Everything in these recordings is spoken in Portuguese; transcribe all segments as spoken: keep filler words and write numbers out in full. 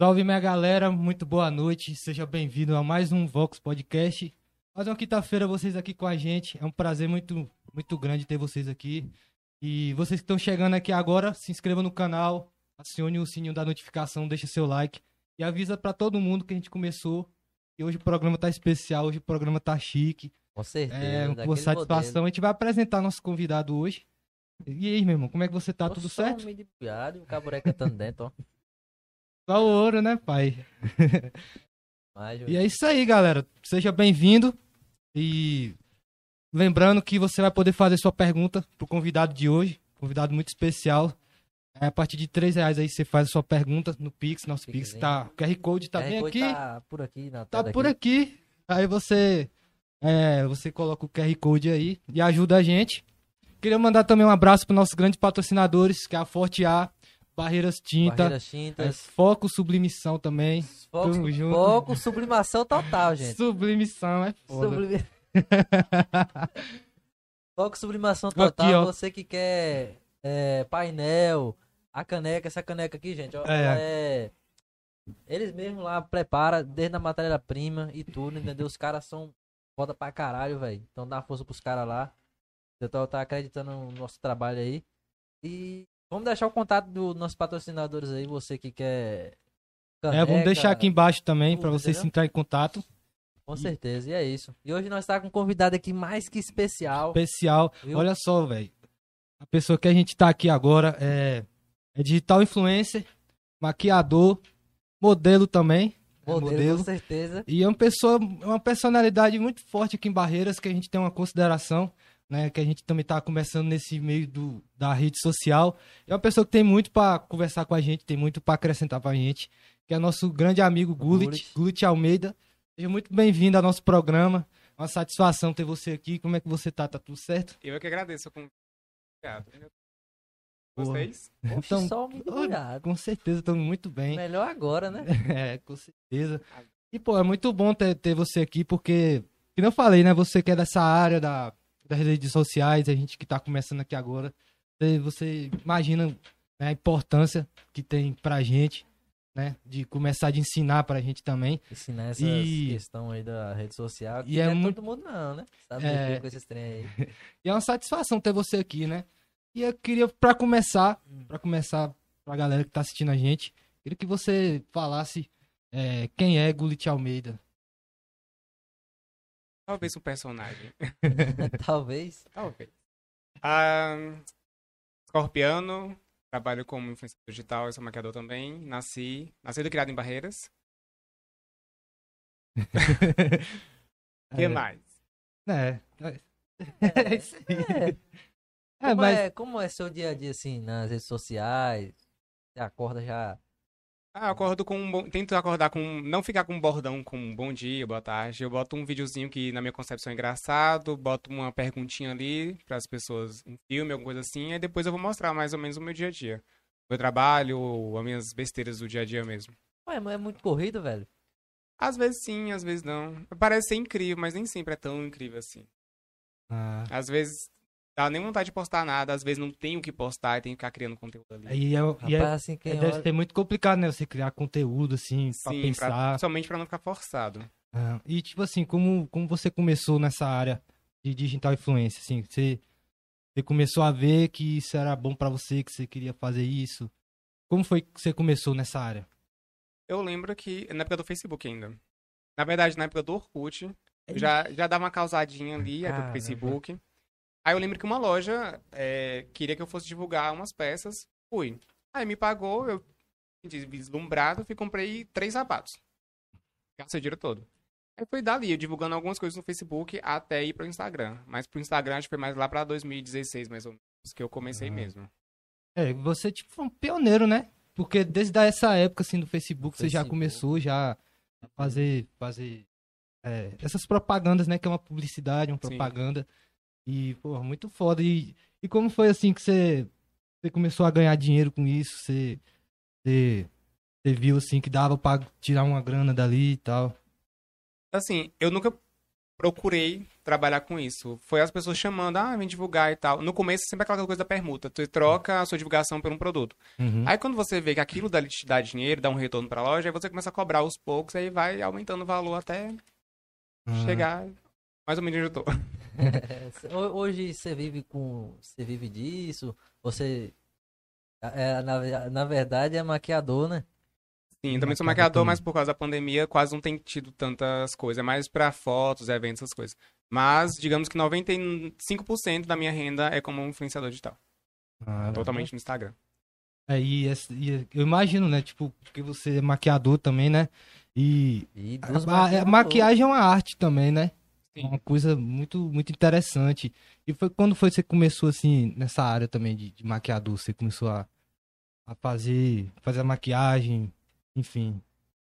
Salve, minha galera, muito boa noite, seja bem-vindo a mais um Vox Podcast. Mais uma quinta-feira vocês aqui com a gente, é um prazer muito, muito grande ter vocês aqui. E vocês que estão chegando aqui agora, se inscrevam no canal, acione o sininho da notificação, deixa seu like e avisa pra todo mundo que a gente começou. E hoje o programa tá especial, hoje o programa tá chique. Com certeza. É, com satisfação, modelo. A gente vai apresentar nosso convidado hoje. E aí, meu irmão, como é que você tá? Nossa, tudo certo? Meio de piada, o caburé cantando dentro, ó. Só o ouro, né, pai? Mas, e é isso aí, galera. Seja bem-vindo. E lembrando que você vai poder fazer sua pergunta pro convidado de hoje. Convidado muito especial. É, a partir de três reais aí você faz a sua pergunta no Pix. Nosso Pix, Pix tá... O Q R Code tá bem aqui. Tá por aqui. Na tá por aqui. Aí você, é, você coloca o Q R Code aí e ajuda a gente. Queria mandar também um abraço para nossos grandes patrocinadores, que é a Forte A, Barreiras Tintas, Barreiras Tintas. É, Foco Sublimação também. Foco, Tamo junto. Foco Sublimação Total, gente. Sublimação é foda. Sublim... Foco Sublimação Total, aqui, você que quer é, painel, a caneca, essa caneca aqui, gente, ó, é. É... eles mesmos lá preparam desde a matéria-prima e tudo, entendeu? Os caras são foda pra caralho, velho. Então dá força pros caras lá. Eu tô, tá acreditando no nosso trabalho aí. E vamos deixar o contato dos nossos patrocinadores aí, você que quer caneca, é, vamos deixar aqui embaixo também, para vocês se entrar em contato. Com e... certeza, e é isso. E hoje nós tá com um convidado aqui mais que especial. Especial. Viu? Olha só, velho. A pessoa que a gente tá aqui agora é, é digital influencer, maquiador, modelo também. Modelo, é modelo, com certeza. E é uma pessoa, uma personalidade muito forte aqui em Barreiras, que a gente tem uma consideração. Né, que a gente também tá começando nesse meio do, da rede social. É uma pessoa que tem muito para conversar com a gente, tem muito para acrescentar pra gente, que é nosso grande amigo Gullit, Gullit Almeida. Seja muito bem-vindo ao nosso programa. Uma satisfação ter você aqui. Como é que você tá? Tá tudo certo? Eu é que agradeço. Obrigado. Vocês? Então, então, obrigado. Com certeza, estamos muito bem. Melhor agora, né? É, com certeza. E, pô, é muito bom ter, ter você aqui, porque, como eu falei, né, você que é dessa área da... das redes sociais, a gente que tá começando aqui agora, você imagina, né, a importância que tem pra gente, né, de começar de ensinar pra gente também. Ensinar essa e... questão aí da rede social, que e não é, é muito... todo mundo não, né? Sabe é... com esses trem aí. E é uma satisfação ter você aqui, né? E eu queria, pra começar, hum. pra começar, pra galera que tá assistindo a gente, queria que você falasse é, quem é Gullit Almeida. Talvez um personagem. Talvez. Talvez. Ah, escorpiano, trabalho como influenciador digital, eu sou maquiador também. Nasci, nascido e criado em Barreiras. O que é. mais? É. É isso aí. É, mas... é, como é seu dia a dia, assim, nas redes sociais? Você acorda já... Ah, eu acordo com um bom... Tento acordar com... Não ficar com um bordão com um bom dia, boa tarde. Eu boto um videozinho que, na minha concepção, é engraçado. Boto uma perguntinha ali para as pessoas, um filme, alguma coisa assim. E depois eu vou mostrar mais ou menos o meu dia a dia. O meu trabalho, ou as minhas besteiras do dia a dia mesmo. Ué, mas é muito corrido, velho? Às vezes sim, às vezes não. Parece ser incrível, mas nem sempre é tão incrível assim. Ah. Às vezes... Dá nem vontade de postar nada, às vezes não tem o que postar e tem que ficar criando conteúdo ali. E é, Rapaz, e é, assim, é deve olha... ser muito complicado, né? Você criar conteúdo, assim, Sim, pra pensar. Pra, somente pra não ficar forçado. Ah, e, tipo assim, como, como você começou nessa área de digital influencer, assim? Você, você começou a ver que isso era bom pra você, que você queria fazer isso? Como foi que você começou nessa área? Eu lembro que, na época do Facebook ainda. Na verdade, na época do Orkut, é. já, já dava uma causadinha ali, ah, época do Facebook. Uhum. Aí eu lembro que uma loja é, queria que eu fosse divulgar umas peças. Fui. Aí me pagou, eu deslumbrado, fui comprei três sapatos. Gastei o dinheiro todo. Aí foi dali, eu divulgando algumas coisas no Facebook até ir pro Instagram. Mas pro Instagram acho que foi mais lá pra dois mil e dezesseis, mais ou menos, que eu comecei ah. mesmo. É, você tipo foi um pioneiro, né? Porque desde essa época, assim, do Facebook, Facebook, você já começou já a fazer, fazer é, essas propagandas, né? Que é uma publicidade, uma propaganda... Sim. E, pô, muito foda. E, e como foi, assim, que você, você começou a ganhar dinheiro com isso? Você, você, você viu, assim, que dava pra tirar uma grana dali e tal? Assim, eu nunca procurei trabalhar com isso. Foi as pessoas chamando, ah, vem divulgar e tal. No começo, sempre aquela coisa da permuta. Tu troca a sua divulgação por um produto. Uhum. Aí, quando você vê que aquilo dali te dá dinheiro, dá um retorno pra loja, aí você começa a cobrar aos poucos, aí vai aumentando o valor até uhum. chegar mais ou menos onde eu tô. Hoje, você vive com... Você vive disso? Você... É, na, na verdade, é maquiador, né? Sim, também sou maquiador, mas por causa da pandemia quase não tem tido tantas coisas. É mais pra fotos, eventos, essas coisas. Mas, digamos que noventa e cinco por cento da minha renda é como um influenciador digital. Ah, totalmente é. No Instagram. É, e, e eu imagino, né? Tipo, porque você é maquiador também, né? E, e a, a maquiagem é uma arte também, né? Sim. Uma coisa muito, muito interessante. E foi quando foi que você começou, assim, nessa área também de, de maquiador? Você começou a, a fazer, fazer a maquiagem... Enfim.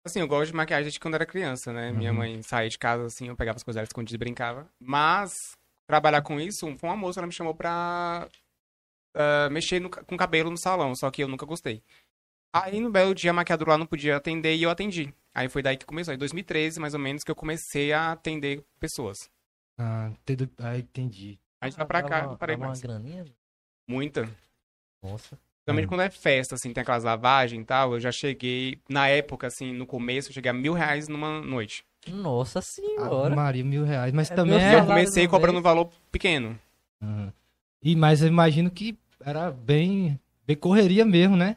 Assim, eu gosto de maquiagem desde quando era criança, né? Uhum. Minha mãe saía de casa, assim, eu pegava as coisas dela escondidas e brincava. Mas, trabalhar com isso, foi uma moça, ela me chamou pra uh, mexer no, com cabelo no salão, só que eu nunca gostei. Aí, no belo dia, a maquiadora lá não podia atender e eu atendi. Aí foi daí que começou, em dois mil e treze, mais ou menos, que eu comecei a atender pessoas. Ah, tendo... ah entendi. Aí de lá pra cá, não parei mais. Uma graninha? Muita. Nossa. Também quando é festa, assim, tem aquelas lavagens e tal, eu já cheguei, na época, assim, no começo, eu cheguei a mil reais numa noite. Nossa senhora! Ah, Maria, mil reais, mas é, também... É... Eu comecei cobrando um valor pequeno. Uhum. E, mas eu imagino que era bem, bem correria mesmo, né?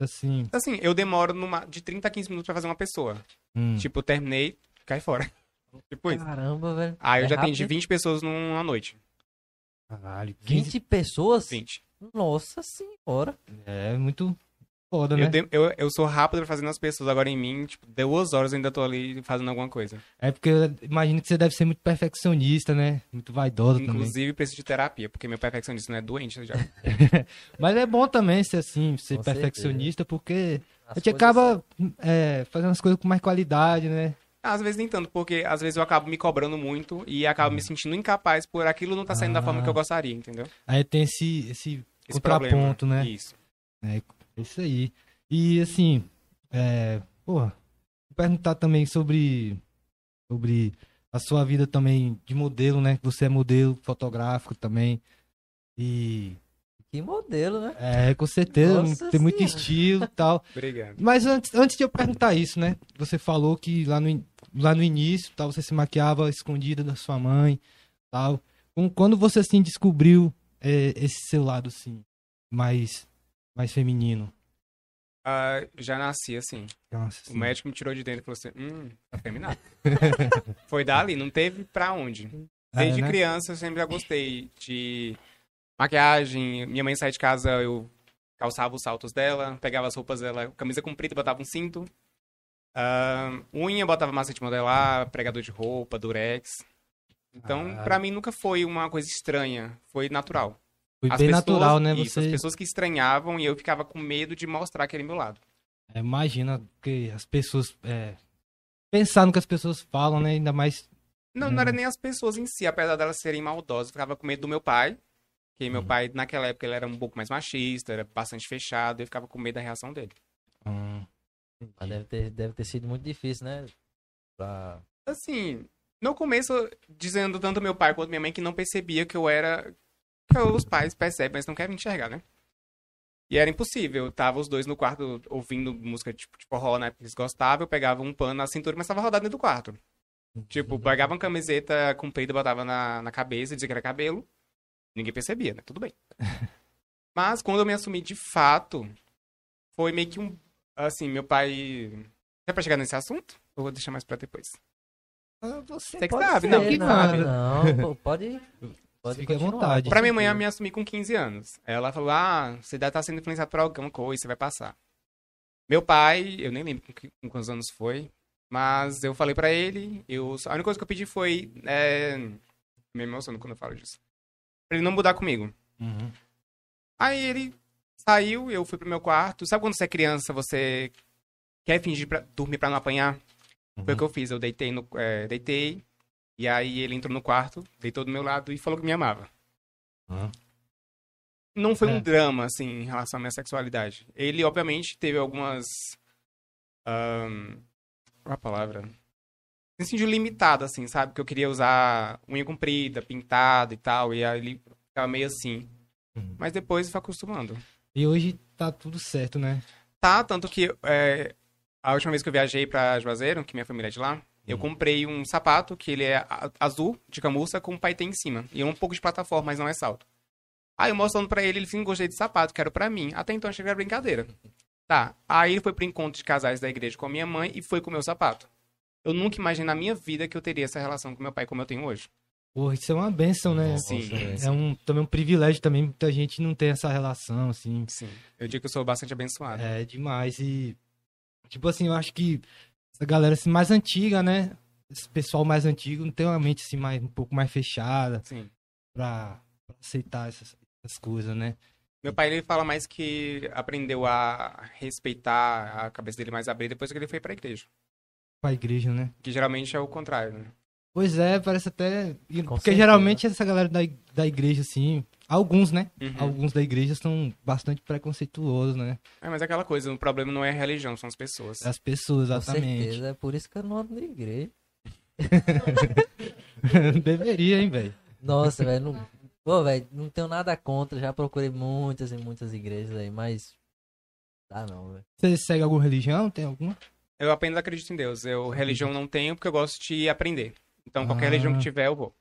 Assim... Assim, eu demoro numa, de trinta a quinze minutos pra fazer uma pessoa. Hum. Tipo, eu terminei, cai fora. Tipo isso. Caramba, velho. Aí eu é já rápido. Atendi vinte pessoas numa noite. Caralho. vinte pessoas? vinte. Nossa senhora. É, muito foda, né? Eu, de, eu, eu sou rápido pra fazer nas pessoas. Agora em mim, tipo, deu duas horas eu ainda tô ali fazendo alguma coisa. É porque eu imagino que você deve ser muito perfeccionista, né? Muito vaidoso também. Inclusive, preciso de terapia, porque meu perfeccionista não é doente já. Mas é bom também ser assim, ser com perfeccionista, certeza. Porque as a gente acaba é, fazendo as coisas com mais qualidade, né? Às vezes nem tanto, porque às vezes eu acabo me cobrando muito e acabo hum. me sentindo incapaz por aquilo não tá saindo ah. da forma que eu gostaria, entendeu? Aí tem esse... esse... Esse contraponto, problema. Né? Isso. É isso aí. E, assim, é, porra, vou perguntar também sobre, sobre a sua vida também de modelo, né? Que você é modelo fotográfico também. E... Que modelo, né? É, com certeza. Nossa, tem muito estilo e tal. Obrigado. Mas antes, antes de eu perguntar isso, né? Você falou que lá no, lá no início, tal, você se maquiava escondida da sua mãe, tal. Quando você, assim, descobriu... esse seu lado, assim, mais, mais feminino? Uh, já nasci, assim. Nossa, o sim. médico me tirou de dentro e falou assim, hum, tá feminado. Foi dali, não teve pra onde. Desde é, né? criança eu sempre já gostei de maquiagem. Minha mãe saía de casa, eu calçava os saltos dela, pegava as roupas dela, camisa comprida, botava um cinto. Uh, unha, botava massa de modelar, pregador de roupa, durex... Então, ah. pra mim, nunca foi uma coisa estranha. Foi natural. Foi as bem pessoas, natural, né? Isso, você... As pessoas que estranhavam e eu ficava com medo de mostrar aquele meu lado. É, imagina que as pessoas... É, pensar no que as pessoas falam, né? Ainda mais... Não, hum. não era nem as pessoas em si. Apesar delas serem maldosas, eu ficava com medo do meu pai. Porque meu hum. pai, naquela época, ele era um pouco mais machista, era bastante fechado. Eu ficava com medo da reação dele. Hum. Mas deve ter, deve ter sido muito difícil, né? Pra... Assim... No começo, dizendo tanto meu pai quanto minha mãe que não percebia que eu era... Que os pais percebem, mas não querem me enxergar, né? E era impossível. Eu tava os dois no quarto ouvindo música tipo, tipo rola, né? Eles gostavam, eu pegava um pano na cintura e começava a rodar dentro do quarto. Tipo, pegava uma camiseta comprida, botava na, na cabeça, dizia que era cabelo. Ninguém percebia, né? Tudo bem. Mas quando eu me assumi de fato, foi meio que um... Assim, meu pai... É pra chegar nesse assunto? Ou vou deixar mais pra depois? Você, você que sabe, não, que nada. Não, pô, pode, pode ficar à vontade. Pra minha mãe, eu me assumi com quinze anos. Ela falou, ah, você deve estar sendo influenciado por alguma coisa, você vai passar. Meu pai, eu nem lembro com quantos anos foi, mas eu falei pra ele, eu, a única coisa que eu pedi foi, é, me emociono quando eu falo disso, pra ele não mudar comigo. Uhum. Aí ele saiu, eu fui pro meu quarto. Sabe quando você é criança, você quer fingir pra, dormir pra não apanhar? Foi o uhum. que eu fiz, eu deitei, no, é, deitei, e aí ele entrou no quarto, deitou do meu lado e falou que me amava. Uhum. Não foi é. um drama, assim, em relação à minha sexualidade. Ele, obviamente, teve algumas... Um, qual a palavra? me senti limitado, assim, sabe? Porque eu queria usar unha comprida, pintado e tal. E aí ele ficava meio assim. Uhum. Mas depois foi acostumando. E hoje tá tudo certo, né? Tá, tanto que é, a última vez que eu viajei pra Juazeiro, que minha família é de lá, uhum. eu comprei um sapato que ele é azul, de camurça, com um paetê em cima. E é um pouco de plataforma, mas não é salto. Aí eu mostrando pra ele, ele disse, gostei desse sapato, quero pra mim. Até então achei que era brincadeira. Tá, aí ele foi pro encontro de casais da igreja com a minha mãe e foi com o meu sapato. Eu nunca imaginei na minha vida que eu teria essa relação com meu pai como eu tenho hoje. Pô, isso é uma bênção, né? Sim. É um, também um privilégio também, muita gente não ter essa relação, assim. Sim, eu digo que eu sou bastante abençoado. É, demais. E, tipo assim, eu acho que essa galera assim, mais antiga, né? Esse pessoal mais antigo tem uma mente assim, mais, um pouco mais fechada. Sim. Pra, pra aceitar essas, essas coisas, né? Meu pai, ele fala mais que aprendeu a respeitar a cabeça dele mais aberta depois que ele foi pra igreja. Pra igreja, né? Que geralmente é o contrário, né? Pois é, parece até... Com Porque certeza. Geralmente essa galera da, da igreja, assim... Alguns, né? Uhum. Alguns da igreja são bastante preconceituosos, né? É, mas é aquela coisa, o problema não é a religião, são as pessoas. As pessoas, exatamente. Com certeza, é por isso que eu não ando na igreja. Deveria, hein, velho? Nossa, velho, não... Pô, velho, não tenho nada contra, já procurei muitas e muitas igrejas aí, mas... Tá não, velho. Você segue alguma religião? Tem alguma? Eu apenas acredito em Deus. Eu religião não tenho porque eu gosto de aprender. Então, qualquer ah. religião que tiver, eu vou.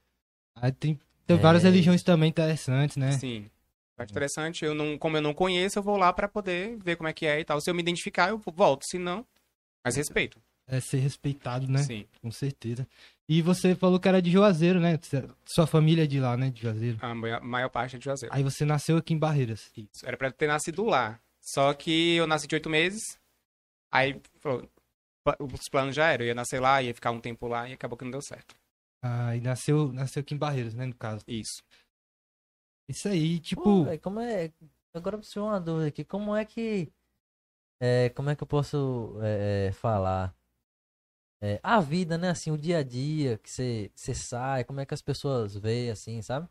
Ah, tem tem é. várias religiões também interessantes, né? Sim. É interessante. Eu não, como eu não conheço, eu vou lá pra poder ver como é que é e tal. Se eu me identificar, eu volto. Se não, mas respeito. É ser respeitado, né? Sim. Com certeza. E você falou que era de Juazeiro, né? Sua família é de lá, né? De Juazeiro. A maior parte é de Juazeiro. Aí você nasceu aqui em Barreiras. Isso. Era pra ter nascido lá. Só que eu nasci de oito meses. Aí... Os planos já eram, eu ia nascer lá, ia ficar um tempo lá e acabou que não deu certo. Ah, e nasceu, nasceu aqui em Barreiras, né, no caso? Isso. Isso aí, tipo... Pô, véio, como é... Agora eu preciso de uma dúvida aqui, como é que... É, como é que eu posso é, falar? É, a vida, né, assim, o dia a dia, que você sai, como é que as pessoas veem, assim, sabe?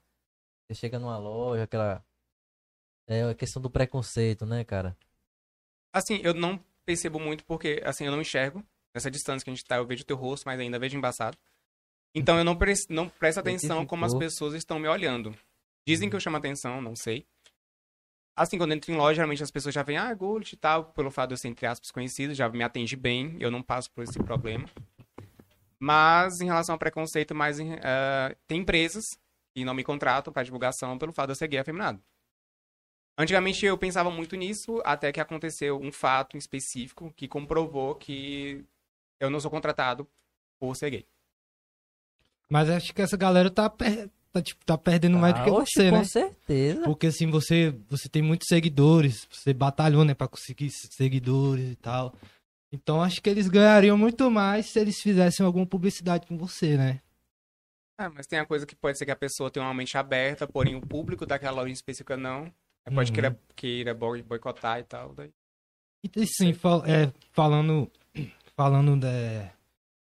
Você chega numa loja, aquela... É a questão do preconceito, né, cara? Assim, eu não... percebo muito porque, assim, eu não enxergo. Nessa distância que a gente tá, eu vejo o teu rosto, mas ainda vejo embaçado. Então, eu não, pre não presto atenção como as pessoas estão me olhando. Dizem que eu chamo atenção, não sei. Assim, quando eu entro em loja, geralmente as pessoas já vêm, ah, Gullit e tal, pelo fato de eu ser, entre aspas, conhecido, já me atende bem, eu não passo por esse problema. Mas, em relação ao preconceito, mais em, uh, tem empresas que não me contratam para divulgação pelo fato de eu ser gay afeminado. Antigamente eu pensava muito nisso, até que aconteceu um fato específico que comprovou que eu não sou contratado por ser gay. Mas acho que essa galera tá, per... tá, tipo, tá perdendo ah, mais do que oxe, você, com né? Com certeza. Porque assim, você, você tem muitos seguidores, você batalhou, né, pra conseguir seguidores e tal. Então acho que eles ganhariam muito mais se eles fizessem alguma publicidade com você, né? Ah, mas tem a coisa que pode ser que a pessoa tenha uma mente aberta, porém o público daquela loja específica não... Pode uhum. queira, queira boicotar e tal. Daí. E sim, fal, é, falando, falando de,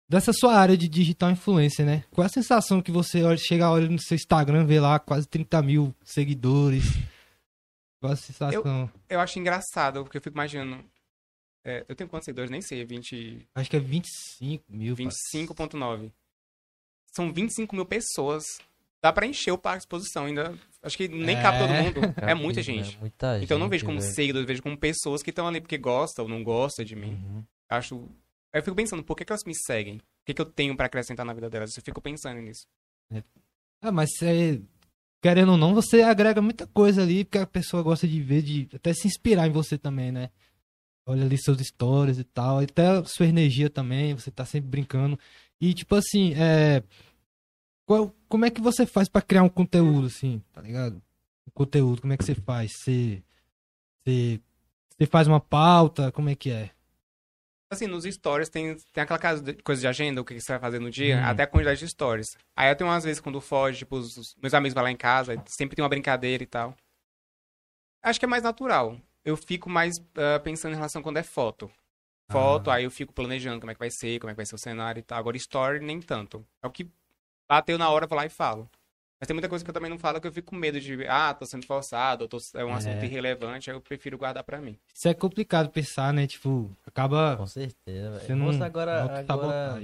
dessa sua área de digital influencer, né? Qual é a sensação que você chega, olha no seu Instagram, vê lá quase trinta mil seguidores? Qual é a sensação? Eu, eu acho engraçado, porque eu fico imaginando... É, eu tenho quantos seguidores? Nem sei, vinte... Acho que é vinte e cinco mil. vinte e cinco vírgula nove. São vinte e cinco mil pessoas. Dá pra encher o parque de exposição ainda... Acho que nem é... cabe todo mundo. É muita gente. É muita gente. Então eu não vejo como seguidores, eu vejo como pessoas que estão ali porque gostam ou não gostam de mim. Uhum. Acho... Eu fico pensando, por que, que elas me seguem? O que, que eu tenho pra acrescentar na vida delas? Eu fico pensando nisso. É. Ah, mas você... Querendo ou não, você agrega muita coisa ali, porque a pessoa gosta de ver, de até se inspirar em você também, né? Olha ali seus stories e tal. Até a sua energia também, você tá sempre brincando. E tipo assim, é... Qual, como é que você faz pra criar um conteúdo, assim, tá ligado? Um conteúdo, como é que você faz? Você, você, você faz uma pauta? Como é que é? Assim, nos stories tem, tem aquela coisa de agenda, o que você vai fazer no dia, hum. até a quantidade de stories. Aí eu tenho umas vezes quando foge, tipo, os, os meus amigos vão lá em casa, sempre tem uma brincadeira e tal. Acho que é mais natural. Eu fico mais uh, pensando em relação quando é foto. Foto, ah. aí eu fico planejando como é que vai ser, como é que vai ser o cenário e tal. Agora, story, nem tanto. É o que... Bateu na hora, vou lá e falo. Mas tem muita coisa que eu também não falo, que eu fico com medo de... Ah, tô sendo forçado, ou tô, é um assunto é. irrelevante, aí eu prefiro guardar pra mim. Isso é complicado pensar, né? Tipo, acaba... Com certeza. Você não... Nossa, agora... agora...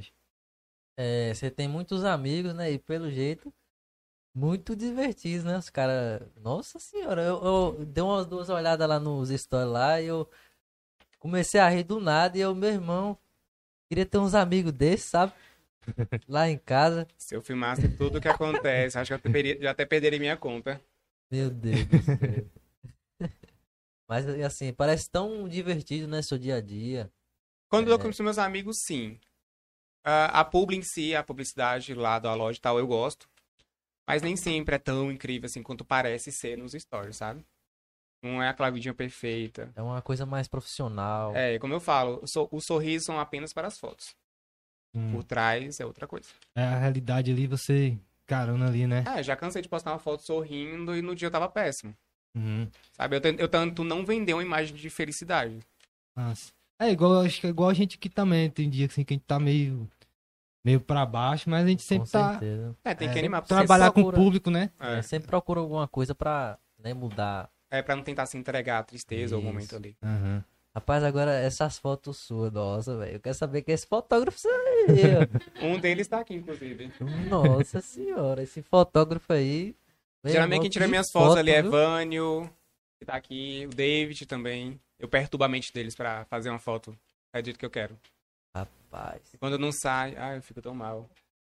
é, você tem muitos amigos, né? E pelo jeito, muito divertido, né? Os caras... Nossa senhora, eu, eu dei umas duas olhadas lá nos stories lá e eu comecei a rir do nada. E eu, meu irmão, queria ter uns amigos desses, sabe? Lá em casa. Se eu filmasse tudo o que acontece, acho que eu até perdi, já até perderia minha conta. Meu Deus do céu. Mas assim, parece tão divertido, né? Seu dia a dia. Quando é... eu conheço meus amigos, sim. Uh, a publi em si, a publicidade lá da loja e tal, eu gosto. Mas nem sempre é tão incrível assim quanto parece ser nos stories, sabe? Não é a clavidinha perfeita. É uma coisa mais profissional. É, como eu falo, os sorrisos são apenas para as fotos. Hum. Por trás é outra coisa. É, a realidade ali, você carona ali, né? Ah, já cansei de postar uma foto sorrindo e no dia eu tava péssimo. Uhum. Sabe, eu, tento, eu tento não vender uma imagem de felicidade. Nossa. É igual, acho que é igual a gente que também tem dia assim, que a gente tá meio, meio pra baixo, mas a gente sempre com tá... É, tem que é, animar. Pra trabalhar com o público, né? É. É, sempre procura alguma coisa pra, né, mudar. É, pra não tentar se entregar à tristeza ou ao momento ali. Uhum. Rapaz, agora essas fotos suas, nossa, velho. Eu quero saber quem é esse fotógrafo aí. Um deles tá aqui, inclusive. Nossa senhora, esse fotógrafo aí. Geralmente quem tira minhas fotos foto, ali é viu? Vânio, que tá aqui, o David também. Eu perturbo a mente deles pra fazer uma foto. É do jeito que eu quero. Rapaz. E quando eu não saio, ah, eu fico tão mal.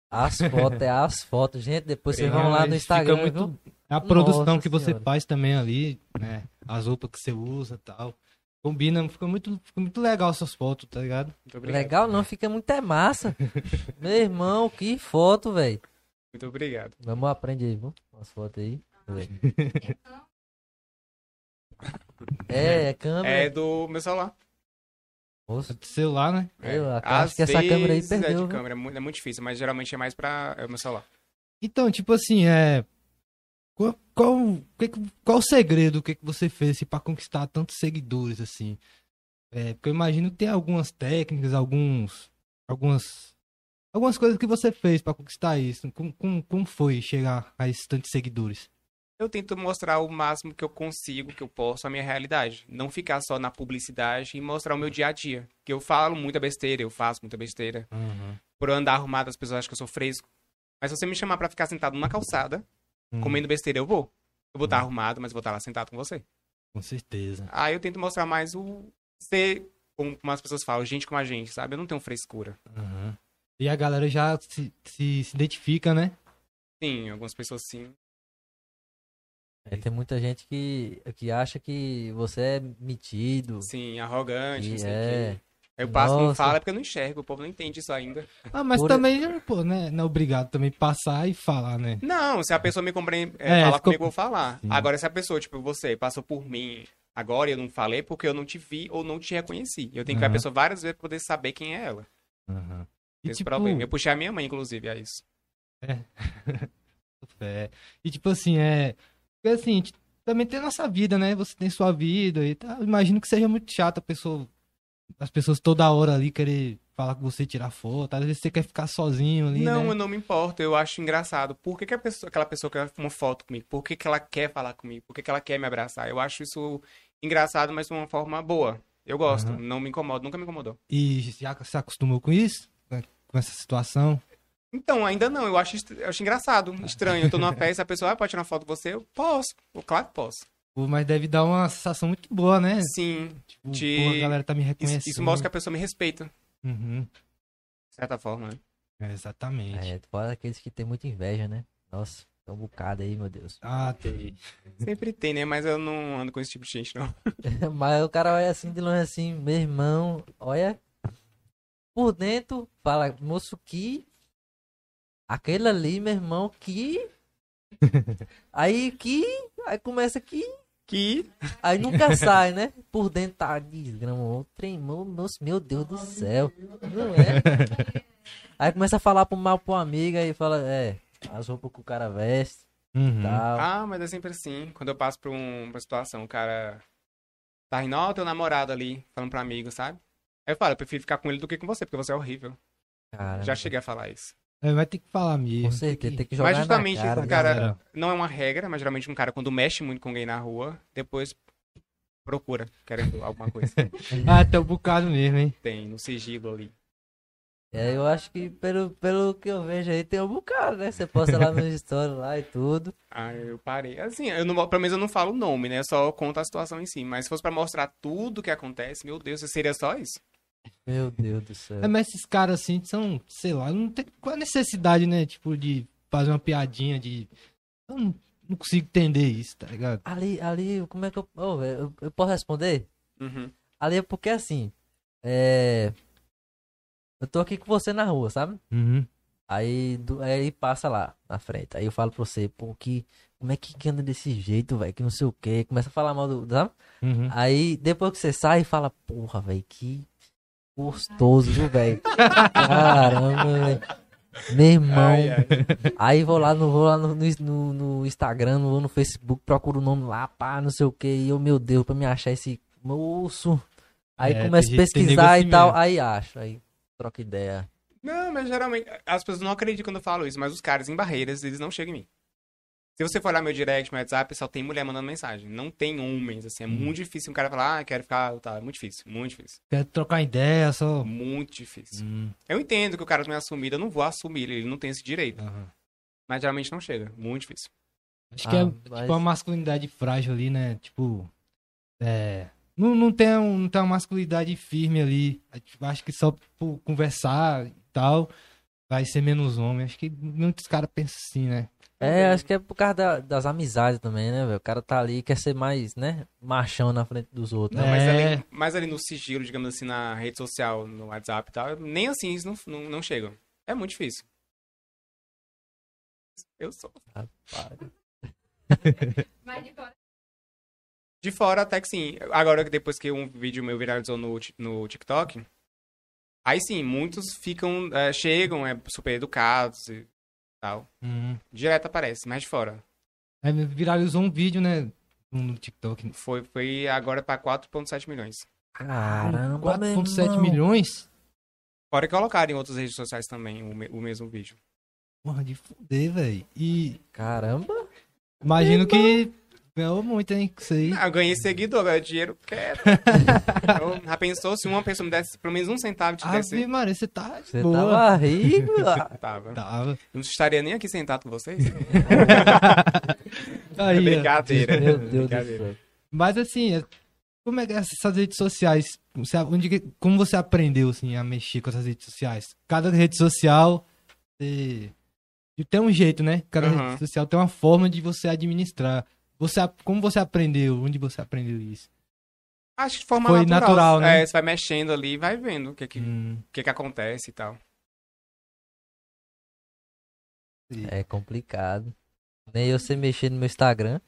As fotos, é as fotos. Gente, depois vocês vão lá no Instagram. Muito... A produção nossa que você senhora. Faz também ali, né? As roupas que você usa e tal. Combina, ficou muito, ficou muito legal essas fotos, tá ligado? Legal não, fica muito é massa. Meu irmão, que foto, velho. Muito obrigado. Vamos aprender aí, vamos? Umas fotos aí. É, é câmera. É do meu celular. Nossa, é do celular, né? É. Eu acho que essa câmera aí perdeu. É de câmera, é muito difícil, mas geralmente é mais pra é o meu celular. Então, tipo assim, é... Qual, qual, qual o segredo que, que você fez assim, para conquistar tantos seguidores assim? É, porque eu imagino que tem algumas técnicas, alguns, algumas, algumas coisas que você fez para conquistar isso. Como, como, como foi chegar a esses tantos seguidores? Eu tento mostrar o máximo que eu consigo, que eu posso, a minha realidade. Não ficar só na publicidade e mostrar o meu dia a dia. Que eu falo muita besteira, eu faço muita besteira. Uhum. Por andar arrumado, as pessoas acham que eu sou fresco. Mas se você me chamar para ficar sentado numa calçada... Hum. Comendo besteira, eu vou. Eu vou estar hum. tá arrumado, mas vou estar tá lá sentado com você. Com certeza. Aí eu tento mostrar mais o... Ser, como as pessoas falam, gente como a gente, sabe? Eu não tenho frescura. Uhum. E a galera já se, se, se identifica, né? Sim, algumas pessoas sim. É, tem muita gente que, que acha que você é metido. Sim, arrogante, não sei o quê. Eu passo e não falo é porque eu não enxergo, o povo não entende isso ainda. Ah, mas Por... também, pô, né? Não é obrigado também passar e falar, né? Não, se a pessoa me compreende, é, é, falar ficou... comigo, eu vou falar. Sim. Agora, se a pessoa, tipo, você passou por mim agora e eu não falei porque eu não te vi ou não te reconheci. Eu tenho uhum. que ver a pessoa várias vezes pra poder saber quem é ela. Uhum. E, esse tipo... problema. Eu puxei a minha mãe, inclusive, é isso. É. é. E tipo assim, é. Porque assim, a gente também tem a nossa vida, né? Você tem sua vida e tal. Imagino que seja muito chato a pessoa. As pessoas toda hora ali querem falar com você, tirar foto. Às vezes você quer ficar sozinho ali, Não, né? eu não me importo. Eu acho engraçado. Por que, que a pessoa, aquela pessoa quer uma foto comigo? Por que, que ela quer falar comigo? Por que, que ela quer me abraçar? Eu acho isso engraçado, mas de uma forma boa. Eu gosto. Uhum. Não me incomodo. Nunca me incomodou. E já se acostumou com isso? Com essa situação? Então, ainda não. Eu acho, eu acho engraçado. Estranho. Eu tô numa festa e a pessoa ah, pode tirar uma foto com você? Eu posso. Eu, claro que posso. Pô, mas deve dar uma sensação muito boa, né? Sim. Tipo, de... pô, a galera tá me reconhecendo. Isso, isso mostra que a pessoa me respeita. Uhum. De certa forma, né? É, exatamente. É, fora aqueles que tem muita inveja, né? Nossa, tem um bocado aí, meu Deus. Ah, tem. Sempre tem, né? Mas eu não ando com esse tipo de gente, não. Mas o cara olha assim de longe, assim, meu irmão, olha. Por dentro, fala, moço, que... Aquele ali, meu irmão, que... Aí que... Aí começa que... Que... Aí nunca sai, né? Por dentro tá desgrama, tremou, meu Deus do céu. Não é? Aí começa a falar pro mal pro amigo, aí fala, é, as roupas que o cara veste uhum. tal. Ah, mas é sempre assim. Quando eu passo por um, uma situação, o cara tá rindo, ó, teu namorado ali, falando pra amigo, sabe? Aí eu falo, eu prefiro ficar com ele do que com você, porque você é horrível. Caramba. Já cheguei a falar isso. Vai ter que falar mesmo. Com certeza, tem que jogar na cara. Mas justamente esse cara, não é uma regra, mas geralmente um cara quando mexe muito com alguém na rua, depois procura, querendo alguma coisa. Ah, tem um bocado mesmo, hein? Tem, no sigilo ali. E aí eu acho que, pelo, pelo que eu vejo aí, tem um bocado, né? Você posta lá nos stories lá e tudo. Ah, eu parei. Assim, eu não, pelo menos eu não falo o nome, né? Eu só conto a situação em si. Mas se fosse pra mostrar tudo o que acontece, meu Deus, seria só isso? Meu Deus do céu. É, mas esses caras, assim, são, sei lá, não tem qual a necessidade, né? Tipo, de fazer uma piadinha, de... Eu não, não consigo entender isso, tá ligado? Ali, ali, como é que eu... Oh, eu, eu posso responder? Uhum. Ali é porque, assim, é... Eu tô aqui com você na rua, sabe? Uhum. Aí, do, aí passa lá na frente. Aí eu falo pra você, pô, que, como é que anda desse jeito, velho? Que não sei o quê. Começa a falar mal do... Sabe? Uhum. Aí depois que você sai, fala, porra, velho, que gostoso, viu, velho? Caramba, velho. Meu irmão. Ai, ai. Aí vou lá, no, vou lá no, no, no Instagram, vou no Facebook, procuro o nome lá, pá, não sei o quê. E eu, meu Deus, pra me achar esse moço. Aí é, começo a pesquisar e tal, mesmo. Aí acho, aí... Troca ideia. Não, mas geralmente as pessoas não acreditam quando eu falo isso, mas os caras em Barreiras, eles não chegam em mim. Se você for olhar meu direct, meu WhatsApp, só tem mulher mandando mensagem. Não tem homens, assim, é hum. muito difícil um cara falar, ah, quero ficar, tá, é muito difícil, muito difícil. Quero trocar ideia, só... Muito difícil. Hum. Eu entendo que o cara não é assumido, eu não vou assumir, ele não tem esse direito. Uhum. Mas geralmente não chega, muito difícil. Acho ah, que é, mas... tipo, uma masculinidade frágil ali, né, tipo, é... Não, não, tem um, não tem uma masculinidade firme ali. Acho que só por conversar e tal vai ser menos homem. Acho que muitos caras pensam assim, né? É, acho que é por causa da, das amizades também, né, velho? O cara tá ali e quer ser mais, né, machão na frente dos outros. Não, é... mas, ali, mas ali no sigilo, digamos assim, na rede social, no WhatsApp e tal, nem assim eles não, não, não chegam. É muito difícil. Eu sou. Rapaz. Mas de fora. De fora até que sim. Agora, depois que um vídeo meu viralizou no, no TikTok, aí sim, muitos ficam, é, chegam, é, super educados e tal. Uhum. Direto aparece, mas de fora. É, viralizou um vídeo, né, no TikTok. Foi, foi agora pra quatro vírgula sete milhões. Caramba, quatro vírgula sete milhões? Fora que colocaram em outras redes sociais também o, me, o mesmo vídeo. Porra, de fuder, velho. E... Caramba. Imagino que... Ganhou muito, hein? Isso aí. Ah, eu ganhei seguidor, ganhei dinheiro, quero. Eu já pensou se uma pessoa me desse pelo menos um centavo de desse? Ah, Maria, você tá. Você tava rico? Tava. Tava. Não estaria nem aqui sentado com vocês? Aí, é brincadeira. Meu Deus brincadeira. Do céu. Mas assim, como é que essas redes sociais? Você, onde, como você aprendeu assim, a mexer com essas redes sociais? Cada rede social. Você, tem um jeito, né? Cada uhum. rede social tem uma forma de você administrar. Você, como você aprendeu? Onde você aprendeu isso? Acho que de forma Foi natural. natural né? É, você vai mexendo ali e vai vendo o que que, hum. que que acontece e tal. É complicado. Nem eu sei mexer no meu Instagram.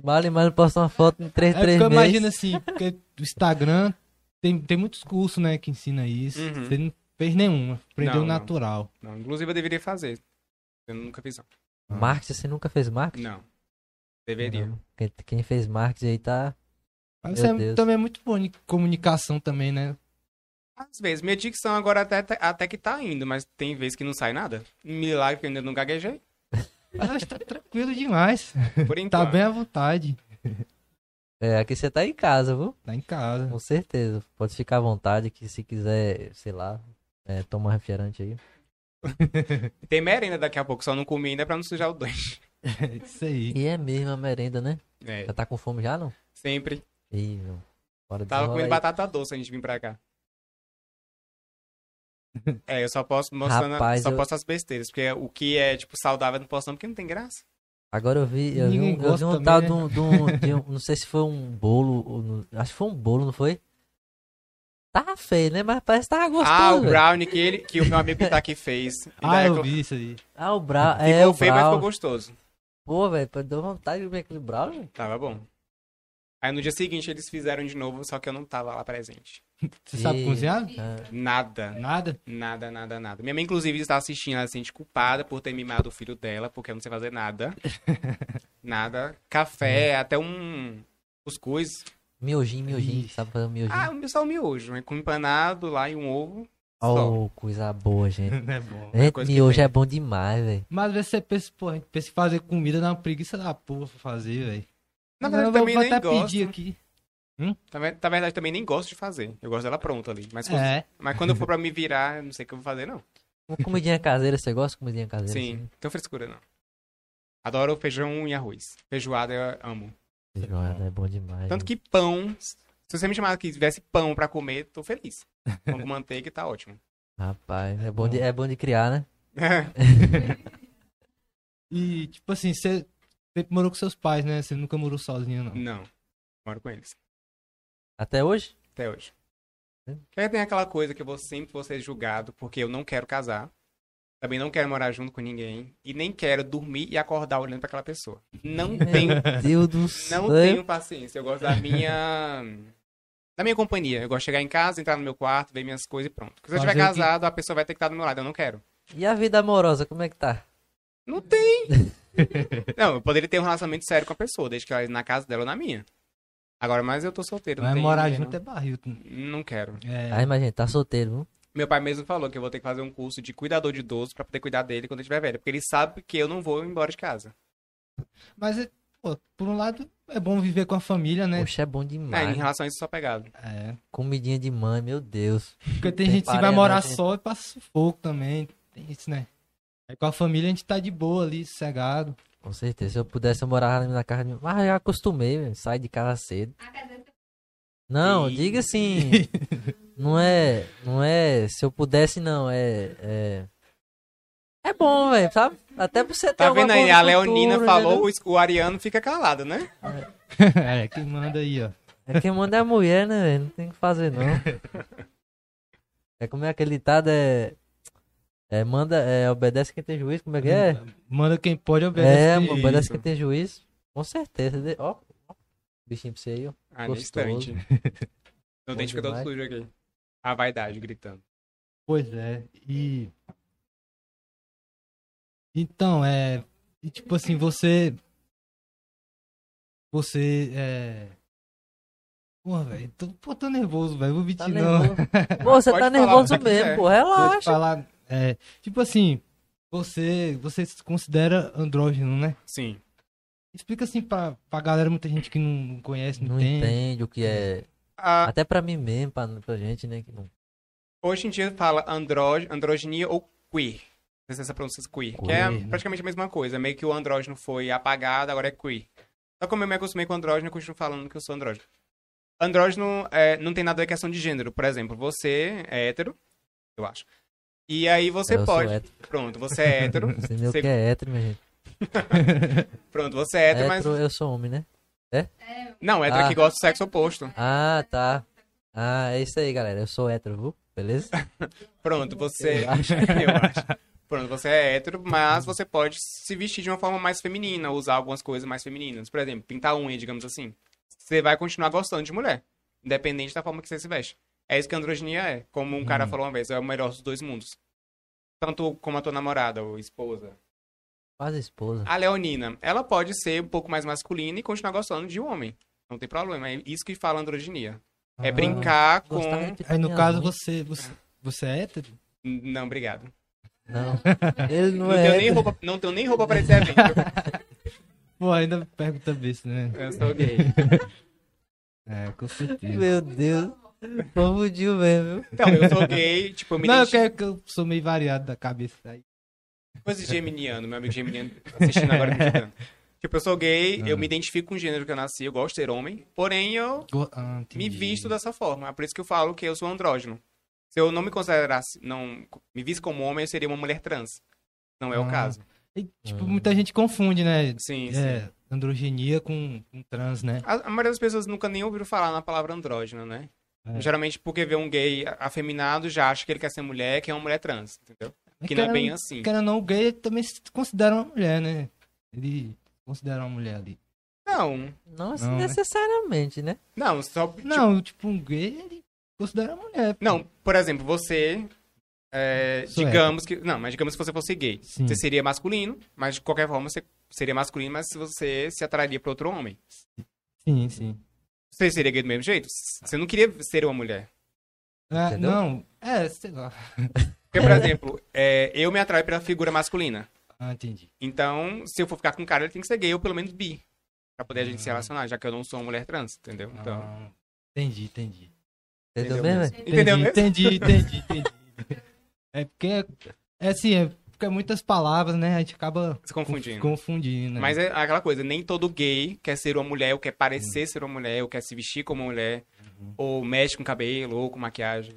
Vale, mas eu posto uma foto em três, é, três meses. Eu imagino assim, porque o Instagram tem, tem muitos cursos, né, que ensina isso. Uhum. Você não fez nenhum, aprendeu não, natural. Não. Não, inclusive eu deveria fazer. Eu nunca fiz não. Marketing, você nunca fez marketing? Não. Deveria. Não. Quem, quem fez marketing aí tá... Mas você é, também é muito bom em comunicação também, né? Às vezes. Minha dicção agora até, até que tá indo, mas tem vezes que não sai nada. Milagre que eu ainda não gaguejei. Mas tá tranquilo demais. Por enquanto. Tá bem à vontade. É, aqui você tá em casa, viu? Tá em casa. Com certeza. Pode ficar à vontade que se quiser, sei lá, é, toma um refrigerante aí. Tem merenda daqui a pouco, só não comi ainda pra não sujar o dente. É isso aí. E é mesmo a merenda, né? É. Já tá com fome já, não? Sempre. Ih, bora. Tava comendo aí. Batata doce antes de vir pra cá. É, eu só posso mostrando, Rapaz, só eu... posso as besteiras, porque o que é tipo saudável eu não posso não, porque não tem graça. Agora eu vi, eu vi um, eu vi um tal de um, de um, de um, não sei se foi um bolo, acho que foi um bolo, não foi? Tava feio, né? Mas parece que tava gostoso. Ah, o brownie que, ele, que o meu amigo que tá aqui fez. Ele ah, eu vi isso aí. Ah, o brownie. É, ficou feio, mas ficou gostoso. Pô, velho, deu vontade de comer aquele brownie. Tava bom. Aí no dia seguinte eles fizeram de novo, só que eu não tava lá presente. Você e... sabe cozinhar? Ah. Nada. Nada? Nada, nada, nada. Minha mãe, inclusive, está assistindo, ela se sente culpada por ter mimado o filho dela, porque eu não sei fazer nada. Nada. Café, hum. até um... os coisas... Miojinho, miojinho, sabe fazer um miojinho? Ah, só um miojo, um empanado lá e um ovo. Oh, só. Coisa boa, gente. É bom. É, é miojo é bom demais, velho. Mas às vezes você pensa, pô, a gente pensa em fazer comida, dá uma preguiça da porra pra fazer, velho. Na verdade, eu também vou nem até gosto. Pedir aqui. Hum? Na verdade, também nem gosto de fazer. Eu gosto dela pronta ali. Mas, é. mas quando eu for pra me virar, eu não sei o que eu vou fazer, não. Comidinha caseira, você gosta de comidinha caseira? Sim, assim? Não tem frescura, não. Adoro feijão e arroz. Feijoada eu amo. Feijoada é bom demais. Tanto que pão... Se você me chamar que tivesse pão pra comer, tô feliz. Pão com manteiga tá ótimo. Rapaz, é bom de, é bom de criar, né? E, tipo assim, você sempre morou com seus pais, né? Você nunca morou sozinho, não? Não, moro com eles. Até hoje? Até hoje. É. Aí tem aquela coisa que eu vou, sempre vou ser julgado, porque eu não quero casar, também não quero morar junto com ninguém, e nem quero dormir e acordar olhando pra aquela pessoa. Não tenho... Meu Deus do céu. Não tenho paciência, eu gosto da minha... da minha companhia. Eu gosto de chegar em casa, entrar no meu quarto, ver minhas coisas e pronto. Porque se eu estiver casado, que... a pessoa vai ter que estar do meu lado, eu não quero. E a vida amorosa, como é que tá? Não tem! Não, eu poderia ter um relacionamento sério com a pessoa, desde que ela na casa dela ou na minha. Agora, mas eu tô solteiro. Não vai morar junto é barril. Não quero. É. Ah, imagina, tá solteiro, viu? Meu pai mesmo falou que eu vou ter que fazer um curso de cuidador de idoso pra poder cuidar dele quando eu estiver velho. Porque ele sabe que eu não vou embora de casa. Mas, pô, por um lado... é bom viver com a família, né? Poxa, é bom demais. É, em relação a isso, só pegado. É. Comidinha de mãe, meu Deus. Porque tem, tem gente que vai morar gente... só e passa sufoco também. Tem isso, né? Aí com a família a gente tá de boa ali, sossegado. Com certeza. Se eu pudesse, eu morava na casa de... Mas eu já acostumei, velho. Sai de casa cedo. Não, e... diga assim. Não é... Não é... Se eu pudesse, não. É... é... É bom, velho, sabe? Até você ter tá vendo aí, a Leonina futuro, falou, né? O ariano fica calado, né? É, é quem manda aí, ó. É quem manda é a mulher, né, velho? Não tem o que fazer, não. É como é aquele ditado, é... é manda, é, obedece quem tem juízo, como é que é? Manda quem pode, obedece. É, isso. Obedece quem tem juízo. Com certeza. Ó, ó. Bichinho pra você aí, ó. Ah, gostoso. Não tem que ficar todo sujo aqui. A vaidade gritando. Pois é, e... Então, é... Tipo assim, você... Você, é... Porra, velho. Tô, pô, tô nervoso, velho. Vou mentir, tá não. Pô, você tá nervoso mesmo, pô. Relaxa. Falar, é, tipo assim, você, você se considera andrógeno, né? Sim. Explica assim pra, pra galera, muita gente que não conhece, não, não entende. Não entende o que é... Ah. Até pra mim mesmo, pra, pra gente, né? Que não... Hoje em dia fala andro... androginia ou queer. Não sei se essa pronúncia é queer, queer, que é né? praticamente a mesma coisa. Meio que o andrógeno foi apagado, agora é queer. Só como eu me acostumei com andrógeno, eu continuo falando que eu sou andrógeno. Andrógeno é, não tem nada a ver com questão de gênero. Por exemplo, você é hétero, eu acho. E aí você eu pode... Pronto, você é hétero. Você meio você... que é hétero, minha gente. Pronto, você é hétero, é mas... Hétero, eu sou homem, né? É? é. Não, hétero ah. é que gosta do sexo oposto. Ah, tá. Ah, é isso aí, galera. Eu sou hétero, viu? Beleza? Pronto, você... Eu acho. eu acho. Pronto, você é hétero, mas você pode se vestir de uma forma mais feminina, usar algumas coisas mais femininas. Por exemplo, pintar unha, digamos assim. Você vai continuar gostando de mulher, independente da forma que você se veste. É isso que a androginia é. Como um hum. cara falou uma vez, é o melhor dos dois mundos. Tanto como a tua namorada ou esposa. Quase esposa. A Leonina, ela pode ser um pouco mais masculina e continuar gostando de um homem. Não tem problema, é isso que fala androginia. Ah, é brincar com... Aí no caso, você, você, você é hétero? Não, obrigado. Não, ele não, não é. Tenho nem roupa, não tenho nem roupa pra esse evento. Pô, ainda pergunta besta, né? Eu sou gay. É, com certeza. Meu Deus. Confundiu mesmo. Então, eu sou gay, tipo, eu me Não, identifico... eu quero que eu sou meio variado da cabeça aí. Coisa de geminiano, meu amigo geminiano assistindo agora me ajudando. Tipo, eu sou gay, ah. eu me identifico com o gênero que eu nasci, eu gosto de ser homem, porém eu ah, me visto dessa forma. É por isso que eu falo que eu sou andrógeno. Se eu não me considerasse, não me visse como homem, eu seria uma mulher trans. Não é ah, o caso. E, tipo, hum. muita gente confunde, né? Sim, é, sim. Androgenia com, com trans, né? A, a maioria das pessoas nunca nem ouviram falar na palavra andrógeno, né? É. Geralmente porque vê um gay afeminado, já acha que ele quer ser mulher, que é uma mulher trans, entendeu? Mas que não é bem assim. Querendo ou não, o gay também se considera uma mulher, né? Ele considera uma mulher ali. Não. Não, assim, não necessariamente, né? né? Não, só... Tipo... Não, tipo, um gay, ele... considera mulher. Não, por exemplo, você, é, digamos que... Não, mas digamos que você fosse gay. Sim. Você seria masculino, mas de qualquer forma você seria masculino, mas você se atrairia para outro homem. Sim, sim. Você seria gay do mesmo jeito? Você não queria ser uma mulher? Ah, não, é, sei lá. Porque, por exemplo, é, eu me atraio pela figura masculina. Ah, entendi. Então, se eu for ficar com um cara, ele tem que ser gay ou pelo menos bi. Pra poder a gente ah. se relacionar, já que eu não sou uma mulher trans, entendeu? Então... Ah. Entendi, entendi. Entendeu mesmo? Entendi, Entendeu mesmo? entendi, entendi, entendi. É porque, é assim, é porque muitas palavras, né, a gente acaba se confundindo. confundindo né? Mas é aquela coisa, nem todo gay quer ser uma mulher, ou quer parecer uhum. ser uma mulher, ou quer se vestir como uma mulher, uhum. ou mexe com cabelo, ou com maquiagem.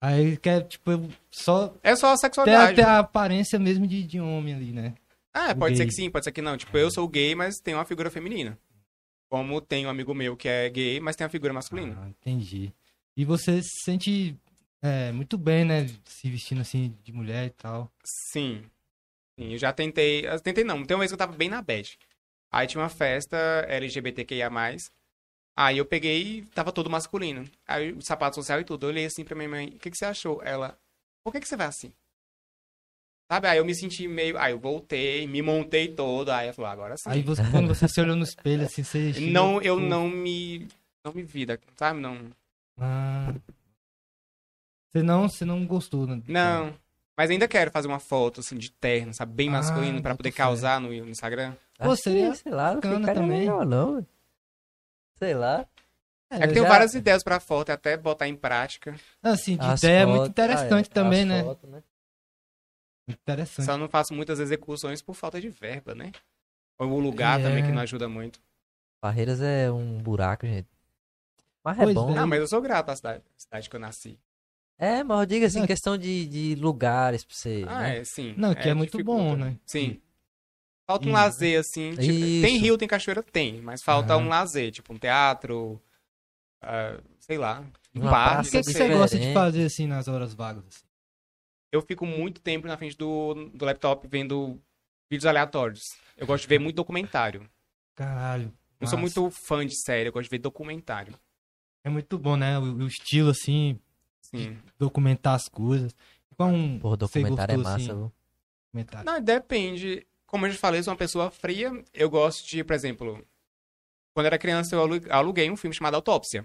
Aí quer, tipo, só... É só a sexualidade. Até né? a aparência mesmo de, de homem ali, né? Ah, o pode gay. ser que sim, pode ser que não. Tipo, eu sou gay, mas tenho uma figura feminina. Como tem um amigo meu que é gay, mas tem uma figura masculina. Ah, entendi. E você se sente é, muito bem, né? Se vestindo assim de mulher e tal. Sim. Sim, eu já tentei... Eu tentei não. Tem uma vez que eu tava bem na bad. Aí tinha uma festa L G B T Q I A mais. Aí eu peguei e tava todo masculino. Aí o sapato social e tudo. Eu olhei assim pra minha mãe. O que, que você achou? Ela... Por que, que você vai assim? Sabe, aí eu me senti meio... Aí eu voltei, me montei todo, aí eu falei, agora sim. Aí você, quando você se olhou no espelho, assim, você... Não, eu não me... Não me vi, sabe? Não... Ah... Você não, você não gostou, né? Não, mas ainda quero fazer uma foto, assim, de terno, sabe? Bem masculino, ah, pra poder causar no, no Instagram. Pô, seria, sei lá, bacana também. Não, não. Sei lá. É, é que eu tenho já... várias ideias pra foto, até botar em prática. Assim, de as ideia foto... é muito interessante ah, é. também, as né? Foto, né? Interessante. Só não faço muitas execuções por falta de verba, né? Ou o lugar é... também que não ajuda muito. Barreiras é um buraco, gente. Mas pois é bom. Não, mas eu sou grato à cidade, à cidade que eu nasci. É, mas eu digo assim, não, questão de, de lugares pra você. Ah, né? é, sim. Não, que é, é muito dificulta. bom, né? Sim. Falta um hum. lazer, assim. Tipo, tem rio, tem cachoeira? Tem. Mas falta ah. um lazer, tipo um teatro, uh, sei lá, um bar. O que, que você gosta de fazer, assim, nas horas vagas, assim? Eu fico muito tempo na frente do, do laptop vendo vídeos aleatórios. Eu gosto de ver muito documentário. Caralho. Não massa. Sou muito fã de série, eu gosto de ver documentário. É muito bom, né? O, o estilo, assim, Sim. de documentar as coisas. Igual um... Porra, documentário gostou, é massa, assim, viu? Não, depende. Como eu já falei, sou uma pessoa fria. Eu gosto de, por exemplo, quando eu era criança, eu aluguei um filme chamado Autópsia.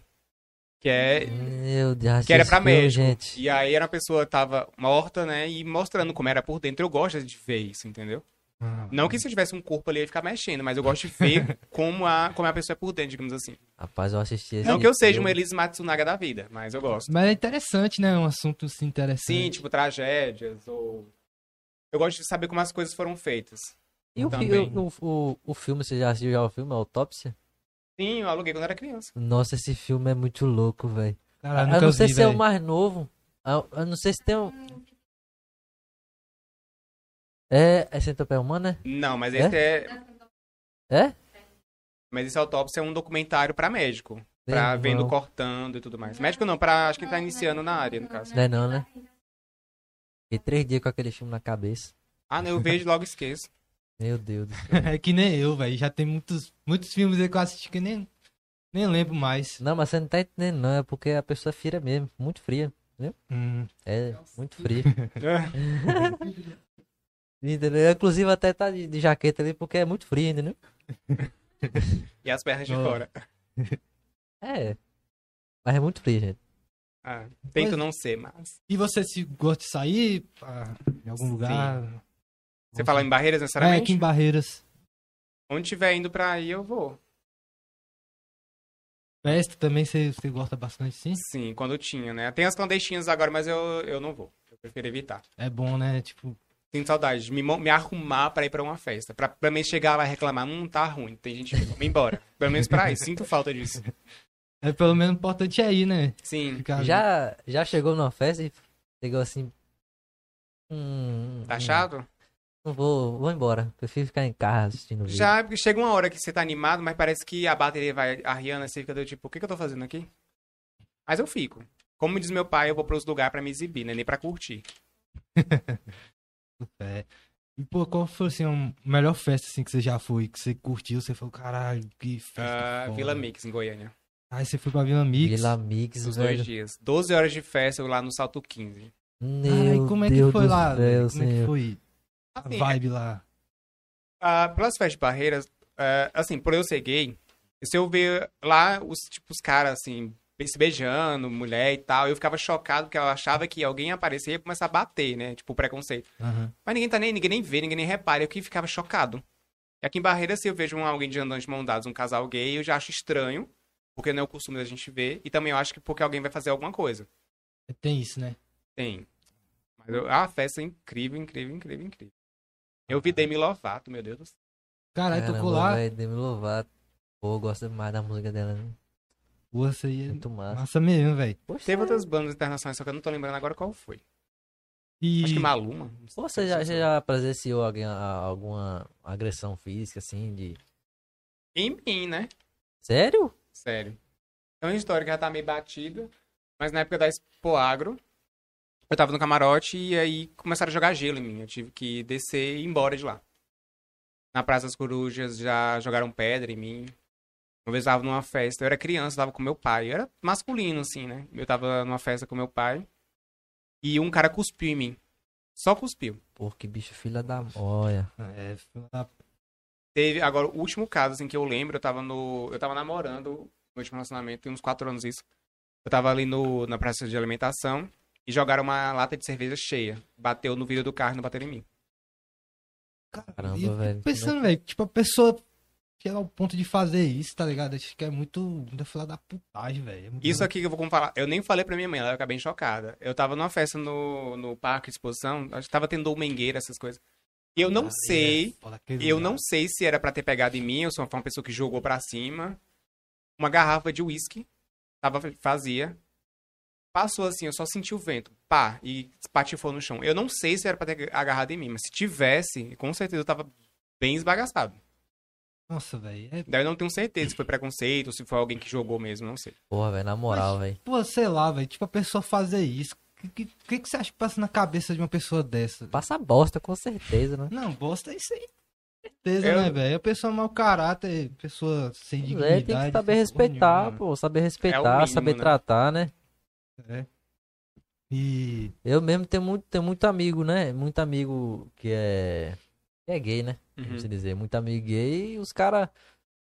Que é. Meu Deus, que era pra médico. Gente. E aí era uma pessoa que tava morta, né? E mostrando como era por dentro. Eu gosto de ver isso, entendeu? Ah, não que se eu tivesse um corpo ali, eu ia ficar mexendo, mas eu gosto de ver como, a, como a pessoa é por dentro, digamos assim. Rapaz, eu assisti esse. Não que eu seja uma Elise Matsunaga da vida, mas eu gosto. Mas é interessante, né? Um assunto assim, interessante. Sim, tipo tragédias ou. Eu gosto de saber como as coisas foram feitas. E o, o, o, o filme, você já assistiu já o filme, a Autópsia? Sim, eu aluguei quando era criança. Nossa, esse filme é muito louco, velho. Eu não sei vi, se véio. é o mais novo. Eu, eu não sei se tem um... É... É Centopéia Humana, né? Não, mas esse é... É? é? Mas esse Autópsia é um documentário pra médico. Bem, pra vendo, não. cortando e tudo mais. Médico não, pra... Acho que tá iniciando na área, no caso. Não é não, né? Fiquei três dias com aquele filme na cabeça. Ah, não, eu vejo e logo esqueço. Meu Deus do céu. É que nem eu, velho. Já tem muitos, muitos filmes aí que eu assisti que nem, nem lembro mais. Não, mas você não tá entendendo, não. É porque a pessoa é fria mesmo. Muito fria. Entendeu? Hum. É, Nossa. muito fria. Entendeu? Inclusive, até tá de, de jaqueta ali porque é muito fria, entendeu? E as pernas de fora. É. Mas é muito fria, gente. Ah, tento pois... não ser, mas... E você se gosta de sair pra... em algum Sim. lugar... Você fala em Barreiras, necessariamente? É, aqui em Barreiras. Onde tiver indo pra aí, eu vou. Festa também, você, você gosta bastante, sim? Sim, quando eu tinha, né? Tem as clandestinas agora, mas eu, eu não vou. Eu prefiro evitar. É bom, né? Tipo... Tenho saudade de me, me arrumar pra ir pra uma festa. Pra pelo menos chegar lá e reclamar, não hum, tá ruim, tem gente que vai embora. Pelo menos pra aí, sinto falta disso. É, pelo menos o importante é ir, né? Sim. Ficar... Já, já chegou numa festa e chegou assim... Hum, tá hum. chato? Não vou, vou embora. Prefiro ficar em casa assistindo vídeo. Já, porque chega uma hora que você tá animado, mas parece que a bateria vai... A Rihanna, você fica do tipo, o que, que eu tô fazendo aqui? Mas eu fico. Como diz meu pai, eu vou pros lugares pra me exibir, né? Nem pra curtir. É. E, pô, qual foi, assim, a melhor festa, assim, que você já foi? Que você curtiu, você falou, caralho, que festa. Ah, Vila Mix, em Goiânia. Ah, você foi pra Vila Mix? Vila Mix, Os velho. dois dias. doze horas de festa, eu lá no Salto quinze. Meu Ai, como é Deus que foi lá? Deus como Senhor. é que foi Assim, vibe lá. Ah, pelas festas de Barreiras, ah, assim, por eu ser gay, se eu ver lá os, tipo, os caras, assim, se beijando, mulher e tal, eu ficava chocado, porque eu achava que alguém aparecia e ia começar a bater, né? Tipo, o preconceito. Uhum. Mas ninguém tá nem, ninguém nem vê, ninguém nem repara, eu que ficava chocado. E aqui em Barreiras, se eu vejo um, alguém de andando de mão dadas, um casal gay, eu já acho estranho, Porque não é o costume da gente ver. E também eu acho que porque alguém vai fazer alguma coisa. Tem isso, né? Tem. Mas eu... ah, a festa é incrível, incrível, incrível, incrível. Eu vi Demi Lovato, meu Deus do céu. Caralho, tocou lá. Véio, Demi Lovato. Pô, eu gosto demais da música dela, né? Pô, essa aí é muito massa. Massa mesmo, velho. Teve outras bandas internacionais, só que eu não tô lembrando agora qual foi. E... acho que Maluma. Pô, você já, já presenciou alguém, alguma agressão física, assim, de... Em mim, né? Sério? Sério. É uma história que já tá meio batida, mas na época da Expo Agro, eu tava no camarote e aí começaram a jogar gelo em mim. Eu tive que descer e ir embora de lá. Na Praça das Corujas já jogaram pedra em mim. Uma vez eu tava numa festa, eu era criança, eu tava com meu pai. Eu era masculino, assim, né? Eu tava numa festa com meu pai e um cara cuspiu em mim. Só cuspiu. Pô, que bicho, filha da... olha. É, filha da... Teve, agora, o último caso, assim, que eu lembro, eu tava no... eu tava namorando, meu último relacionamento, tem uns quatro anos isso. Eu tava ali no, na praça de alimentação e jogaram uma lata de cerveja cheia. Bateu no vidro do carro e não bateram em mim. Caramba, eu velho. Pensando, velho, tipo, a pessoa... chegar ao ponto de fazer isso, tá ligado? Acho que é muito da fila da putagem, velho. É muito... isso aqui que eu vou falar, eu nem falei pra minha mãe, ela acabei chocada. Eu tava numa festa no, no parque de exposição, acho que tava tendo domingueira, essas coisas. E eu não ah, sei, é foda, eu não sei se era pra ter pegado em mim, eu só fui uma pessoa que jogou pra cima. Uma garrafa de uísque, tava vazia. Passou assim, eu só senti o vento, pá, e patifou no chão. Eu não sei se era pra ter agarrado em mim, mas se tivesse, com certeza eu tava bem esbagaçado. Nossa, velho. É... daí eu não tenho certeza se foi preconceito ou se foi alguém que jogou mesmo, não sei. Porra, velho, na moral, velho. Pô, sei lá, velho. Tipo, a pessoa fazer isso. O que, que, que você acha que passa na cabeça de uma pessoa dessa? Passa bosta, com certeza, né? Não, bosta é isso aí. Certeza, eu... né, velho? A pessoa mau caráter, pessoa sem dignidade. É, tem que saber respeitar, nenhuma, pô. Saber respeitar, é mínimo, saber né? tratar, né? É. E... eu mesmo tenho muito, tenho muito amigo, né? Muito amigo que é... é gay, né? Uhum. Se dizer, muito amigo gay. E os caras...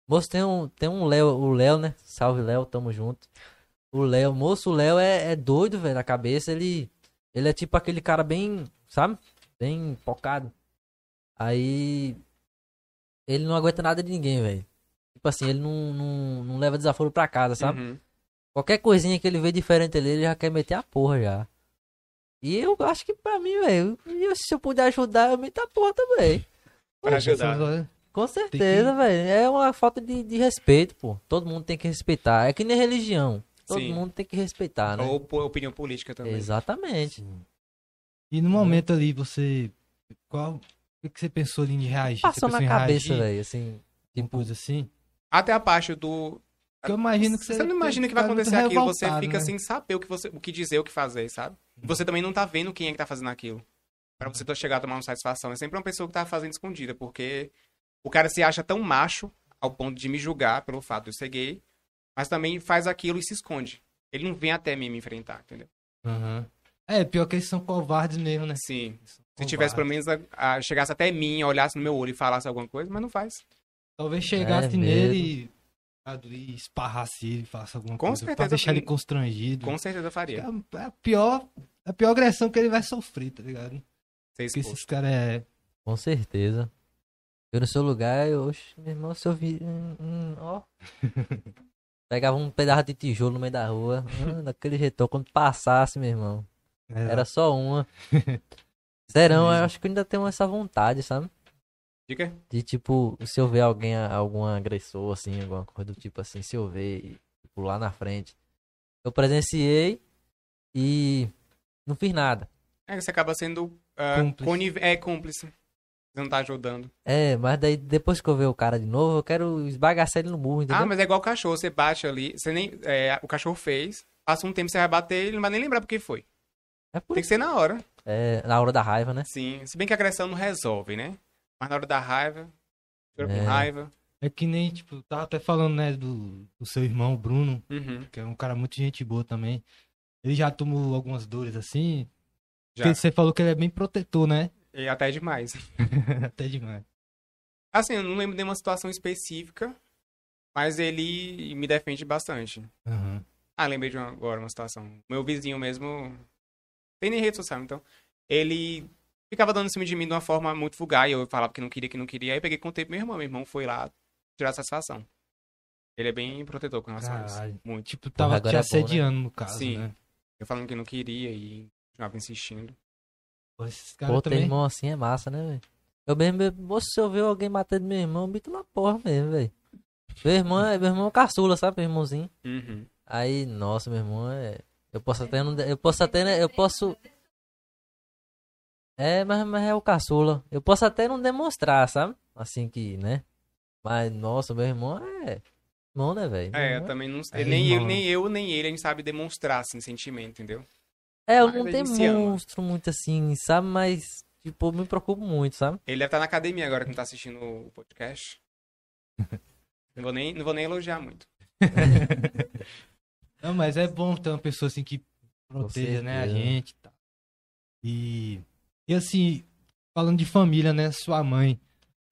moço, tem um, tem um Léo, o Léo, né? Salve, Léo, tamo junto. O Léo, moço, o Léo é, é doido, velho, na cabeça. Ele ele é tipo aquele cara bem, sabe? Bem focado. Aí... ele não aguenta nada de ninguém, velho. Tipo assim, ele não, não, não leva desaforo pra casa, sabe? Uhum. Qualquer coisinha que ele vê diferente ali, ele já quer meter a porra, já. E eu acho que pra mim, velho, se eu puder ajudar, eu meto a porra também. Pra ajudar. Com certeza, que... velho. É uma falta de, de respeito, pô. Todo mundo tem que respeitar. É que nem religião. Todo Sim. mundo tem que respeitar, né? Ou opinião política também. Exatamente. Sim. E no momento ali, você... qual... o que você pensou ali de reagir? Passou na cabeça, velho, assim. Tipo assim? Até a parte do... eu imagino que você... você não imagina que vai acontecer aquilo. Você fica, né, sem saber o que, você... o que dizer, o que fazer, sabe? Você também não tá vendo quem é que tá fazendo aquilo. Pra você chegar a tomar uma satisfação. É sempre uma pessoa que tá fazendo escondida, porque o cara se acha tão macho ao ponto de me julgar pelo fato de eu ser gay, mas também faz aquilo e se esconde. Ele não vem até mim me enfrentar, entendeu? Uhum. É, pior que eles são covardes mesmo, né? Sim. Se tivesse pelo menos, a, a, chegasse até mim, olhasse no meu olho e falasse alguma coisa, mas não faz. Talvez chegasse é nele e esparrasse ele e falasse alguma Com coisa. Pra deixar ele constrangido. Com certeza eu faria. É a pior... a pior agressão que ele vai sofrer, tá ligado? Porque esses caras é... com certeza. Eu no seu lugar, eu... oxe, meu irmão, se eu vi... Hum, hum, ó. Pegava um pedaço de tijolo no meio da rua. Hum, daquele jeito, quando passasse, meu irmão. É. Era só uma. Serão, é eu acho que eu ainda tenho essa vontade, sabe? De quê? De tipo, se eu ver alguém, algum agressor, assim, alguma coisa do tipo assim, se eu ver, tipo, lá na frente. Eu presenciei e... não fiz nada. É que você acaba sendo... Uh, cúmplice. Coniv... É, cúmplice. Você não tá ajudando. É, mas daí depois que eu ver o cara de novo, eu quero esbagaçar ele no murro, entendeu? Ah, mas é igual o cachorro. Você bate ali, você nem... é, o cachorro fez, passa um tempo, você vai bater, ele não vai nem lembrar por que foi. É por... tem que ser na hora. É, na hora da raiva, né? Sim. Se bem que a agressão não resolve, né? Mas na hora da raiva, é. com raiva... é que nem, tipo, tava até falando, né, do, do seu irmão, Bruno, uhum, que é um cara muito gente boa também. Ele já tomou algumas dores, assim? Já. Você falou que ele é bem protetor, né? E até é demais. Até demais. Assim, eu não lembro de uma situação específica, mas ele me defende bastante. Uhum. Ah, lembrei de uma, agora uma situação. Meu vizinho mesmo, tem nem rede social, então, ele ficava dando em cima de mim de uma forma muito vulgar, e eu falava que não queria, que não queria, aí eu peguei e contei pro meu irmão. Meu irmão foi lá tirar satisfação. Ele é bem protetor com relação a isso. Muito. Tipo, tava te assediando, né? No caso, sim, né? Eu falando que não queria e continuava insistindo. Pô, esses caras Pô, também... Ter irmão assim é massa, né, velho? Eu mesmo, se eu ver alguém matando meu irmão, eu bito na porra mesmo, velho. Meu irmão é meu irmão caçula, sabe? Meu irmãozinho. Uhum. Aí, nossa, meu irmão é... Eu posso até... Não... Eu posso até... Né? Eu posso... É, mas, mas é o caçula. Eu posso até não demonstrar, sabe? Assim que, né? Mas, nossa, meu irmão é... Irmão, né, velho? É, eu é... também não sei. É, nem, eu, nem eu, nem ele, a gente sabe demonstrar, assim, sentimento, entendeu? É, eu mas não demonstro muito, assim, sabe? Mas, tipo, eu me preocupo muito, sabe? Ele deve estar na academia agora, que não tá assistindo o podcast. Não vou nem, não vou nem elogiar muito. Não, mas é bom ter uma pessoa assim que proteja, né, a gente. Tá. E, e assim, falando de família, né, sua mãe,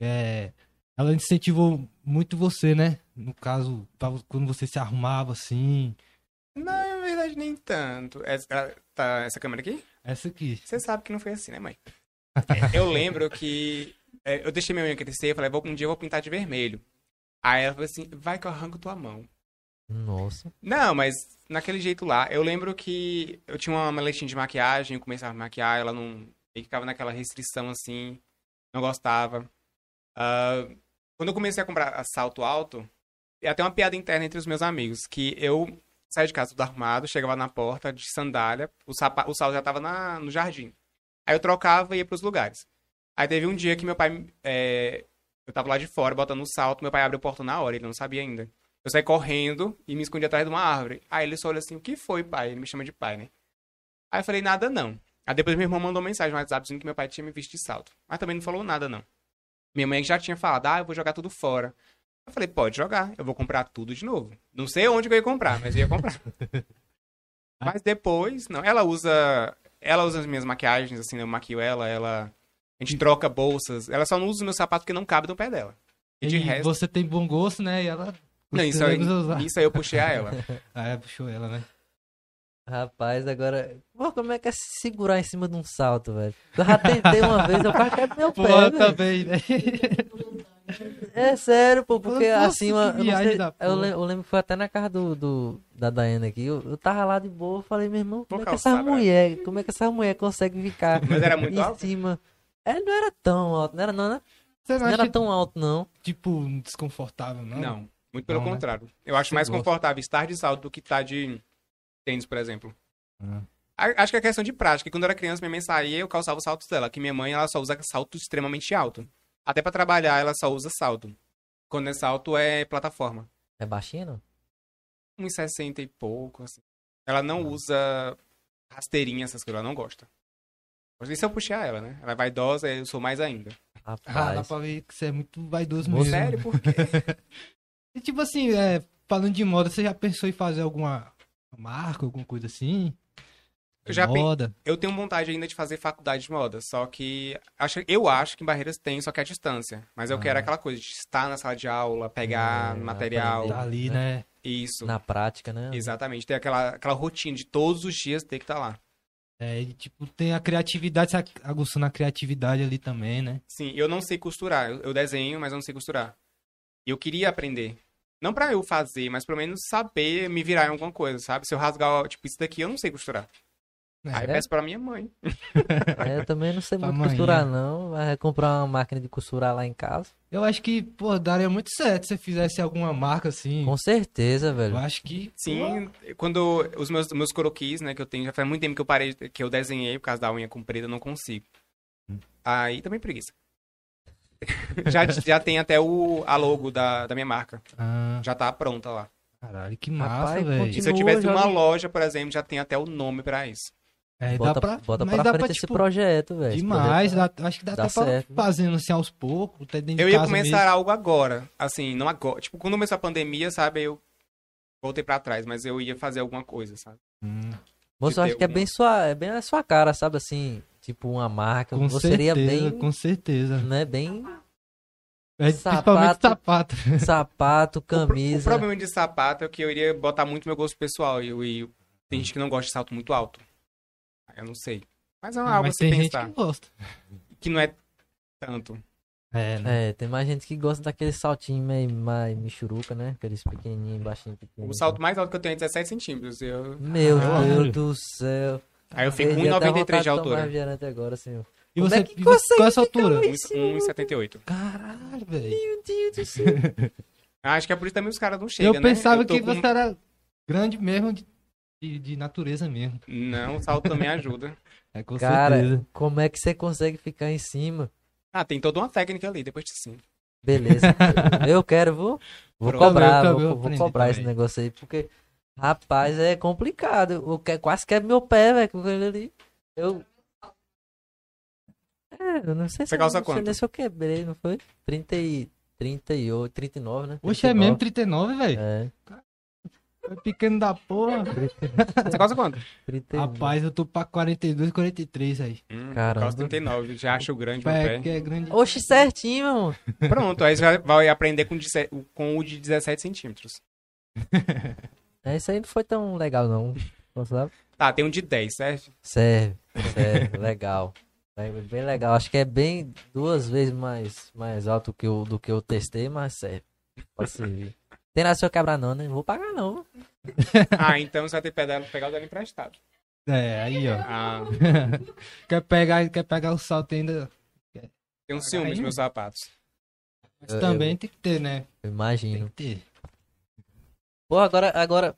é, ela incentivou muito você, né? No caso, quando você se arrumava assim. Não, na verdade, nem tanto. Essa, tá, essa câmera aqui? Essa aqui. Você sabe que não foi assim, né, mãe? Eu lembro que é, eu deixei minha unha crescer, eu falei, vou, um dia eu vou pintar de vermelho. Aí ela falou assim, vai que eu arranco tua mão. Nossa. Não, mas naquele jeito lá, eu lembro que eu tinha uma maletinha de maquiagem, eu começava a maquiar, ela não... Eu ficava naquela restrição assim, não gostava. Uh, quando eu comecei a comprar salto alto, até uma piada interna entre os meus amigos, que eu saía de casa tudo arrumado, chegava na porta de sandália, o, sapa... o salto já tava na... no jardim. Aí eu trocava e ia pros lugares. Aí teve um dia que meu pai... É... Eu tava lá de fora, botando o salto, meu pai abriu o portão na hora, ele não sabia ainda. Eu saí correndo e me escondi atrás de uma árvore. Aí ele só olhou assim, o que foi, pai? Ele me chama de pai, né? Aí eu falei, nada não. Aí depois meu irmão mandou mensagem no WhatsApp dizendo que meu pai tinha me visto de salto. Mas também não falou nada não. Minha mãe já tinha falado, ah, eu vou jogar tudo fora. Eu falei, pode jogar, eu vou comprar tudo de novo. Não sei onde que eu ia comprar, mas eu ia comprar. Mas depois, não, ela usa, ela usa as minhas maquiagens, assim, eu maquio ela, ela... A gente troca bolsas. Ela só não usa os meus sapatos porque não cabe no pé dela. E, e de resto... Você tem bom gosto, né? E ela... Não, isso aí, isso aí eu puxei a ela. Ah, puxou ela, né? Rapaz, agora... Pô, como é que é se segurar em cima de um salto, velho? Eu já tentei uma vez, eu quase caí do meu pé, velho. Pô, eu também, né? É sério, pô, porque nossa, assim... Uma, eu, sei, eu, lembro, eu lembro que foi até na casa do, do, da Daiane aqui. Eu, eu tava lá de boa, falei, meu irmão, como é que essa mulher... Como é que essa mulher consegue ficar Mas era muito em alto? cima... É, não era tão alto, não era não, né? Você não, não era tão alto, não. Tipo, desconfortável, não? Não, muito pelo não, contrário. Né? Eu acho Você mais gosta. confortável estar de salto do que estar de tênis, por exemplo. Ah. Acho que é questão de prática. Quando eu era criança, minha mãe saía e eu calçava os saltos dela. Que minha mãe, ela só usa salto extremamente alto. Até pra trabalhar, ela só usa salto. Quando é salto, é plataforma. É baixinho, não? um e sessenta e pouco, assim. Ela não ah. usa rasteirinha, essas coisas. Ela não gosta. Mas isso eu puxei a ela, né? Ela é vaidosa, eu sou mais ainda. Rapaz. Ah, dá pra ver que você é muito vaidoso mesmo. Sério, por quê? E tipo assim, é, falando de moda, você já pensou em fazer alguma marca, alguma coisa assim? Eu já moda? Pe... Eu tenho vontade ainda de fazer faculdade de moda, só que... Acho... Eu acho que em Barreiras tem, só que é a distância. Mas eu ah. quero aquela coisa de estar na sala de aula, pegar é, material... Tá ali, né? Isso. Na prática, né? Exatamente. Ter aquela, aquela rotina de todos os dias ter que estar lá. É, e, tipo, tem a criatividade, você aguçando a criatividade ali também, né? Sim, eu não sei costurar. Eu desenho, mas eu não sei costurar. Eu queria aprender. Não pra eu fazer, mas pelo menos saber me virar em alguma coisa, sabe? Se eu rasgar, tipo, isso daqui, eu não sei costurar. É. Aí eu peço pra minha mãe. É, eu também não sei muito Amanhã. costurar, não. Vai comprar uma máquina de costurar lá em casa. Eu acho que, pô, daria muito certo se você fizesse alguma marca, assim. Com certeza, velho. Eu acho que... Sim, pô. Quando os meus, meus croquis, né, que eu tenho, já faz muito tempo que eu parei, que eu desenhei por causa da unha comprida, eu não consigo. Hum. Aí também preguiça. já, já tem até o, a logo da, da minha marca. Ah. Já tá pronta lá. Caralho, que massa, velho. Se eu tivesse já... uma loja, por exemplo, já tem até o nome pra isso. É, bota dá pra, bota mas pra dá frente pra, tipo, esse projeto, velho. Demais, dá, acho que dá, dá até certo, pra fazendo assim aos poucos. Até dentro eu ia começar mesmo. algo agora, assim, não agora. Tipo, quando começou a pandemia, sabe, eu voltei pra trás, mas eu ia fazer alguma coisa, sabe? Hum. Você acha que alguma... é bem sua, é bem a sua cara, sabe, assim, tipo uma marca. Com você certeza, seria bem, com certeza. Né, bem... É, sapato, sapato. Sapato, camisa. O, pro, o problema de sapato é que eu iria botar muito meu gosto pessoal. E, e tem gente que não gosta de salto muito alto. Eu não sei. Mas é uma algo a se pensar. Mas tem gente que gosta. Que não é tanto. É, né? É, tem mais gente que gosta daquele saltinho meio, meio michuruca, né? Aqueles pequenininhos, baixinho, pequenininho. O salto mais alto que eu tenho é dezessete centímetros. Eu... Meu ah, Deus eu... do céu. Aí eu fico um metro e noventa e três de altura. De agora, senhor. E você, é que e você qual é essa altura? um metro e setenta e oito. Caralho, velho. Meu Deus do céu. Acho que é por isso também os caras não chegam, né? Eu pensava eu que com... você era grande mesmo, de, de natureza mesmo. Não, o salto também ajuda. É, com cara, certeza. Como é que você consegue ficar em cima? Ah, tem toda uma técnica ali, depois de sim. Beleza. Eu quero, vou, vou cobrar, eu, eu, eu vou, vou cobrar também. Esse negócio aí, porque, rapaz, é complicado. Eu, eu quase quebro meu pé, velho, com ele ali. Eu... É, eu não sei se, eu, não sei se eu quebrei, não foi? trinta e oito, trinta e nove, né? Oxe, é mesmo trinta e nove, velho? É. É pequeno da porra. Você gosta quanto? trinta e um. Rapaz, eu tô pra quarenta e dois, quarenta e três aí. Hum, caramba. Gosto trinta e nove, já acho grande o pé. É grande. Oxe, certinho, meu amor. Pronto, aí você vai aprender com, com o de dezessete centímetros. É, isso aí não foi tão legal, não. Você sabe? Tá, tem um de dez, serve? Serve, serve, legal. É bem legal, acho que é bem duas vezes mais, mais alto que eu, do que eu testei, mas serve. Pode servir. Tem nada se eu quebrar não, né? Não vou pagar não. Ah, então você vai ter pedal, pegar o dele emprestado. É, aí ó. Ah. Quer, pegar, quer pegar o salto ainda? Tem um ciúme dos meus sapatos. Mas eu, também eu, tem que ter, né? Eu imagino. Tem que ter. Pô, agora, agora...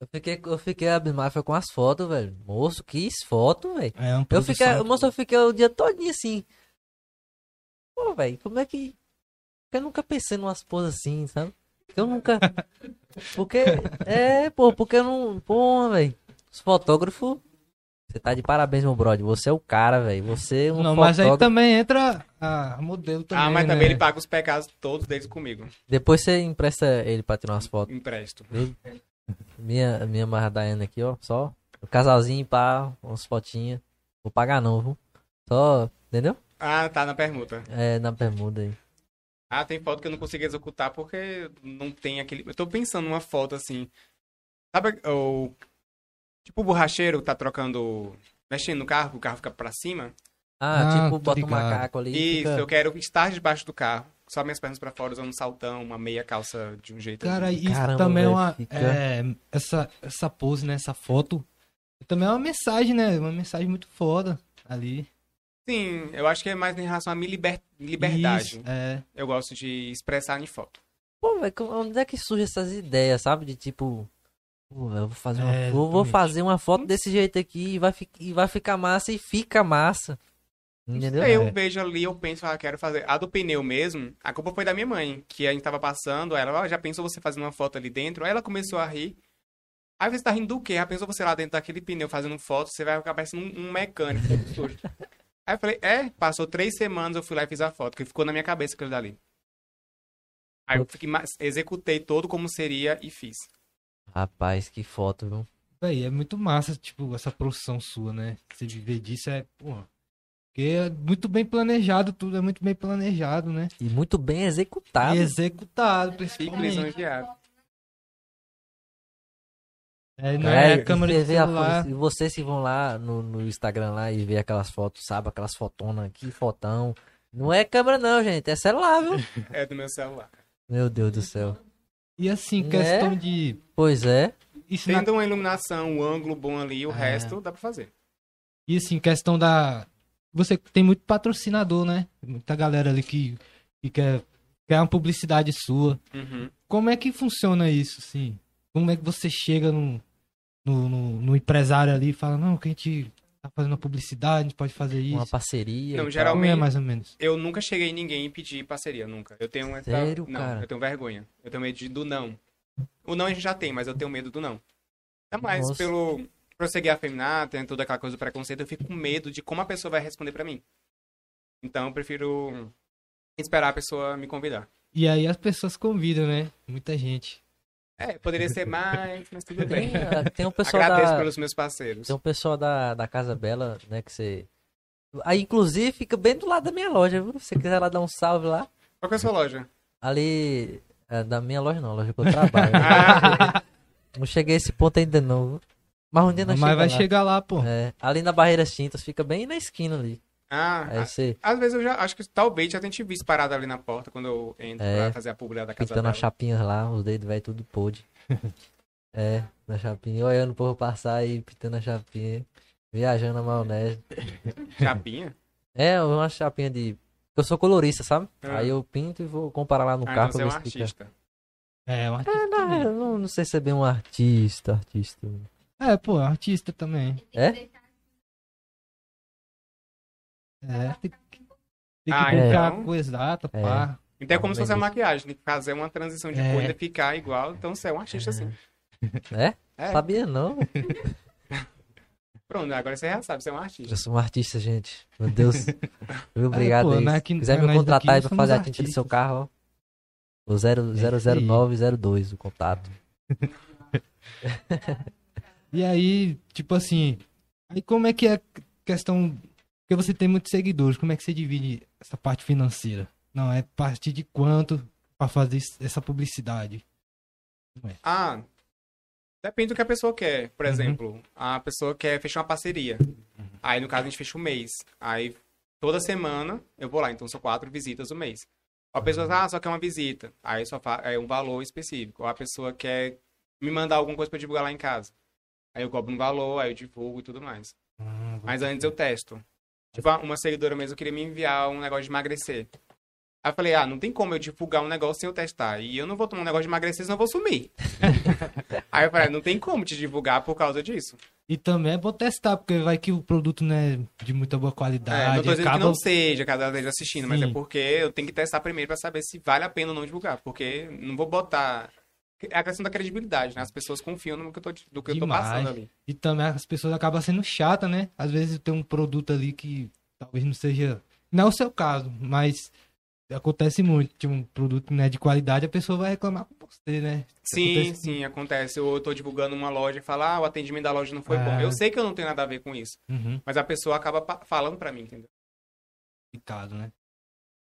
Eu fiquei, eu fiquei abismado com as fotos, velho. Moço, que foto, velho. É, um eu fiquei, moço, eu fiquei o dia todinho assim. Pô, velho, como é que... Eu nunca pensei numas poses assim, sabe? Eu nunca... Porque... É, pô, porque eu não... Pô, velho. Os fotógrafos... Você tá de parabéns, meu brother. Você é o cara, velho. Você é um não, fotógrafo. Mas aí também entra a modelo também, ah, mas né? Também ele paga os pecados todos deles comigo. Depois você empresta ele pra tirar umas fotos. Empresto. Ele... Minha, minha Mardaiana aqui, ó. Só o casalzinho, pá. Umas fotinhas. Vou pagar não, viu? Só... Entendeu? Ah, tá na permuta. É, na permuta aí. Ah, tem foto que eu não consegui executar porque não tem aquele... Eu tô pensando numa foto assim... Sabe o... Tipo o borracheiro que tá trocando... Mexendo no carro, o carro fica pra cima. Ah, ah tipo bota ligado. Um macaco ali. Isso, fica... eu quero estar debaixo do carro. Só minhas pernas pra fora, usando um saltão, uma meia calça de um jeito... Cara, assim. Isso caramba, também é uma... Fica... É, essa, essa pose, né? Essa foto. Também é uma mensagem, né? Uma mensagem muito foda ali. Sim, eu acho que é mais em relação à minha liber... liberdade. Isso, é. Eu gosto de expressar em foto. Pô, velho, onde é que surgem essas ideias, sabe? De tipo, pô, eu vou fazer uma, é, vou, vou fazer uma foto desse jeito aqui e vai, fi... e vai ficar massa e fica massa. Entendeu? Eu é. vejo ali, eu penso, ah, quero fazer. A do pneu mesmo, a culpa foi da minha mãe, que a gente tava passando, ela já pensou você fazendo uma foto ali dentro, aí ela começou a rir. Aí você tá rindo do quê? Já pensou você lá dentro daquele pneu fazendo foto, você vai acabar sendo um, um mecânico. Aí eu falei, é, passou três semanas, eu fui lá e fiz a foto, que ficou na minha cabeça aquilo dali. Aí eu fiquei, executei todo como seria e fiz. Rapaz, que foto, viu? Véi, é muito massa, tipo, essa profissão sua, né? Você viver disso é, porra, porque é muito bem planejado tudo, é muito bem planejado, né? E muito bem executado. E executado, principalmente. É, não é, é a câmera de celular. E vocês que vão lá no, no Instagram lá e ver aquelas fotos, sabe? Aquelas fotonas, que fotão. Não é câmera não, gente. É celular, viu? É do meu celular. Meu Deus do céu. E assim, não questão é? De... Pois é. Isso tendo na... uma iluminação, um ângulo bom ali, o é. resto dá pra fazer. E assim, questão da... Você tem muito patrocinador, né? Muita galera ali que, que quer, quer uma publicidade sua. Uhum. Como é que funciona isso, assim? Como é que você chega num... No, no, no empresário ali, fala, não, que a gente tá fazendo uma publicidade, a gente pode fazer isso. Uma parceria. Não, geralmente, é mais ou menos. Eu nunca cheguei em ninguém e pedi parceria, nunca. Eu tenho essa... Sério, não, cara? Eu tenho vergonha. Eu tenho medo do não. O não a gente já tem, mas eu tenho medo do não. Ainda mais Nossa. pelo... prosseguir afeminado, tem toda aquela coisa do preconceito, eu fico com medo de como a pessoa vai responder pra mim. Então eu prefiro esperar a pessoa me convidar. E aí as pessoas convidam, né? Muita gente. É, poderia ser mais, mas tudo bem. Tem, tem um pessoal Agradeço da, pelos meus parceiros. Tem um pessoal da, da Casa Bela, né, que você... Aí, inclusive, fica bem do lado da minha loja, viu? Se você quiser lá dar um salve lá. Qual que é a sua loja? Ali... É, da minha loja não, loja que eu trabalho. Ah. Não cheguei a esse ponto ainda não, viu? Mas um dia não Mas chega vai lá. chegar lá, pô. É, ali na Barreiras Tintas, fica bem na esquina ali. Ah, a, você... às vezes eu já acho que talvez já tenha te visto parado ali na porta quando eu entro é, pra fazer a publi da casa pintando dela. As chapinhas lá, os dedos, velho, tudo pôde. É, na chapinha, olhando o povo passar e pintando a chapinha, viajando a maionese. Chapinha? É, uma chapinha de... Eu sou colorista, sabe? É. Aí eu pinto e vou comparar lá no ah, carro. Você é um artista. É, um artista. É, não, não, não sei se é bem um artista, artista. É, pô, artista também. É? É, tem que, tem ah, que comprar então... coisa exata, é. Pá. Então é como se fosse a maquiagem, fazer uma transição de é. Cor e ficar igual, então você é um artista é. Assim. É? É? Sabia não. Pronto, agora você já sabe, você é um artista. Eu sou um artista, gente. Meu Deus. Obrigado. É, pô, é que, se quiser me contratar aí pra fazer a tinta do seu carro, ó. O zero zero zero nove zero dois, o contato. E aí, tipo assim, aí como é que é questão... Porque você tem muitos seguidores, como é que você divide essa parte financeira? Não, é a partir de quanto para fazer essa publicidade? É. Ah, depende do que a pessoa quer. Por uhum. exemplo, a pessoa quer fechar uma parceria. Uhum. Aí, no caso, a gente fecha um mês. Aí, toda semana, eu vou lá. Então, são quatro visitas no mês. A pessoa uhum. ah, só quer uma visita. Aí, só fa... é um valor específico. Ou a pessoa quer me mandar alguma coisa para divulgar lá em casa. Aí, eu cobro um valor, aí eu divulgo e tudo mais. Uhum. Mas antes, eu testo. Tipo, uma seguidora mesmo queria me enviar um negócio de emagrecer. Aí eu falei, ah, não tem como eu divulgar um negócio sem eu testar. E eu não vou tomar um negócio de emagrecer, senão eu vou sumir. Aí eu falei, não tem como te divulgar por causa disso. E também é bom testar, porque vai que o produto não é de muita boa qualidade. É, não tô dizendo acaba... que não seja, cada vez esteja assistindo. Sim. Mas é porque eu tenho que testar primeiro pra saber se vale a pena ou não divulgar. Porque não vou botar... É a questão da credibilidade, né? As pessoas confiam no que eu tô, do que eu tô passando ali. E também as pessoas acabam sendo chatas, né? Às vezes tem um produto ali que talvez não seja... Não é o seu caso, mas acontece muito. Tem um produto, né, de qualidade, a pessoa vai reclamar com você, né? Sim, acontece... sim, acontece. Ou eu tô divulgando uma loja e fala, ah, o atendimento da loja não foi é... bom. Eu sei que eu não tenho nada a ver com isso. Uhum. Mas a pessoa acaba falando pra mim, entendeu? Complicado, né?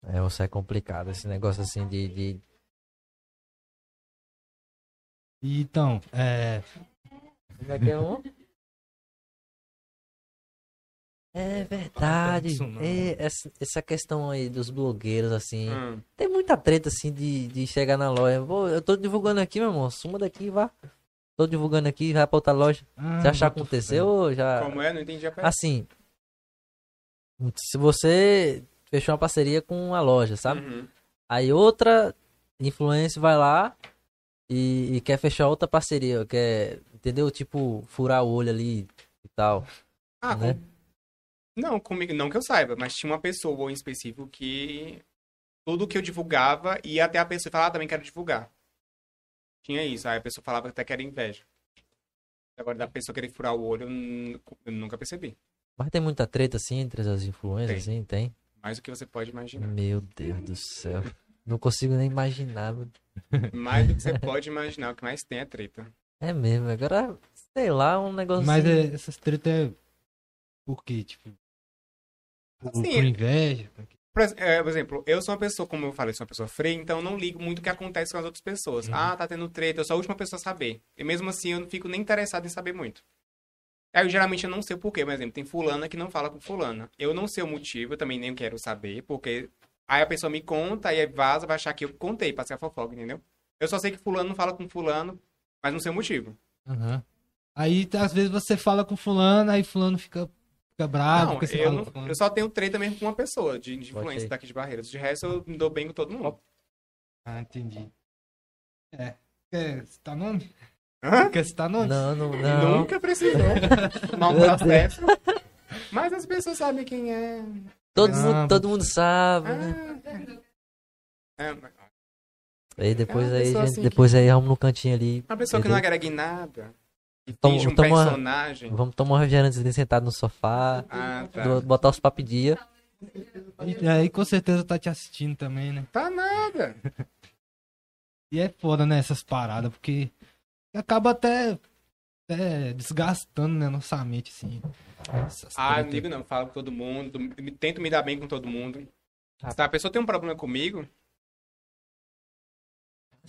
É, você é complicado. Esse negócio assim de... de... Então, é... É verdade. É, essa, essa questão aí dos blogueiros, assim... Hum. Tem muita treta, assim, de, de chegar na loja. Vou, eu tô divulgando aqui, meu irmão. Suma daqui, vá. Tô divulgando aqui, vai pra outra loja. Ah, você acha que aconteceu? Já... Como é? Não entendi a coisa. Assim, se você fechou uma parceria com a loja, sabe? Uhum. Aí outra influencer vai lá... E, e quer fechar outra parceria, quer, entendeu? Tipo, furar o olho ali e tal. Ah, né? Com... Não, comigo, não que eu saiba, mas tinha uma pessoa em específico que tudo que eu divulgava ia até a pessoa e falava, ah, também quero divulgar. Tinha isso, aí a pessoa falava até que era inveja. Agora, da pessoa querer furar o olho, eu nunca percebi. Mas tem muita treta, assim, entre as influências, assim, tem? Mais do que você pode imaginar. Meu Deus do céu. Não consigo nem imaginar. Mais do que você pode imaginar, o que mais tem é treta. É mesmo, agora, sei lá, um negócio... Mas é, essas tretas é por quê? Tipo, por, assim, por inveja? Por exemplo, eu sou uma pessoa, como eu falei, sou uma pessoa fria, então eu não ligo muito o que acontece com as outras pessoas. Uhum. Ah, tá tendo treta, eu sou a última pessoa a saber. E mesmo assim, eu não fico nem interessado em saber muito. Aí, eu, geralmente, eu não sei o porquê. Por exemplo, tem fulana que não fala com fulana. Eu não sei o motivo, eu também nem quero saber, porque... Aí a pessoa me conta, aí vaza, vai achar que eu contei, passei a fofoca, entendeu? Eu só sei que fulano não fala com fulano, mas não sei o motivo. Uhum. Aí, às vezes, você fala com fulano, aí fulano fica, fica bravo. Não, você eu, fala não com eu só tenho treta mesmo com uma pessoa de, de influência daqui de Barreiras. De resto, eu me dou bem com todo mundo. Ah, entendi. É. Quer citar nome? Hã? Quer citar nome? Não, não, não. Nunca precisou. Mal processo. Mas as pessoas sabem quem é... Todo, ah, mundo, todo mundo sabe, ah, né? É, é. Aí depois, é aí, gente, assim depois que... aí arruma no cantinho ali. Uma pessoa entendeu? Que não agrega em nada. E finge um toma, personagem. Vamos tomar um refrigerante sentado no sofá. Ah, tá. do, botar os papidias. E aí com certeza tá te assistindo também, né? Tá nada. E é foda, né? Essas paradas, porque acaba até... É, desgastando, né, nossa mente, assim. Essas ah, não digo não, falo com todo mundo, me, tento me dar bem com todo mundo. Ah, se a pessoa tem um problema comigo...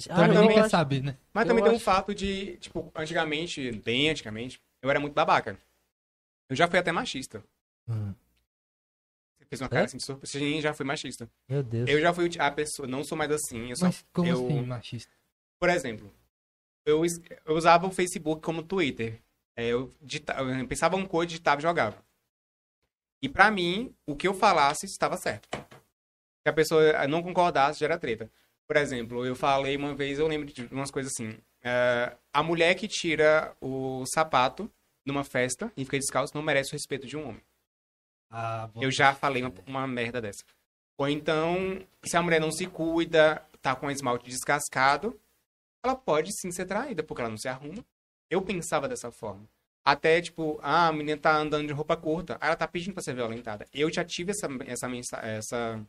Ah, também não quer acho... saber, né? Mas eu também acho... tem um fato de, tipo, antigamente, bem antigamente, eu era muito babaca. Eu já fui até machista. Hum. fez uma cara é? assim de surpresa. Sim, já fui machista. Meu Deus. Eu já fui a pessoa, não sou mais assim. Eu só, Mas como eu... assim, machista? Por exemplo, eu, eu usava o Facebook como Twitter. Eu, digita... eu pensava um code, digitava e jogava. E pra mim, o que eu falasse estava certo. Se a pessoa não concordasse, já era treta. Por exemplo, eu falei uma vez, eu lembro de umas coisas assim. Uh, a mulher que tira o sapato numa festa e fica descalço não merece o respeito de um homem. Ah, eu já falei uma, uma merda dessa. Ou então, se a mulher não se cuida, tá com esmalte descascado, ela pode sim ser traída, porque ela não se arruma. Eu pensava dessa forma. Até, tipo, ah, a menina tá andando de roupa curta, ela tá pedindo pra ser violentada. Eu já tive essa, essa, essa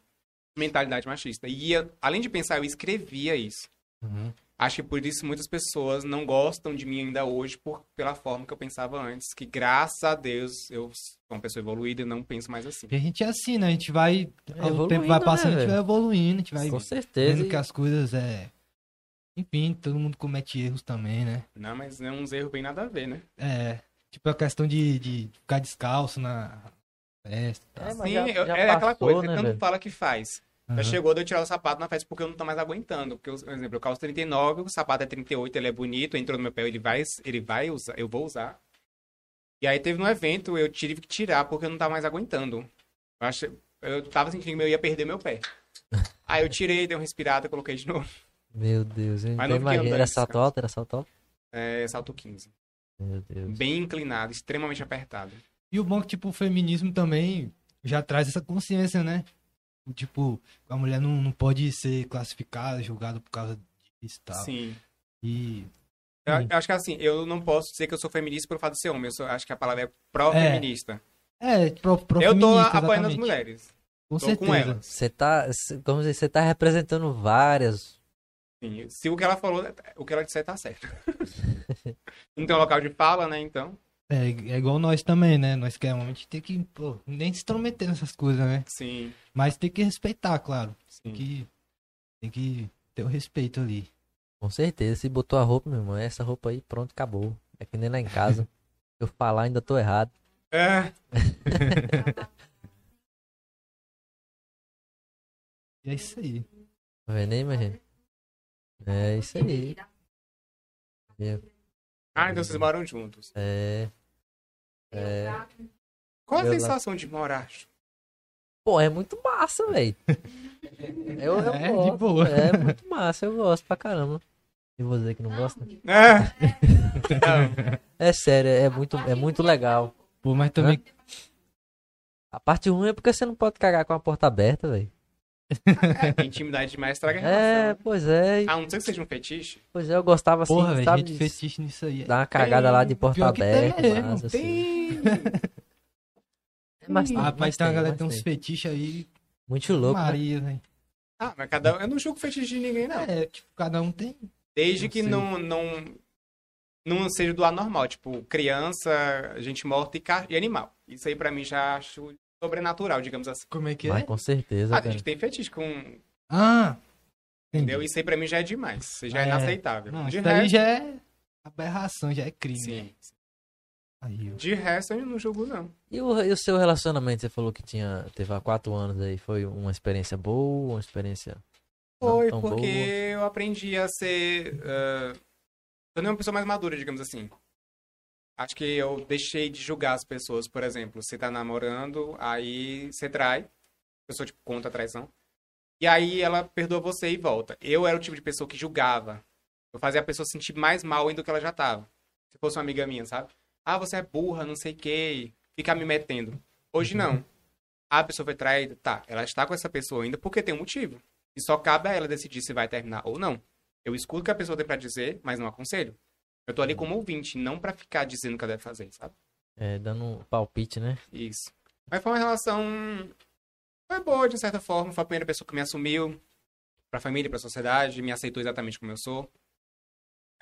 mentalidade machista. E, eu, além de pensar, eu escrevia isso. Uhum. Acho que por isso muitas pessoas não gostam de mim ainda hoje, por, pela forma que eu pensava antes. Que, graças a Deus, eu sou uma pessoa evoluída e não penso mais assim. E a gente é assim, né? A gente vai... O tempo vai passando, né, a gente vai evoluindo. A gente vai com certeza. Vendo que as coisas é... Enfim, todo mundo comete erros também, né? Não, mas é uns erros bem nada a ver, né? É. Tipo, a questão de, de ficar descalço na festa. É, sim, já, já é passou, aquela coisa, né, tanto velho? Fala que faz. Uhum. Já chegou de eu tirar o sapato na festa porque eu não tô mais aguentando. Porque, eu, por exemplo, eu calço trinta e nove, o sapato é trinta e oito, ele é bonito, entrou no meu pé, ele vai, ele vai usar, eu vou usar. E aí teve um evento, eu tive que tirar porque eu não tava mais aguentando. Eu, achei, eu tava sentindo que eu ia perder meu pé. Aí eu tirei, dei uma respirada, coloquei de novo. Meu Deus, hein? Era salto alto, era salto alto? É, salto quinze. Meu Deus. Bem inclinado, extremamente apertado. E o bom que, tipo, o feminismo também já traz essa consciência, né? Tipo, a mulher não, não pode ser classificada, julgada por causa disso e tal. Sim. E... Eu, eu acho que, assim, eu não posso dizer que eu sou feminista pelo fato de ser homem. Eu sou, acho que a palavra é pró-feminista. É, é pró, pró-feminista, eu tô apoiando exatamente as mulheres. Com tô certeza. Com elas. Você tá, como dizer, você tá representando várias... Sim, se o que ela falou, o que ela disser tá certo. Não tem um local de fala, né, então. É, é igual nós também, né? Nós que é homem, a gente tem que, pô, nem se intrometer nessas coisas, né? Sim. Mas tem que respeitar, claro. Sim. Tem que, tem que ter o respeito ali. Com certeza, se botou a roupa, meu irmão, essa roupa aí, pronto, acabou. É que nem lá em casa. Eu falar, ainda tô errado. É. E é isso aí. Não é nem, imagina. É isso aí. É. Ah, então vocês moram juntos. É. é. Qual a eu sensação lá... de morar? Pô, é muito massa, velho. eu, eu é, gosto. De boa. É muito massa, eu gosto pra caramba. E você que não gosta? É. É sério, é muito, é muito legal. Pô, mas também. A parte ruim é porque você não pode cagar com a porta aberta, velho. É, intimidade demais estraga a relação. É, pois é. Ah, não sei que seja um fetiche. Pois é, eu gostava assim. Porra, sabe, gente, fetiche nisso aí. Dar uma cagada tem, lá de porta aberta. Tem, mas, assim. tem. Mas tem. Ah, rapaz, tem uma galera que tem uns fetiches aí. Muito louco. Maria, né? Ah, mas cada um. Eu não julgo fetiche de ninguém, não. É, tipo, cada um tem. Desde não que não, não, não seja do anormal. Tipo, criança, gente morta e, car... e animal. Isso aí pra mim já acho. Sobrenatural, digamos assim. Como é que é? Mas, com certeza. Ah, cara, a gente tem fetiche com... Ah! Entendeu? Isso aí pra mim já é demais. Isso já é, é inaceitável. Não, de isso resto... aí já é aberração, já é crime. Sim. Aí eu... De resto, eu não julgo, não. E o, e o seu relacionamento? Você falou que tinha, teve há quatro anos aí. Foi uma experiência boa? Uma experiência Foi, porque boa? eu aprendi a ser... Uh, tornei uma pessoa mais madura, digamos assim. Acho que eu deixei de julgar as pessoas, por exemplo. Você tá namorando, aí você trai. A pessoa, tipo, conta a traição. E aí ela perdoa você e volta. Eu era o tipo de pessoa que julgava. Eu fazia a pessoa se sentir mais mal ainda do que ela já tava. Se fosse uma amiga minha, sabe? Ah, você é burra, não sei o quê. Ficar me metendo. Hoje não. Ah, a pessoa foi traída. Tá, ela está com essa pessoa ainda porque tem um motivo. E só cabe a ela decidir se vai terminar ou não. Eu escuto o que a pessoa tem pra dizer, mas não aconselho. Eu tô ali como ouvinte, não pra ficar dizendo o que ela deve fazer, sabe? É, dando um palpite, né? Isso. Mas foi uma relação... Foi boa, de certa forma. Foi a primeira pessoa que me assumiu. Pra família, pra sociedade. Me aceitou exatamente como eu sou.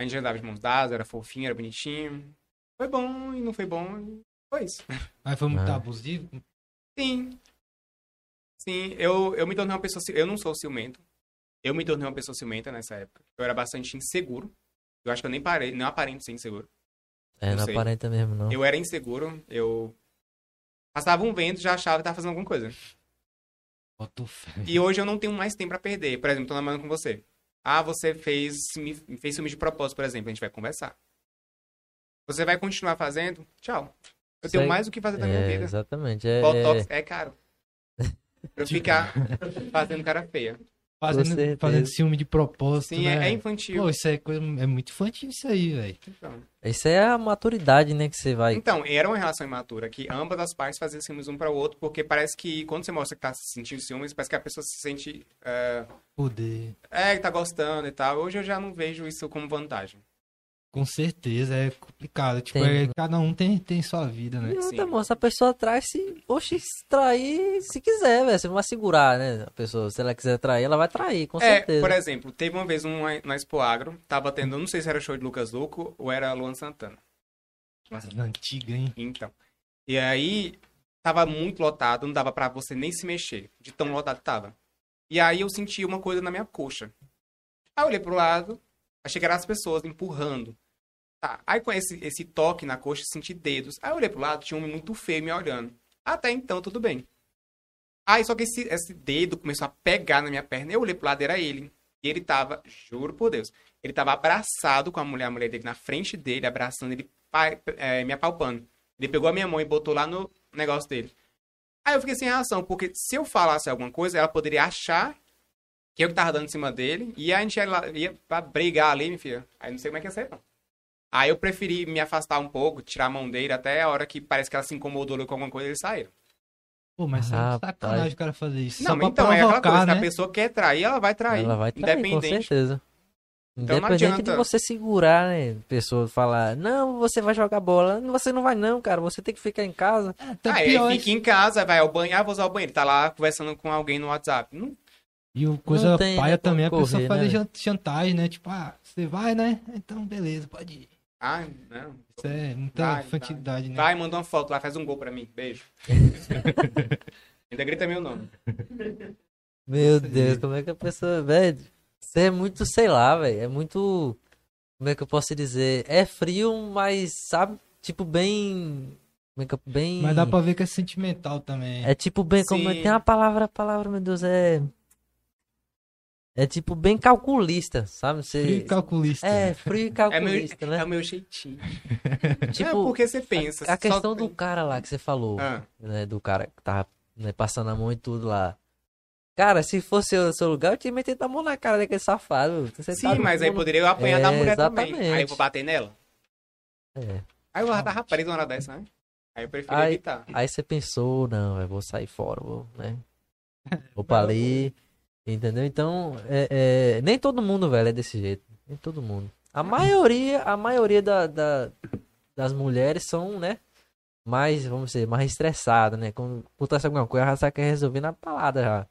A gente andava de mãos dadas, era fofinho, era bonitinho. Foi bom e não foi bom. Foi isso. Mas foi muito ah. abusivo? Sim. Sim, eu, eu me tornei uma pessoa... Eu não sou ciumento. Eu me tornei uma pessoa ciumenta nessa época. Eu era bastante inseguro. Eu acho que eu nem parei, não aparento ser inseguro. É, não, não aparenta mesmo, não. Eu era inseguro, eu passava um vento e já achava que tava fazendo alguma coisa. E hoje eu não tenho mais tempo pra perder. Por exemplo, tô namorando com você. Ah, você fez, me fez filme de propósito, por exemplo. A gente vai conversar. Você vai continuar fazendo? Tchau. Eu tenho Sei. mais o que fazer da minha é, vida. Exatamente. É, Botox é, é caro. Pra eu ficar fazendo cara feia. Fazendo, fazendo ciúme de propósito, Sim, né? é infantil. Pô, isso é, coisa, é muito infantil isso aí, velho. Então, isso é a maturidade, né, que você vai... Então, era uma relação imatura, que ambas as partes faziam ciúmes um para o outro, porque parece que quando você mostra que tá sentindo ciúmes, parece que a pessoa se sente... É... Poder. É, que tá gostando e tal. Hoje eu já não vejo isso como vantagem. Com certeza, é complicado. Tipo, é, cada um tem, tem sua vida, né? Não, tá bom, se a pessoa trai, se... Oxe, se trair, se quiser, velho. Você não vai segurar, né? A pessoa, se ela quiser trair, ela vai trair, com é, certeza. Por exemplo, teve uma vez um na Expo Agro, tava tendo, não sei se era show de Lucas Luco ou era Luan Santana. Nossa, antiga, hein? Então. E aí, tava muito lotado, não dava pra você nem se mexer, de tão lotado que tava. E aí, eu senti uma coisa na minha coxa. Aí, eu olhei pro lado... Achei que eram as pessoas empurrando. Tá. Aí com esse, esse toque na coxa, senti dedos. Aí eu olhei pro lado, tinha um homem muito feio me olhando. Até então, tudo bem. Aí só que esse, esse dedo começou a pegar na minha perna. Eu olhei pro lado, era ele. E ele tava, juro por Deus, ele tava abraçado com a mulher, a mulher dele na frente dele, abraçando ele, é, me apalpando. Ele pegou a minha mão e botou lá no negócio dele. Aí eu fiquei sem reação, porque se eu falasse alguma coisa, ela poderia achar... que eu que tava dando em cima dele, e a gente ia, lá, ia pra brigar ali, minha filha. Aí não sei como é que ia ser, não. Aí eu preferi me afastar um pouco, tirar a mão dele, até a hora que parece que ela se incomodou com alguma coisa, eles saíram. Pô, mas ah, sacanagem o cara fazer isso. Não, então provocar, é aquela coisa, né? Se a pessoa quer trair, ela vai trair. Ela vai trair, independente. Com certeza. Então, independente de você segurar, né? A pessoa falar, não, você vai jogar bola. Você não vai não, cara. Você tem que ficar em casa. É, tá aí ele fica em casa, vai ao banheiro, ah, vou usar o banheiro. Tá lá conversando com alguém no WhatsApp. Não. E o coisa tem, paia né, também, a correr, pessoa fazer né, chantagem, né? Tipo, ah, você vai, né? Então, beleza, pode ir. Ah, não. Isso é muita vai, infantilidade, vai. né? Vai, manda uma foto lá, faz um gol pra mim. Beijo. Ainda grita meu nome. Meu Deus, como é que a pessoa... Velho, você é muito, sei lá, velho. É muito... Como é que eu posso dizer? É frio, mas, sabe? Tipo, bem... bem... Mas dá pra ver que é sentimental também. É tipo, bem... Como... Tem uma palavra, a palavra, meu Deus, é... É tipo bem calculista, sabe? Você... Frio e calculista. É, frio e calculista, é meu, né? É o meu jeitinho. Tipo, é porque você pensa. A, a questão só... do cara lá que você falou, ah. né? Do cara que tava né, passando a mão e tudo lá. Cara, se fosse o seu lugar, eu tinha metido a mão na cara daquele safado. Você Sim, tá mas aí mundo... poderia eu apanhar é, da mulher exatamente. também. Aí eu vou bater nela. É. Aí eu tava preso uma hora dessa, né? Aí eu prefiro aí, evitar. Aí você pensou, não, eu vou sair fora, vou, né? Vou pra ali... Entendeu? Então, é, é... nem todo mundo, velho, é desse jeito. Nem todo mundo. A maioria, a maioria da, da, das mulheres são, né? Mais, vamos dizer, mais estressadas, né? Quando acontece alguma coisa, ela já quer resolver na palada já.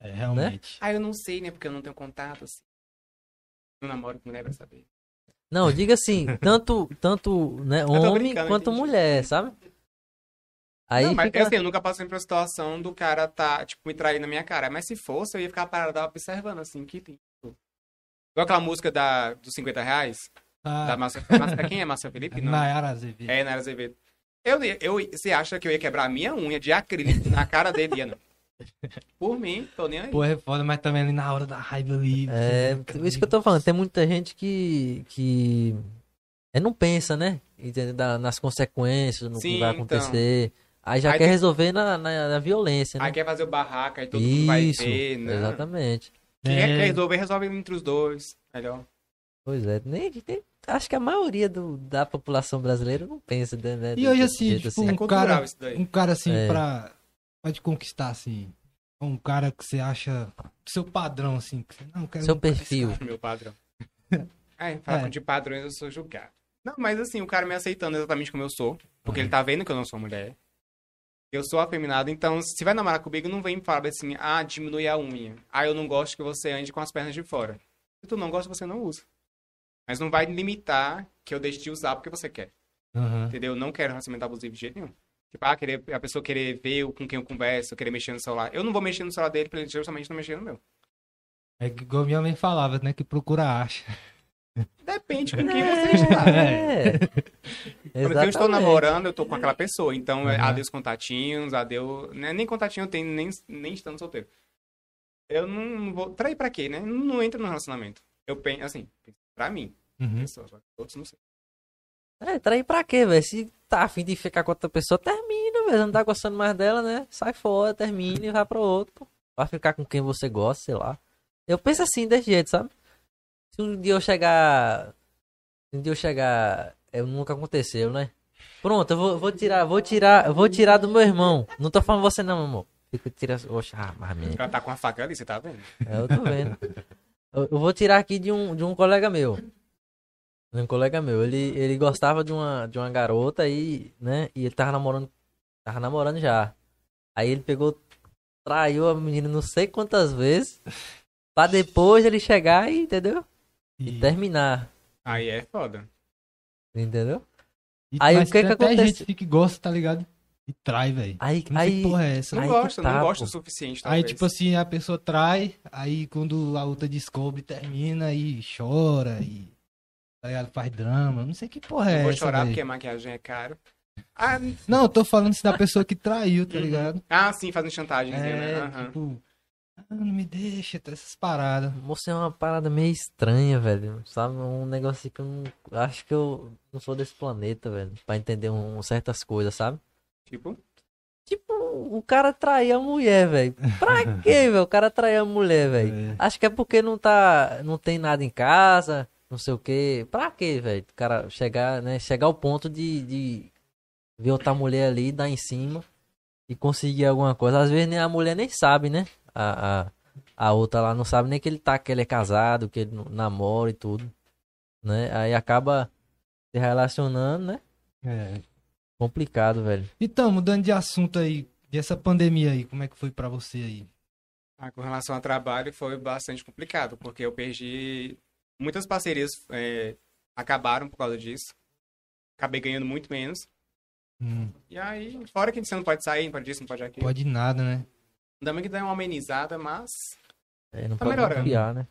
É, realmente. Né? Ah, eu não sei, né? Porque eu não tenho contato, assim. Não namoro com mulher pra saber. Não, diga assim, tanto, tanto né, homem quanto entendi. mulher, sabe? Aí não, mas fica... assim, eu nunca passei por uma situação do cara tá, tipo, me traindo na minha cara. Mas se fosse, eu ia ficar parado observando, assim, que tem. Igual aquela música da, dos cinquenta reais? Ah. Da Márcia... Márcia... Quem é Márcia Felipe? Não. Nayara Azevedo. É, Nayara Azevedo. Eu, eu, você acha que eu ia quebrar a minha unha de acrílico na cara dele, Ana? Por mim, tô nem aí. Porra, é foda, mas também ali na hora da raiva ali. É, é isso que eu tô falando. Tem muita gente que... que... É, não pensa, né? Nas consequências, no Sim, que vai acontecer... Então... Aí já aí quer tem... resolver na, na, na violência, né? Aí quer fazer o barraco, aí todo Isso, mundo vai ver, né? Exatamente. Quem é... quer resolver, resolve entre os dois, melhor. Pois é, nem, nem, acho que a maioria do, da população brasileira não pensa, né? E hoje, assim, jeito, tipo, assim. Um, é cara, isso daí. um cara, assim, é. pra, pra te conquistar, assim, um cara que você acha seu padrão, assim, que você não quer... Seu perfil. Meu padrão. É, falando é. de padrões, eu sou julgado. Não, mas, assim, o cara me aceitando exatamente como eu sou, porque é. ele tá vendo que eu não sou mulher. Eu sou afeminado, então se vai namorar comigo, não vem me falar assim, ah, diminui a unha. Ah, eu não gosto que você ande com as pernas de fora. Se tu não gosta, você não usa. Mas não vai limitar que eu deixe de usar porque você quer. Uhum. Entendeu? Eu não quero relacionamento abusivo de jeito nenhum. Tipo, ah, querer, a pessoa querer ver com quem eu converso, querer mexer no celular. Eu não vou mexer no celular dele pra ele justamente não mexer no meu. É igual minha mãe falava, né? Que procura acha. Depende com quem você está. É. Quando eu estou namorando, eu estou com aquela pessoa. Então, uhum. adeus contatinhos, adeus... Né? Nem contatinho eu tenho, nem, nem estando solteiro. eu não vou... Trair pra quê, né? Não, não entra no relacionamento. Eu penso, assim, pra mim. Uhum. Pessoa, outros não sei. É, trair pra quê, velho? Se tá afim de ficar com outra pessoa, termina, velho. Não tá gostando mais dela, né? Sai fora, termina e vai pro outro, pô. Vai ficar com quem você gosta, sei lá. Eu penso assim, desse jeito, sabe? Se um dia eu chegar... Se um dia eu chegar... Eu nunca aconteceu, né? Pronto, eu vou, vou tirar, vou tirar, vou tirar do meu irmão. Não tô falando você não, amor. Fico tirando... Oxa, ah, mas minha... Ela tá com a faca ali, você tá vendo? É, eu tô vendo. Eu, eu vou tirar aqui de um, de um colega meu. Um colega meu, ele, ele gostava de uma, de uma garota e, né, e ele tava namorando, tava namorando já. Aí ele pegou, traiu a menina não sei quantas vezes, pra depois ele chegar e, entendeu? E, e terminar. Aí é foda. Entendeu? E, aí o que que acontece? Tem gente que gosta, tá ligado? E trai, velho. Aí, não aí, sei que porra é essa. Não gosta, tá, não gosta o suficiente, talvez. Aí, tipo assim, a pessoa trai, aí quando a outra descobre, termina e chora e... faz drama, não sei que porra é. Eu vou essa, chorar véio. Porque a maquiagem é cara. Ah, não, eu tô falando isso da pessoa que traiu, tá ligado? Ah, sim, fazendo chantagem. É, né? Uhum. Tipo, ah, não me deixa, tá essas paradas. Moça, é uma parada meio estranha, velho. Sabe, um negócio que eu não... Acho que eu não sou desse planeta, velho. Pra entender um, certas coisas, sabe? Tipo? Tipo, o cara traiu a mulher, velho. Pra quê, velho? O cara traiu a mulher, velho. É. Acho que é porque não tá... Não tem nada em casa... Não sei o que. Pra quê, velho? O cara chegar, né? Chegar ao ponto de, de ver outra mulher ali, dar em cima e conseguir alguma coisa. Às vezes nem a mulher nem sabe, né? A, a, a outra lá não sabe nem que ele tá, que ele é casado, que ele namora e tudo, né? Aí acaba se relacionando, né? É. Complicado, velho. Então, mudando de assunto aí, dessa pandemia aí, como é que foi pra você aí? Ah, com relação ao trabalho foi bastante complicado, porque eu perdi... Muitas parcerias é, acabaram por causa disso. Acabei ganhando muito menos. Hum. E aí, fora que você não pode sair, não pode isso, não pode aquilo. Pode nada, né? Ainda bem que dá uma amenizada, mas... É, não tá pode melhorando. Confiar, né?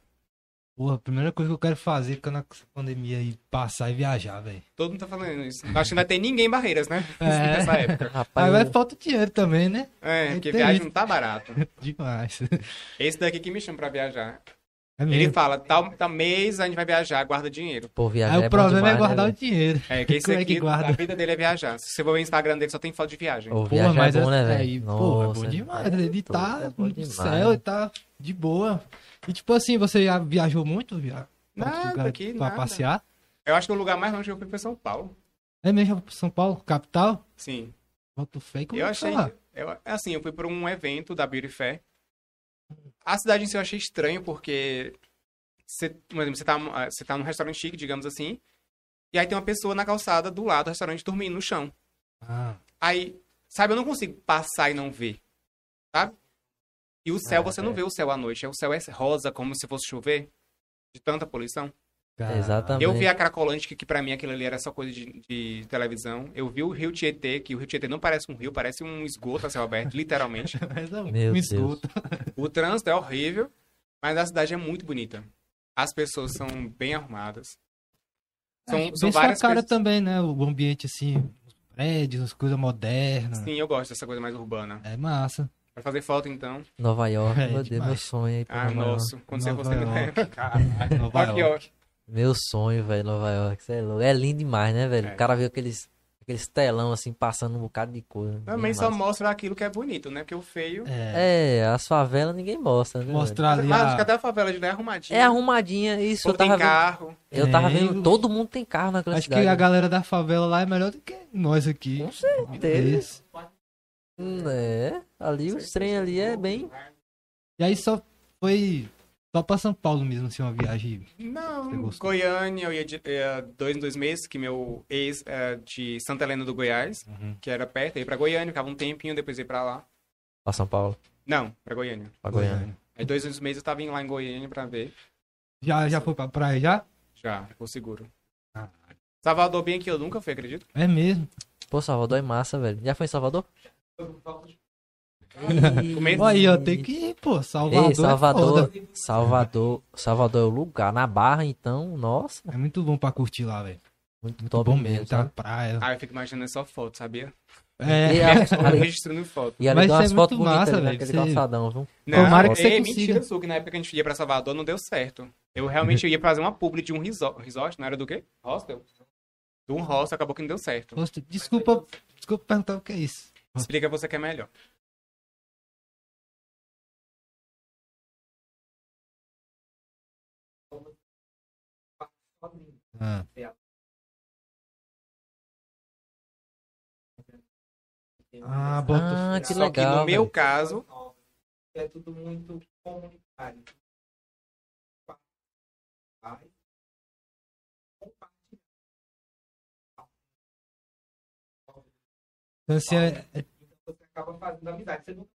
Porra, a primeira coisa que eu quero fazer quando a pandemia aí passar e viajar, velho. Todo mundo tá falando isso. Acho que não vai ter ninguém em Barreiras, né? É. Nessa época. Rapaz, aí vai eu... falta dinheiro também, né? É, porque viagem isso. Não tá barato. Demais. Esse daqui que me chama pra viajar. É ele fala, tal, tal mês a gente vai viajar, guarda dinheiro. Pô, viajar. Aí é o problema demais, é guardar, né, o dinheiro. É, que esse é aqui, que a vida dele é viajar. Se você for ver o Instagram dele, só tem foto de viagem. Pô, viajar mas é bom, né, velho? Pô, é bom demais. É, ele tá é no demais. Céu, ele tá de boa. E tipo assim, você já viajou muito? Já? Nada, lugar aqui, pra nada. Passear? Eu acho que o lugar mais longe que eu fui foi São Paulo. É mesmo? São Paulo, capital? Sim. Quanto feio, como eu achei, eu, assim, eu fui pra um evento da Beauty Fair. A cidade em si eu achei estranho, porque você, você, tá, você tá num restaurante chique, digamos assim, e aí tem uma pessoa na calçada do lado do restaurante dormindo no chão. Ah. Aí, sabe, eu não consigo passar e não ver, sabe? E o céu, é, você é. Não vê o céu à noite, o céu é rosa, como se fosse chover, de tanta poluição. Ah. Exatamente. Eu vi a Cracolândia, que, que pra mim aquilo ali era só coisa de, de televisão. Eu vi o Rio Tietê, que o Rio Tietê não parece um rio, parece um esgoto a céu aberto, literalmente. Mas é um Meu esgoto. Deus. O trânsito é horrível, mas a cidade é muito bonita. As pessoas são bem arrumadas. São, é, são várias cara coisas... também, né? O ambiente, assim, os prédios, as coisas modernas. Sim, eu gosto dessa coisa mais urbana. É massa. Vai fazer foto, então. Nova York, é, meu Deus, meu sonho aí. Ah, nossa, quando Nova você York. Você... Caralho, Nova York. York. Meu sonho, velho, Nova York. É lindo demais, né, velho? É. O cara vê aqueles, aqueles telão, assim, passando um bocado de coisa. Também só massa. Mostra aquilo que é bonito, né? Porque o feio... É, é as favelas ninguém mostra, né? Mostra ali mas, a... Acho que até a favela de lá é arrumadinha. É arrumadinha, isso. Eu tava tem vendo... carro. Eu é. tava vendo, todo mundo tem carro naquela acho cidade. Acho que a galera da favela lá é melhor do que nós aqui. Com certeza. É, ali o trem ali é bem... E aí só foi... Só pra São Paulo mesmo, assim, uma viagem... Não, Goiânia, eu ia de, é, dois em dois meses, que meu ex é de Santa Helena do Goiás, uhum. que era perto, eu ia pra Goiânia, ficava um tempinho, depois ia pra lá. Pra São Paulo? Não, pra Goiânia. Pra Goiânia. Goiânia. Aí dois em dois meses eu tava indo lá em Goiânia pra ver. Já, já foi pra praia, já? Já, ficou seguro. Ah. Salvador, bem que eu nunca fui, acredito. É mesmo. Pô, Salvador é massa, velho. Já foi em Salvador? Eu falo de... Aí, ó, tem que ir, pô. Salvador. Ei, Salvador, é Salvador, Salvador é o lugar. Na Barra, então, nossa. É muito bom pra curtir lá, velho. Muito, muito top bom mesmo, tá? Praia. Ah, eu fico imaginando só foto, sabia? É, é só registrando foto. E ela deu umas fotos bonitas ali naquele calçadão, viu? Tomara que você consiga. Mentira sua, que na época que a gente ia pra Salvador não deu certo. Eu realmente ia fazer uma publi de um resort, resort, não era do quê? Hostel? De um hostel, acabou que não deu certo. Desculpa, desculpa perguntar o que é isso. Explica você que é melhor. Ah. Ah, bota... ah, que Só legal, que no meu véio. caso é tudo muito comunitário. Então, assim, é... então você acaba fazendo amizade. Você não...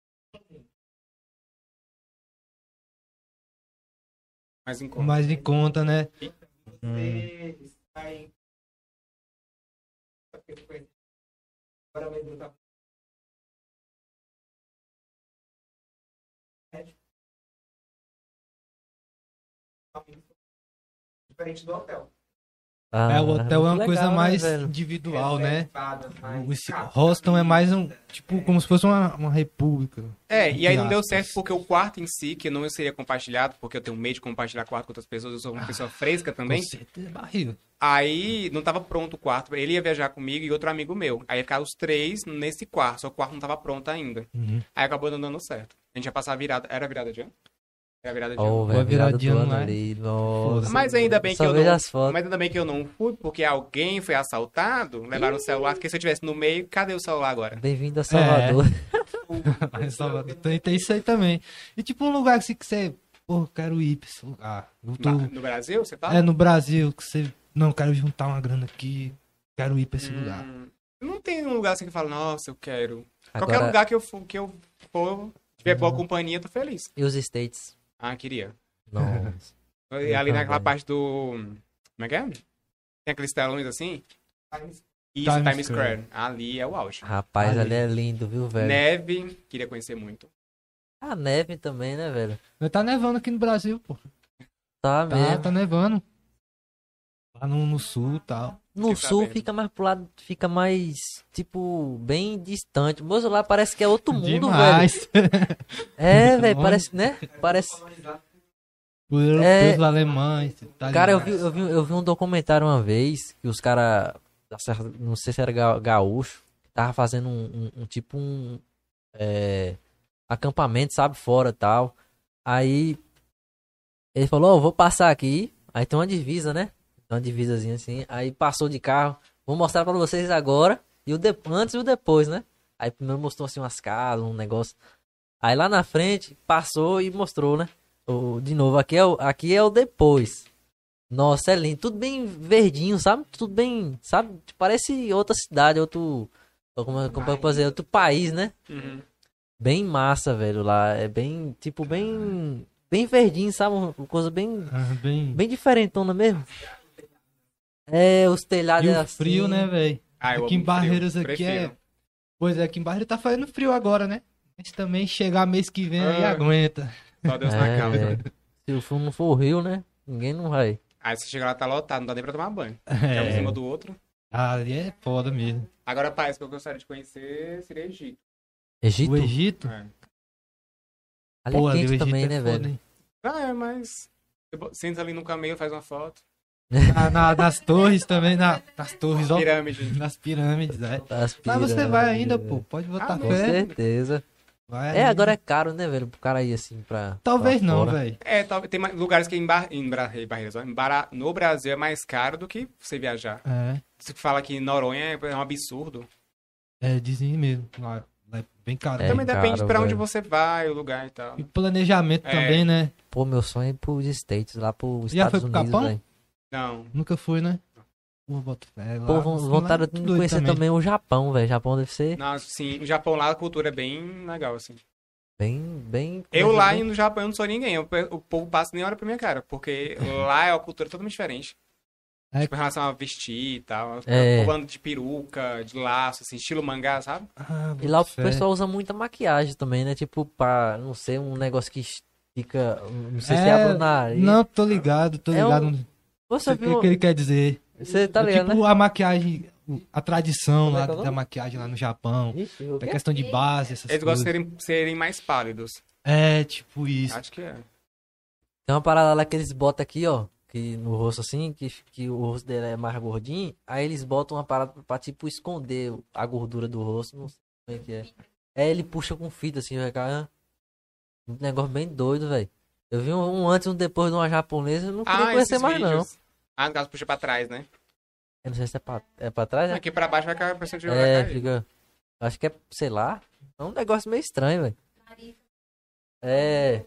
Mais em conta. Mais em conta, né? Você está em... Agora mesmo tá... Diferente do hotel. Ah, é, o hotel é uma legal, coisa mais né, individual, né? O hostel é mais um, tipo, como se fosse uma, uma república. É, e aí não deu certo porque o quarto em si, que não seria compartilhado, porque eu tenho medo de compartilhar quarto com outras pessoas, eu sou uma pessoa ah, fresca também. Com certeza, barriga. Aí não tava pronto o quarto, ele ia viajar comigo e outro amigo meu. Aí ia ficar os três nesse quarto, só que o quarto não tava pronto ainda. Uhum. Aí acabou não dando certo. A gente ia passar a virada, era a virada de ano? É a virada de ano. Oh, é a virada de ano, né? Ali, nossa. Mas ainda bem que eu não... Mas ainda bem que eu não fui, porque alguém foi assaltado, levaram Ih. o celular, porque se eu estivesse no meio, cadê o celular agora? Bem-vindo a Salvador. É. Salvador tem isso aí também. E tipo um lugar assim que você... Pô, quero ir pra esse lugar. Tô... No Brasil, você fala? É, no Brasil, que você... Não, quero juntar uma grana aqui, quero ir pra esse hum. lugar. Não tem um lugar assim que fala, nossa, eu quero... Agora... Qualquer lugar que eu for, que eu for, tiver boa companhia, tô feliz. E os States? Ah, queria. Nossa. E ali naquela parte do... Como é que é? Tem aqueles telões assim? Isso, Times Square. Square. Ali é o auge. Rapaz, ali, ali é lindo, viu, velho? Neve, queria conhecer muito. Ah, neve também, né, velho? Tá nevando aqui no Brasil, pô. Tá, tá mesmo. Tá nevando. Lá no, no sul e tal. No Você sul tá fica mais pro lado, fica mais, tipo, bem distante. Moço, lá parece que é outro mundo, Demais. velho. É, velho, parece, né? Parece... Por é... Os alemães, italianos. Cara, eu vi, eu, vi, eu vi um documentário uma vez, que os caras, não sei se era gaúcho, tava fazendo um, um, um tipo, um é, acampamento, sabe, fora e tal. Aí, ele falou, oh, vou passar aqui, aí tem uma divisa, né? Uma divisazinha assim, aí passou de carro, vou mostrar pra vocês agora, e o de... antes e o depois, né? Aí primeiro mostrou assim umas casas, um negócio, aí lá na frente, passou e mostrou, né? O... De novo, aqui é, o... aqui é o depois. Nossa, é lindo, tudo bem verdinho, sabe? Tudo bem, sabe? Parece outra cidade, outro, como, como eu posso dizer, outro país, né? Uhum. Bem massa, velho, lá, é bem, tipo, bem, bem verdinho, sabe? Uma coisa bem, ah, bem... bem diferentona mesmo. É, os telhados e o assim. frio, né, velho? Ah, aqui em Barreiras frio, aqui prefiro. é... Pois é, aqui em Barreiras tá fazendo frio agora, né? Mas também chegar mês que vem ah, aí aguenta. Só Deus é, na calma. É. Se o fumo for o rio, né? Ninguém não vai. Aí você chega lá, tá lotado, não dá nem pra tomar banho. É. É um em cima do outro. Ah, ali é foda mesmo. Agora, pai, o que eu gostaria de conhecer seria Egito. Egito? O Egito? É. Ali é Pô, quente ali, também, é né, foda, velho? Hein? Ah, é, mas... Senta ali no camelo, faz uma foto. Na, na, nas torres também, na, nas torres, ó. Pirâmides. Nas pirâmides, é. Mas você vai ainda, pô. Pode botar ah, fé. Com certeza. Vai é, ainda. Agora é caro, né, velho? Pro cara ir assim pra... Talvez pra não, velho. É, talvez tem lugares que em, bar... em, bar... em Barreiras, ó. Em bar... no Brasil é mais caro do que você viajar. É. Você fala que Noronha é um absurdo. É, dizem mesmo. Claro. É bem caro. É, também depende caro, pra velho. onde você vai, o lugar e tal. E planejamento é. também, né? Pô, meu sonho é pros States, lá pros Já Estados Unidos. Já foi pro Unidos, Capão? Véio. Não. Nunca fui, né? Uma bota é, lá, Pô, vontade de conhecer também. também o Japão, velho. Japão deve ser... Não, sim. O Japão lá, a cultura é bem legal, assim. Bem, bem... Eu lá e no Japão eu não sou ninguém. Eu, o povo passa nem hora pra minha cara. Porque lá é uma cultura totalmente diferente. É... Tipo, em relação a vestir e tal. É. O povo anda de peruca, de laço, assim. Estilo mangá, sabe? Ah, e lá fé. o pessoal usa muita maquiagem também, né? Tipo, pra... Não sei, um negócio que fica... Não sei é... se abre o nariz. Não, tô ligado, tô ligado. É um... Você o que, viu... que ele quer dizer? Você tá ligado, tipo, né? A maquiagem, a tradição lá da maquiagem lá no Japão. Da questão de base, essas coisas. Eles gostam de serem, serem mais pálidos. É, tipo isso. Acho que é. Tem uma parada lá que eles botam aqui, ó. Que no rosto assim, que, que o rosto dele é mais gordinho. Aí eles botam uma parada pra, tipo, esconder a gordura do rosto. Não sei como é que é. É, ele puxa com fita assim, vai cara. Um negócio bem doido, velho. Eu vi um, um antes e um depois de uma japonesa, eu não queria ah, conhecer mais, vídeos. Não. Ah, no caso, puxa pra trás, né? Eu não sei se é pra, é pra trás, né? Aqui pra baixo vai cair a pessoa de jogar. É, fica... Acho que é, sei lá. É um negócio meio estranho, velho. É...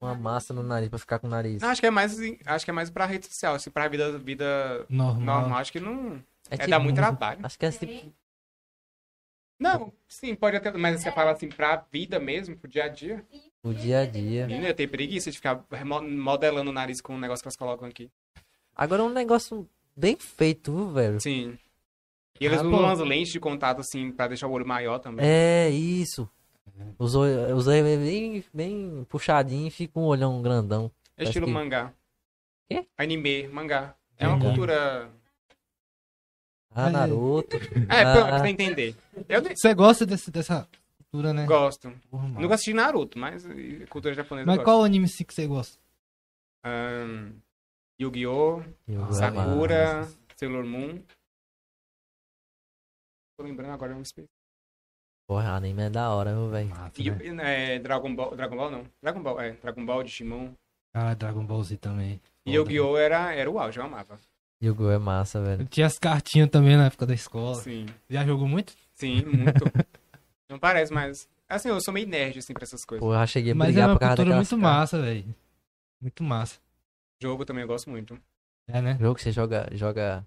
Uma massa no nariz, pra ficar com o nariz. Não, acho que é mais, acho que é mais pra rede social. Se pra vida, vida normal. normal, acho que não... É, é tipo, dar muito trabalho. Acho que é tipo... Não, sim, pode até... Mas você fala assim, pra vida mesmo, pro dia a dia. O dia a dia. Menina, eu tenho preguiça de ficar modelando o nariz com o negócio que elas colocam aqui. Agora é um negócio bem feito, velho. Sim. E eles ah, usam umas lentes de contato, assim, pra deixar o olho maior também. É, isso. Os olhos bem, bem puxadinho e fica um olhão grandão. É estilo que... mangá. Quê? Anime, mangá. É uma mangá. Cultura... Ah, Naruto. É, ah. pra entender. Você eu... gosta desse, dessa cultura, né? Gosto. Porra, não gosto de Naruto, mas cultura japonesa mas eu gosto. Mas qual anime que você gosta? Um, Yu-Gi-Oh, Yu-Gi-Oh, Sakura, mas... Sailor Moon. Tô lembrando agora, eu não sei. Porra, anime é da hora, meu velho. Né? É, Dragon Ball, Dragon Ball não. Dragon Ball, é. Dragon Ball de Shimon. Ah, Dragon Ball Z também. E Yu-Gi-Oh era, era o auge, eu amava. Yu-Gi-Oh é massa, velho. Tinha as cartinhas também na época da escola. Sim. Já jogou muito? Sim, muito. Não parece, mas... Assim, eu sou meio nerd, assim, pra essas coisas. Pô, já cheguei a brigar por causa daquelas... Mas é uma cultura muito massa, velho. Muito massa. Jogo também eu gosto muito. É, né? Jogo que você joga... Joga,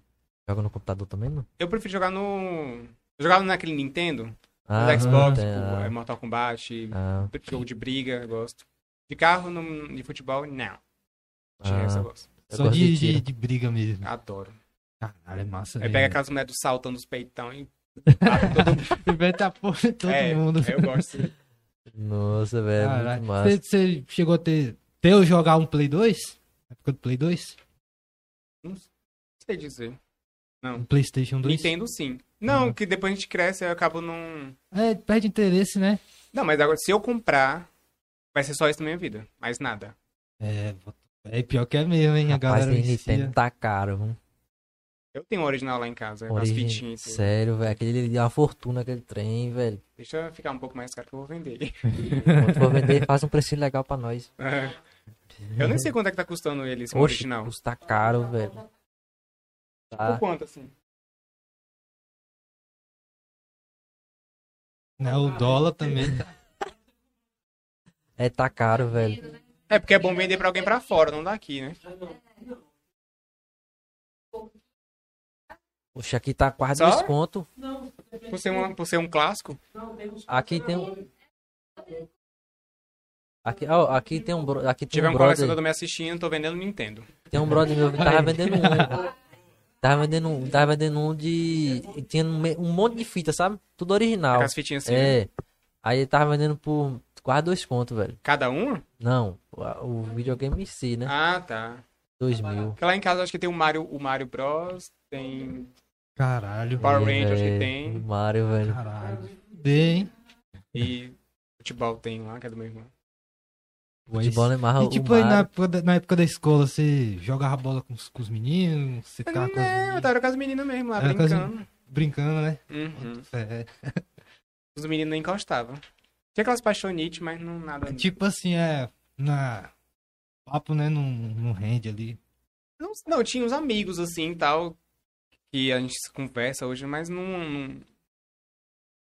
joga no computador também, não? Eu prefiro jogar no... Jogava naquele Nintendo. Ah, no Xbox, ah, tipo, Mortal Kombat. Ah, jogo de briga, eu gosto. De carro, no, de futebol, não. De ah. essa eu gosto. Eu Só de, de, de, de briga mesmo. Adoro. Caralho, é massa. Aí mesmo. Pega aquelas mulheres do saltão dos peitão e bate todo mundo. E vai tapar todo é, mundo. Eu gosto. Nossa, velho. Muito massa. Você chegou a ter. Teu jogar um Play dois? Na época do Play dois? Não sei dizer. Não. Um PlayStation dois? Nintendo sim. Não, ah. que depois a gente cresce e eu acabo num. É, perde interesse, né? Não, mas agora se eu comprar, vai ser só isso na minha vida. Mais nada. É, vou. É pior que é mesmo, hein? Rapaz, a galera tem Nintendo tá caro, viu? Eu tenho original lá em casa, Origi... as fitinhas. Sério, velho. Aquele deu uma fortuna, aquele trem, velho. Deixa eu ficar um pouco mais caro que eu vou vender. Quando for vender, faz um preço legal pra nós. É. Eu nem sei quanto é que tá custando ele, esse Oxe, original. Custa caro, velho. Tá. Por quanto, assim? Não, o dólar também. É, tá caro, velho. É, porque é bom vender pra alguém pra fora, não daqui, né? Poxa, aqui tá quase Só? desconto. Não. Por ser, uma, por ser um clássico? Aqui tem um... Aqui, ó, aqui tem um brother... Se tiver um, um colecionador do me assistindo, tô vendendo Nintendo. Tem um brother meu que tava vendendo um. Tava vendendo um, tava vendendo um de... Tinha um monte de fita, sabe? Tudo original. As fitinhas assim. É. Aí ele tava vendendo por... Quase dois contos, velho. Cada um? Não, o, o videogame em si, né? Ah, tá. Dois mil. Porque lá em casa acho que tem o Mario, o Mario Bros, tem... Caralho. Power Rangers acho que tem. O Mario, velho. Caralho. Tem. E futebol tem lá, que é do meu irmão. Futebol é mais E tipo, aí na época, da, na época da escola, você jogava bola com os, com os meninos? Você ficava com É, eu tava com as meninas mesmo lá, era brincando. Casa, brincando, né? Uhum. É. Os meninos nem encostavam. Tinha aquelas paixonite, mas não nada... É, tipo assim, é... Na... Papo, né? Não, não rende ali. Não, não, tinha uns amigos, assim, tal. Que a gente conversa hoje, mas não... não...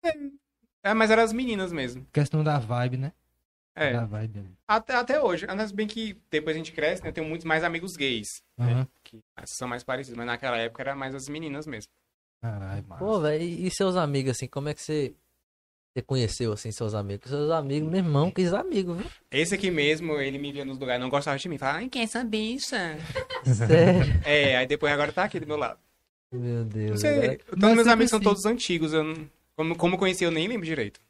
É, é, mas eram as meninas mesmo. Questão da vibe, né? É. Da vibe, né? Até, até hoje. Mas bem que depois a gente cresce, né? Tem muitos mais amigos gays. Uhum. Né? Que são mais parecidos. Mas naquela época era mais as meninas mesmo. Caralho, massa. Pô, velho, e seus amigos, assim? Como é que você... Você conheceu, assim, seus amigos? Seus amigos, meu irmão, que amigos, viu? Esse aqui mesmo, ele me via nos lugares, não gostava de mim. Falava, ai, quem é essa bicha? Sério? É, aí depois agora tá aqui do meu lado. Meu Deus. Não sei, todos meus amigos são todos antigos. Eu não... como, como eu conheci, eu nem lembro direito.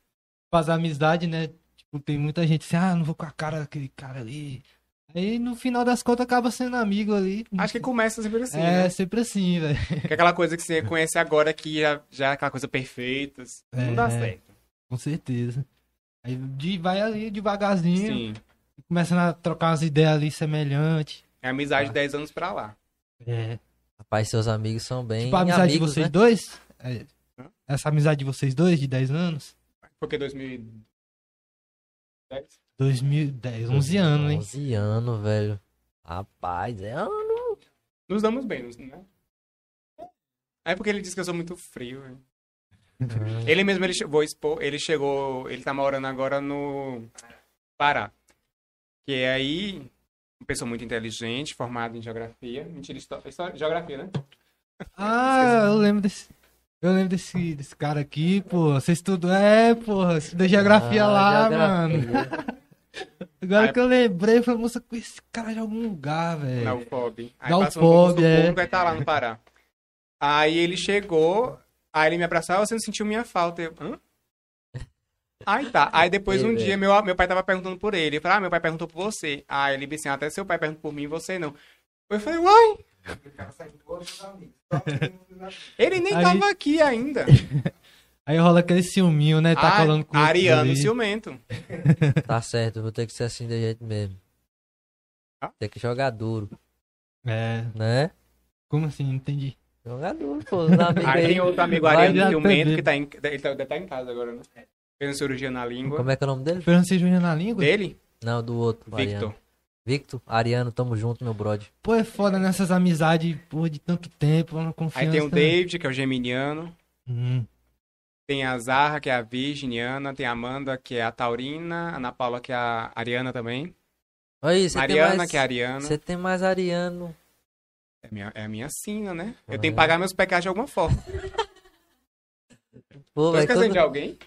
Faz amizade, né? Tipo, tem muita gente assim, ah, não vou com a cara daquele cara ali. Aí no final das contas acaba sendo amigo ali. Acho que começa sempre assim, é, né? sempre assim, velho. Que é aquela coisa que você conhece agora que já, já é aquela coisa perfeita. Assim, é, não dá certo. Com certeza. Aí de, vai ali devagarzinho. Sim. Começando a trocar umas ideias ali semelhantes. É amizade de ah. dez anos pra lá. É. Rapaz, seus amigos são bem. Tipo, a amizade amigos, de vocês né? dois? É, essa amizade de vocês dois de dez anos? Porque dois mil e dez? dois mil e dez, onze anos, hein? onze anos, velho. Rapaz, é ano. Nos damos bem, né? É porque ele disse que eu sou muito frio, velho. Ele mesmo, ele, vou expor, ele chegou, ele tá morando agora no Pará. Que aí, uma pessoa muito inteligente, formada em geografia. Mentira, história, geografia, né? Ah, eu lembro desse... Eu lembro desse, desse cara aqui, pô. Você estudou, é, porra. Estudei geografia ah, lá, geografia. mano. Agora aí, que eu lembrei, foi moça com esse cara de algum lugar, velho. Na U F O B. Aí Na passou U F O B, um é. público, vai estar lá no Pará. Aí ele chegou, aí ele me abraçou, ah, você não sentiu minha falta. Eu, hã? Aí tá. Aí depois, um dia, meu, meu pai tava perguntando por ele. Ele falou, ah, meu pai perguntou por você. Aí ele disse assim, até seu pai perguntou por mim, você não. Eu falei, uai. Ele nem aí... tava aqui ainda. Aí rola aquele ciúminho, né? Tá falando com o Ariano ciumento. Tá certo, vou ter que ser assim de jeito mesmo. Ah? Tem que jogar duro. É. Né? Como assim? Não entendi. Jogar duro, pô. Aí tem outro amigo Ariano ciumento que tá em... Ele tá, tá em casa agora, né? Fez uma cirurgia na língua. Como é que é o nome dele? Fez uma cirurgia na língua? Dele? Não, do outro. Victor. Victor, Ariano, tamo junto, meu brother. Pô, é foda nessas amizades, porra, de tanto tempo, não confio. Aí tem o também. David, que é o geminiano. Hum. Tem a Zarra, que é a virginiana. Tem a Amanda, que é a taurina. A Ana Paula, que é a Ariana também. Aí, você Mariana, tem mais... que é a Ariana. Você tem mais Ariano. É, minha, é a minha sina, né? Ah, eu tenho que pagar meus pecados de alguma forma. Pô, tô esquecendo todo... de alguém?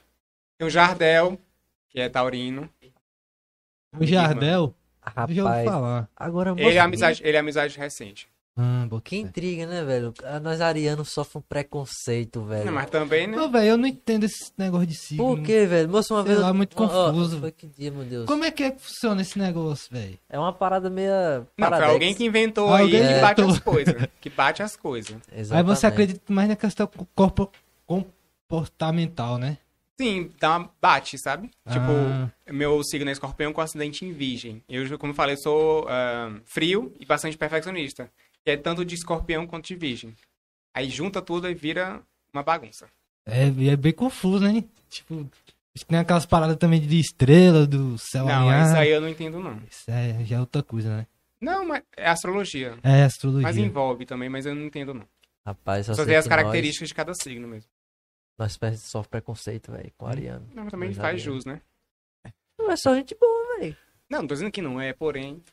Tem o Jardel, que é taurino. O Jardel? Rapaz, eu vou falar. Agora, ele, é amizade, ele é amizade recente. Ah, que intriga, né, velho? Nós arianos sofremos um preconceito, velho. Não, mas também, né? Não, velho, eu não entendo esse negócio de signo. Por quê, velho? Moço, uma Sei vez. Lá, eu... muito oh, confuso. Foi que dia, meu Deus. Como é que, é que funciona esse negócio, velho? É uma parada meio. Não, foi alguém que inventou ah, aí é... que bate as coisas. Que bate as coisas. Aí você acredita mais na questão corpo... comportamental, né? Sim, dá uma bate, sabe? Ah. Tipo, meu signo é escorpião com acidente em virgem. Eu, como eu falei, sou uh, frio e bastante perfeccionista. Que é tanto de escorpião quanto de virgem. Aí junta tudo e vira uma bagunça. É, é bem confuso, né? Tipo, tem aquelas paradas também de estrela, do céu Não, alinhar. Isso aí eu não entendo, não. Isso aí já é outra coisa, né? Não, mas é astrologia. É, astrologia. Mas envolve também, mas eu não entendo, não. Rapaz, só, só tem as características nós... de cada signo mesmo. Nós sofremos preconceito, velho, com o ariano. Não, mas também a gente faz jus, né? Não, é só gente boa, velho. Não, não tô dizendo que não é, porém...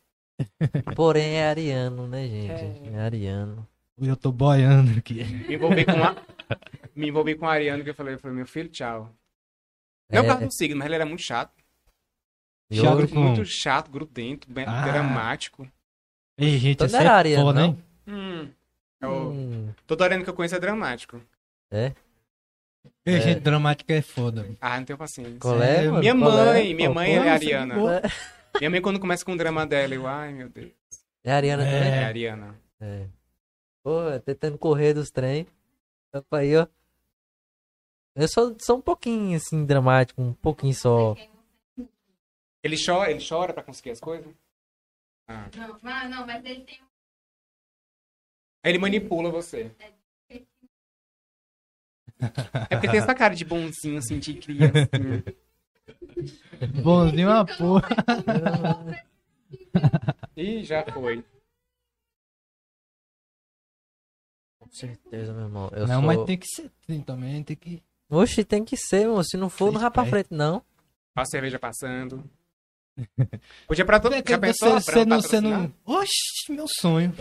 Porém é ariano, né, gente? É, é ariano. Eu tô boiando aqui. Me envolvi com a... Me envolvi com o ariano, que eu falei, eu falei, meu filho, tchau. Não é... por causa do signo, mas ele era muito chato. Chato grupo com... Muito chato, grudento, ah. dramático. Ei, gente, essa é ariano, pô, não? Né? Hum, eu... hum. Todo ariano que eu conheço é dramático. É? É. Gente dramática é foda. Ah, não tenho paciência. Colega, minha mano, mãe, colega, minha mãe é ariana. Minha mãe quando começa com o drama dela, eu, ai meu Deus. É ariana também? É, é ariana. É. Pô, tentando correr dos trem. Aí, ó. Eu sou, sou um pouquinho, assim, dramático, um pouquinho só. Ele chora, ele chora pra conseguir as coisas? Ah. Não, não, mas ele tem... Ele manipula você. É. É porque tem essa cara de bonzinho, assim, de criança. Bonzinho é uma porra. Ih, já foi. Com certeza, meu irmão. Eu não, sou... mas tem que ser tem, também, tem que... Oxe, tem que ser, meu. Se não for, tem não vai pra frente, não. A cerveja passando. Podia pra todo mundo. Já pensou? Você, pra você não, você não... Oxe, meu sonho.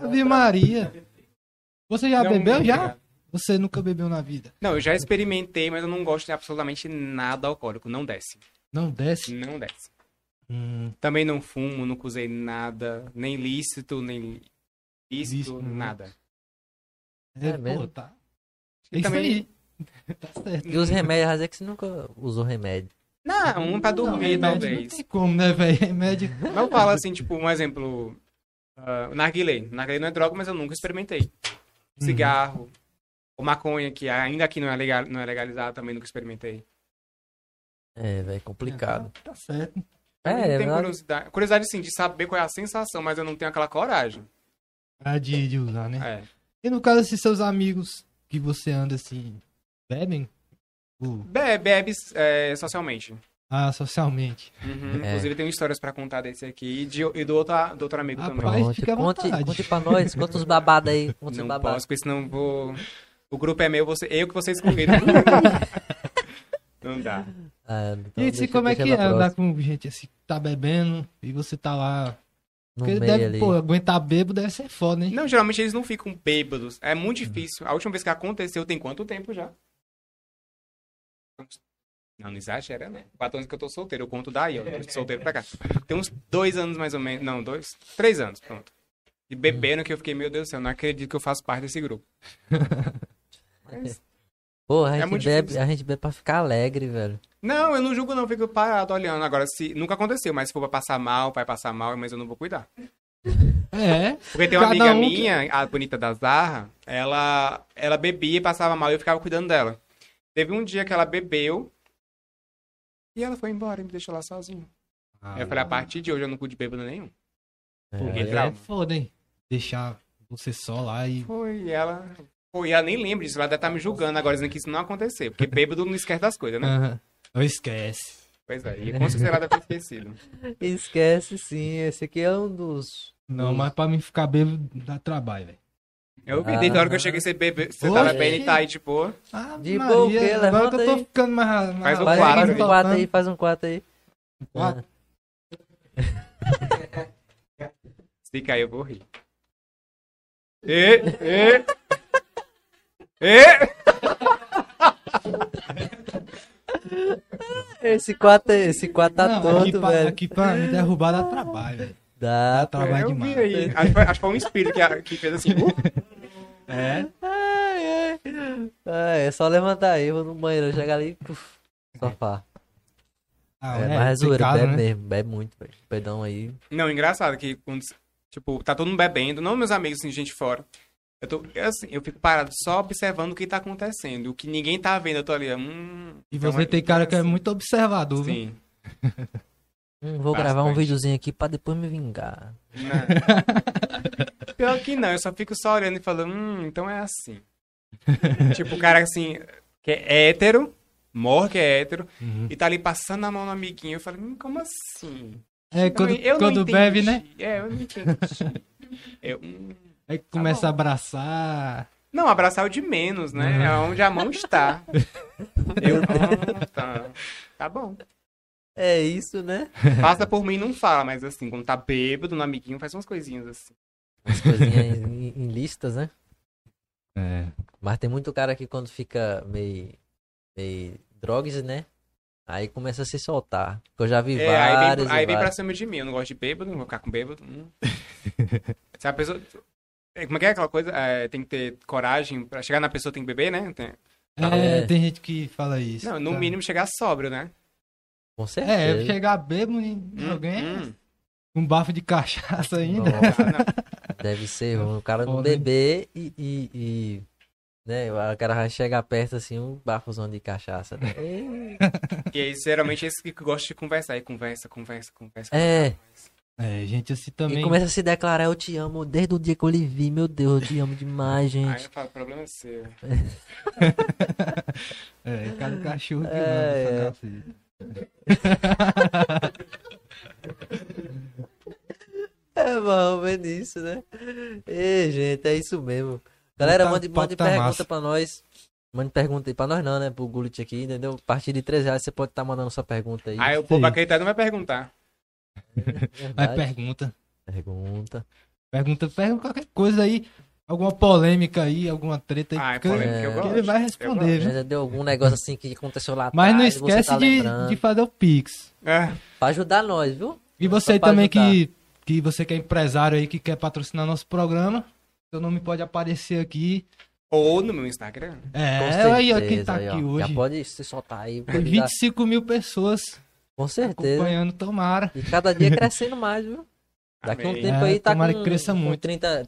Ave Maria. Você já não, bebeu, não, já? Você nunca bebeu na vida? Não, eu já experimentei, mas eu não gosto de absolutamente nada alcoólico. Não desce. Não desce? Não desce. Hum. Também não fumo, nunca usei nada. Nem lícito, nem lícito, lícito nada. É, é mesmo? Pô, tá. É isso também... aí. Tá certo. E os remédios, é que você nunca usou remédio. Não, um pra dormir, não, talvez. Não tem como, né, velho? Remédio. Mas eu falo assim, tipo, um exemplo. Uh, narguilé. Narguilé não é droga, mas eu nunca experimentei. Cigarro. Uhum. Ou maconha, que ainda aqui não é, legal, não é legalizado, também nunca experimentei. É, velho, complicado. É, tá, tá certo. É, eu tenho curiosidade. Curiosidade, sim, de saber qual é a sensação, mas eu não tenho aquela coragem. Ah, de, de usar, né? É. E no caso, se seus amigos que você anda assim, bebem? Uh. Be- bebe é, socialmente. Ah, socialmente. Uhum, é. Inclusive, tenho histórias pra contar desse aqui e, de, e do, outro, do outro amigo ah, também. Pronto, fica conte, conte pra nós, conta os babados aí. Conta não os babado. Posso, porque senão vou... O grupo é meu, você... eu que vocês escolheram. Não dá. Ah, então e deixa, como é que é andar com gente assim, tá bebendo e você tá lá... No porque deve, ali. Pô, aguentar bêbado deve ser foda, hein? Não, geralmente eles não ficam bêbados. É muito difícil. A última vez que aconteceu tem quanto tempo já? Não, não exagera, né? Quatro anos que eu tô solteiro, eu conto daí, eu tô solteiro pra cá. Tem uns dois anos mais ou menos, não, dois, três anos, pronto. E bebendo que eu fiquei, meu Deus do céu, não acredito que eu faço parte desse grupo. Mas... Pô, a gente, é bebe, a gente bebe pra ficar alegre, velho. Não, eu não julgo não, fico parado olhando. Agora, se nunca aconteceu, mas se for pra passar mal, vai passar mal, mas eu não vou cuidar. É? Porque tem uma Cada amiga um minha, que... a bonita da Zarra, ela, ela bebia e passava mal e eu ficava cuidando dela. Teve um dia que ela bebeu e ela foi embora e me deixou lá sozinho. Ah, eu falei, a partir de hoje eu não cuido de bêbado nenhum. É, porque é foda, hein? Deixar você só lá e... Foi, ela... Foi, ela nem lembra disso, ela deve estar me julgando agora, dizendo que isso não aconteceu. Porque bêbado não esquece das coisas, né? Uhum. Não esquece. Pois é, e com certeza deve ter esquecido. Esquece sim, esse aqui é um dos... Não, dos... mas pra mim ficar bêbado dá trabalho, velho. Eu vi, ah, desde a hora que eu cheguei, você, bebe, você tava bem e tá aí, tipo... Ah, de boa, agora que eu tô aí. Ficando mais... mais... Faz um quatro, um quatro aí, faz um quatro aí. Um quatro? Ah. Se cair, eu vou rir. E, e, e... Esse quatro, esse quatro tá não, todo, aqui pra, velho. Aqui pra me derrubar dá trabalho, velho. Dá, dá trabalho eu demais. Vi aí. Acho, acho que foi um espírito que, que fez assim... É? Ah, é. Ah, é só levantar aí, vou no banheiro, chega ali e sofá. Ah, é, é, mas é zoeira, bebe né? mesmo, bebe muito, velho. Perdão aí. Não, engraçado que, quando, tipo, tá todo mundo bebendo, não meus amigos, assim, gente fora. Eu tô, assim, eu fico parado só observando o que tá acontecendo, o que ninguém tá vendo, eu tô ali, hum... E você então, tem cara assim. Que é muito observador, sim. Viu? Hum, vou Bastante. Gravar um videozinho aqui pra depois me vingar. Não. Pior que não, eu só fico só olhando e falando, hum, então é assim. Tipo, o cara assim, que é hétero, morre que é hétero, uhum. E tá ali passando a mão no amiguinho. Eu falo, hum, como assim? É, então, quando, eu quando bebe, né? É, eu não entendi. Eu, hum, Aí começa tá a abraçar... Não, abraçar é o de menos, né? Uhum. É onde a mão está. Eu, ah, tá. Tá bom. É isso, né? Passa por mim e não fala, mas assim, quando tá bêbado no amiguinho, faz umas coisinhas assim. Umas coisinhas em, em listas, né? É. Mas tem muito cara que quando fica meio, meio drogas, né? Aí começa a se soltar. Eu já vi é, vários. Aí vem, aí vem vários. Pra cima de mim, eu não gosto de bêbado, não vou ficar com bêbado. Hum. Se a pessoa... Como é que é aquela coisa? É, tem que ter coragem pra chegar na pessoa, tem que beber, né? Tem... É, é, tem gente que fala isso. Não, no tá. mínimo chegar sóbrio, né? Com certeza. É, eu chegar bêbado em hum, alguém hum. um bafo de cachaça ainda. Nossa, não. Deve ser, o cara não beber e, e, e né, o cara vai chegar perto assim, um bafozão de cachaça. Né? E aí, geralmente, esse que gosta de conversar, aí conversa, conversa, conversa. É. Conversa. É, gente, assim também. E começa a se declarar, eu te amo, desde o dia que eu lhe vi, meu Deus, eu te amo demais, gente. Aí eu falo, o problema é seu. É, cada cachorro que é, manda essa cacete. É bom, é isso, né? Ei, gente, é isso mesmo. Galera, mande, mande tá pergunta massa. Pra nós. Mande pergunta aí pra nós não, né? Pro Gullit aqui, entendeu? A partir de três reais você pode estar tá mandando sua pergunta aí. Aí o povo acreditar não vai perguntar. É, vai, pergunta. Pergunta. Pergunta, pergunta qualquer coisa aí. Alguma polêmica aí, alguma treta aí. Ah, é polêmica, eu gosto. Ele vai responder, viu? Deu algum negócio assim que aconteceu lá atrás. Mas não esquece tá de, de fazer o Pix. É. Pra ajudar nós, viu? E você aí também que, que você que é empresário aí, que quer patrocinar nosso programa, seu nome pode aparecer aqui. Ou no meu Instagram. É, olha quem tá aí, aqui hoje. Já pode se soltar aí. Tem vinte e cinco mil pessoas. Com certeza. Acompanhando, tomara. E cada dia crescendo mais, viu? Daqui a um tempo é, aí tá com, cresça muito. com trinta...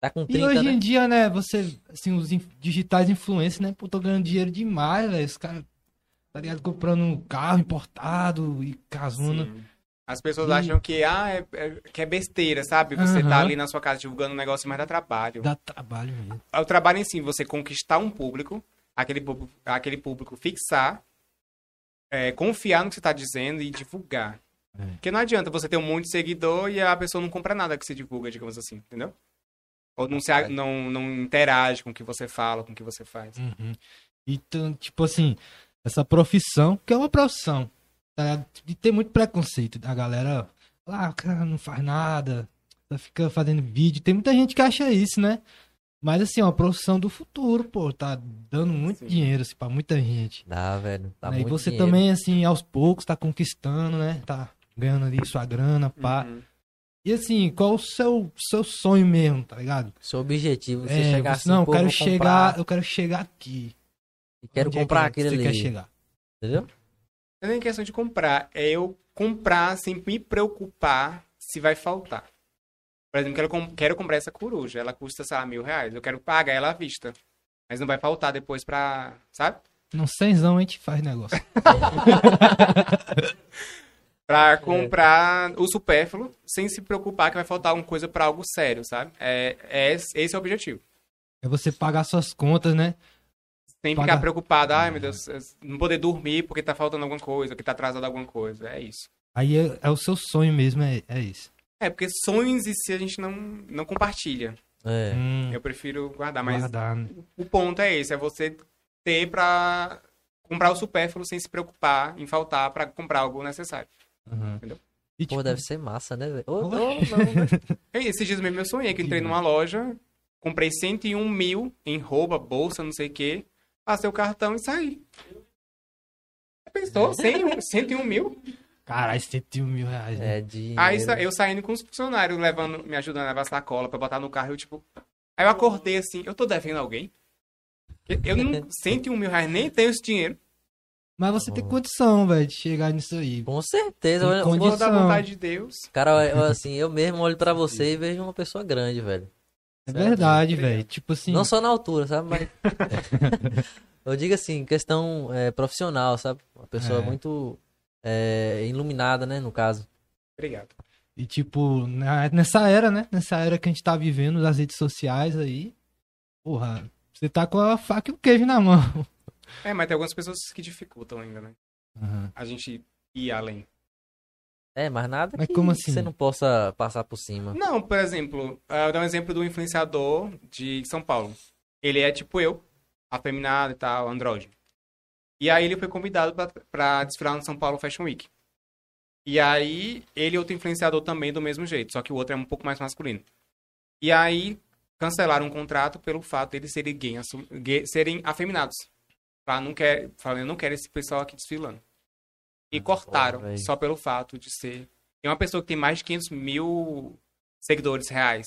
Tá com trinta, e hoje né? em dia, né, você, assim, os digitais influencers, né, pô, tô ganhando dinheiro demais, velho. Os caras, tá ligado, comprando um carro importado e casuna. Sim. As pessoas e... acham que, ah, é, é, que é besteira, sabe? Você uhum. tá ali na sua casa divulgando um negócio, mas dá trabalho. Dá trabalho mesmo. O trabalho em si, você conquistar um público, aquele, aquele público fixar, é, confiar no que você tá dizendo e divulgar. É. Porque não adianta você ter um monte de seguidor e a pessoa não compra nada que você divulga, digamos assim, entendeu? Ou não, se, não, não interage com o que você fala, com o que você faz. Uhum. Então, tipo assim, essa profissão, que é uma profissão, tá, de ter muito preconceito. A galera, lá, ah, o cara não faz nada, tá ficando fazendo vídeo. Tem muita gente que acha isso, né? Mas assim, é uma profissão do futuro, pô. Tá dando muito Sim. dinheiro, assim, pra muita gente. Dá, velho. Tá muito E você dinheiro. também, assim, aos poucos, tá conquistando, né? Tá ganhando ali sua grana, pá. Uhum. E assim, qual o seu, seu sonho mesmo, tá ligado? Seu objetivo, você é, chegar assim, não, eu quero chegar, comprar. eu quero chegar aqui. E quero Onde comprar é que aquele você ali. Você quer chegar. Entendeu? Não é nem questão de comprar, é eu comprar sem me preocupar se vai faltar. Por exemplo, eu quero, quero comprar essa coruja, ela custa, sei lá, mil reais. Eu quero pagar ela à vista, mas não vai faltar depois pra, sabe? Não seisão a gente faz negócio. Pra comprar é. o supérfluo sem se preocupar que vai faltar alguma coisa pra algo sério, sabe? É, é, esse é o objetivo. É você pagar suas contas, né? Sem pagar... ficar preocupado. Ai, meu Deus, não poder dormir porque tá faltando alguma coisa, que tá atrasado alguma coisa. É isso. Aí é, é o seu sonho mesmo, é, é isso. É, porque sonhos em si a gente não, não compartilha. É. Hum, Eu prefiro guardar, mas guardar, né? O ponto é esse, é você ter pra comprar o supérfluo sem se preocupar em faltar pra comprar algo necessário. Uhum. E, tipo... Pô, deve ser massa, né, velho? Oh, não, não. Esses dias mesmo eu sonhei que eu entrei numa loja, comprei cento e um mil em roupa, bolsa, não sei o que, passei o cartão e saí. Pensou? cento e um mil? Caralho, cento e um mil reais. Né? É de. Aí eu saindo com os funcionários, levando, me ajudando a levar a sacola pra botar no carro, eu tipo. Aí eu acordei assim, eu tô devendo alguém? Eu não. cento e um mil reais, nem tenho esse dinheiro. Mas você oh. tem condição, velho, de chegar nisso aí. Com certeza. Tem eu vou dar vontade de Deus. Cara, eu, assim, eu mesmo olho pra você e vejo uma pessoa grande, velho. É certo? Verdade, velho. Tipo assim... Não só na altura, sabe? Mas... eu digo assim, questão é, profissional, sabe? Uma pessoa é. muito é, iluminada, né, no caso. Obrigado. E tipo, na, nessa era, né? Nessa era que a gente tá vivendo, das redes sociais aí, porra, você tá com a faca e o queijo na mão. É, mas tem algumas pessoas que dificultam ainda, né? Uhum. A gente ir além. É, mas nada mas que como assim? Você não possa passar por cima. Não, por exemplo, eu dou um exemplo do influenciador de São Paulo. Ele é tipo eu, afeminado e tal, andrógeno. E aí ele foi convidado pra, pra desfilar no São Paulo Fashion Week. E aí ele e outro influenciador também do mesmo jeito, só que o outro é um pouco mais masculino. E aí cancelaram um contrato pelo fato deles serem gay, gay, serem afeminados. Pra não quer, falando, eu não quero esse pessoal aqui desfilando. E ah, cortaram, porra, só pelo fato de ser... Tem uma pessoa que tem mais de quinhentos mil seguidores reais.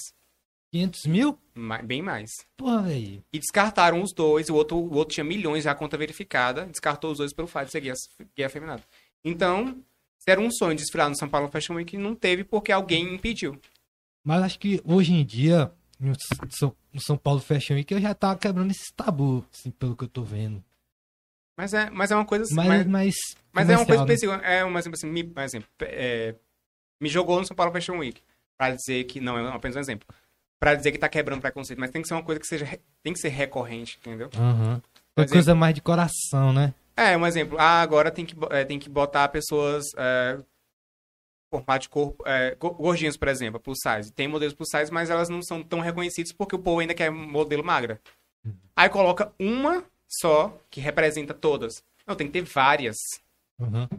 quinhentos mil? Ma... Bem mais. Porra, velho. E descartaram os dois, o outro, o outro tinha milhões, já a conta verificada, descartou os dois pelo fato de ser gay afeminado. Então, era um sonho de desfilar no São Paulo Fashion Week, não teve porque alguém impediu. Mas acho que hoje em dia, no São Paulo Fashion Week, eu já tava quebrando esse tabu, assim, pelo que eu tô vendo. Mas é, mas é uma coisa assim. Mas, mas, mas é uma coisa específica. É uma assim, me, por exemplo, é, me jogou no São Paulo Fashion Week. Pra dizer que. Não, é apenas um exemplo. Pra dizer que tá quebrando preconceito. Mas tem que ser uma coisa que seja. Tem que ser recorrente, entendeu? Uhum. É exemplo, coisa mais de coração, né? É, um exemplo. Ah, agora tem que, é, tem que botar pessoas. É, formato de corpo. É, gordinhos, por exemplo, plus size. Tem modelos plus size, mas elas não são tão reconhecidas porque o povo ainda quer modelo magra. Aí coloca uma. Só que representa todas. Não, tem que ter várias. Uhum.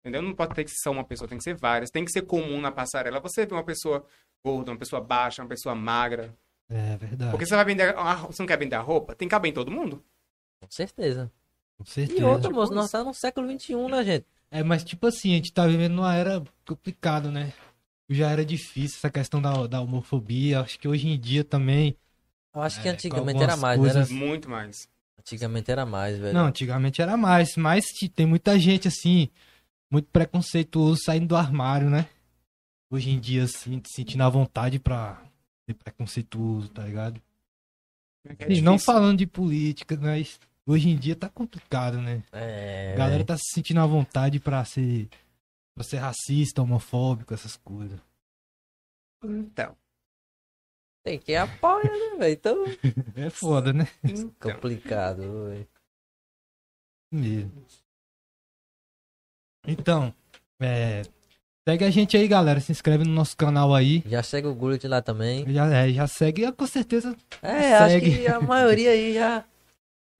Entendeu? Não pode ter que ser só uma pessoa, tem que ser várias. Tem que ser comum na passarela. Você vê uma pessoa gorda, uma pessoa baixa, uma pessoa magra. É verdade. Porque você vai vender a... você não quer vender a roupa? Tem que caber em todo mundo. Com certeza. Com certeza. E outra, moço, nós estamos no século vinte e um, né, gente? É, mas tipo assim, a gente tá vivendo numa era complicada, né? Já era difícil essa questão da, da homofobia. Acho que hoje em dia também... Eu acho é, que antigamente era mais, coisas... era muito mais. Antigamente era mais, velho. Não, antigamente era mais, mas tem muita gente, assim, muito preconceituoso saindo do armário, né? Hoje em dia, assim, sentindo a vontade pra ser preconceituoso, tá ligado? É e não falando de política, mas hoje em dia tá complicado, né? É... A galera tá se sentindo à vontade pra ser, pra ser racista, homofóbico, essas coisas. Então... Tem que apoia, né, velho? Então... É foda, né? Então... Complicado, velho. Mesmo. Então, é... segue a gente aí, galera. Se inscreve no nosso canal aí. Já segue o Gullit lá também. Já, é, já segue, com certeza. É, segue. Acho que a maioria aí já...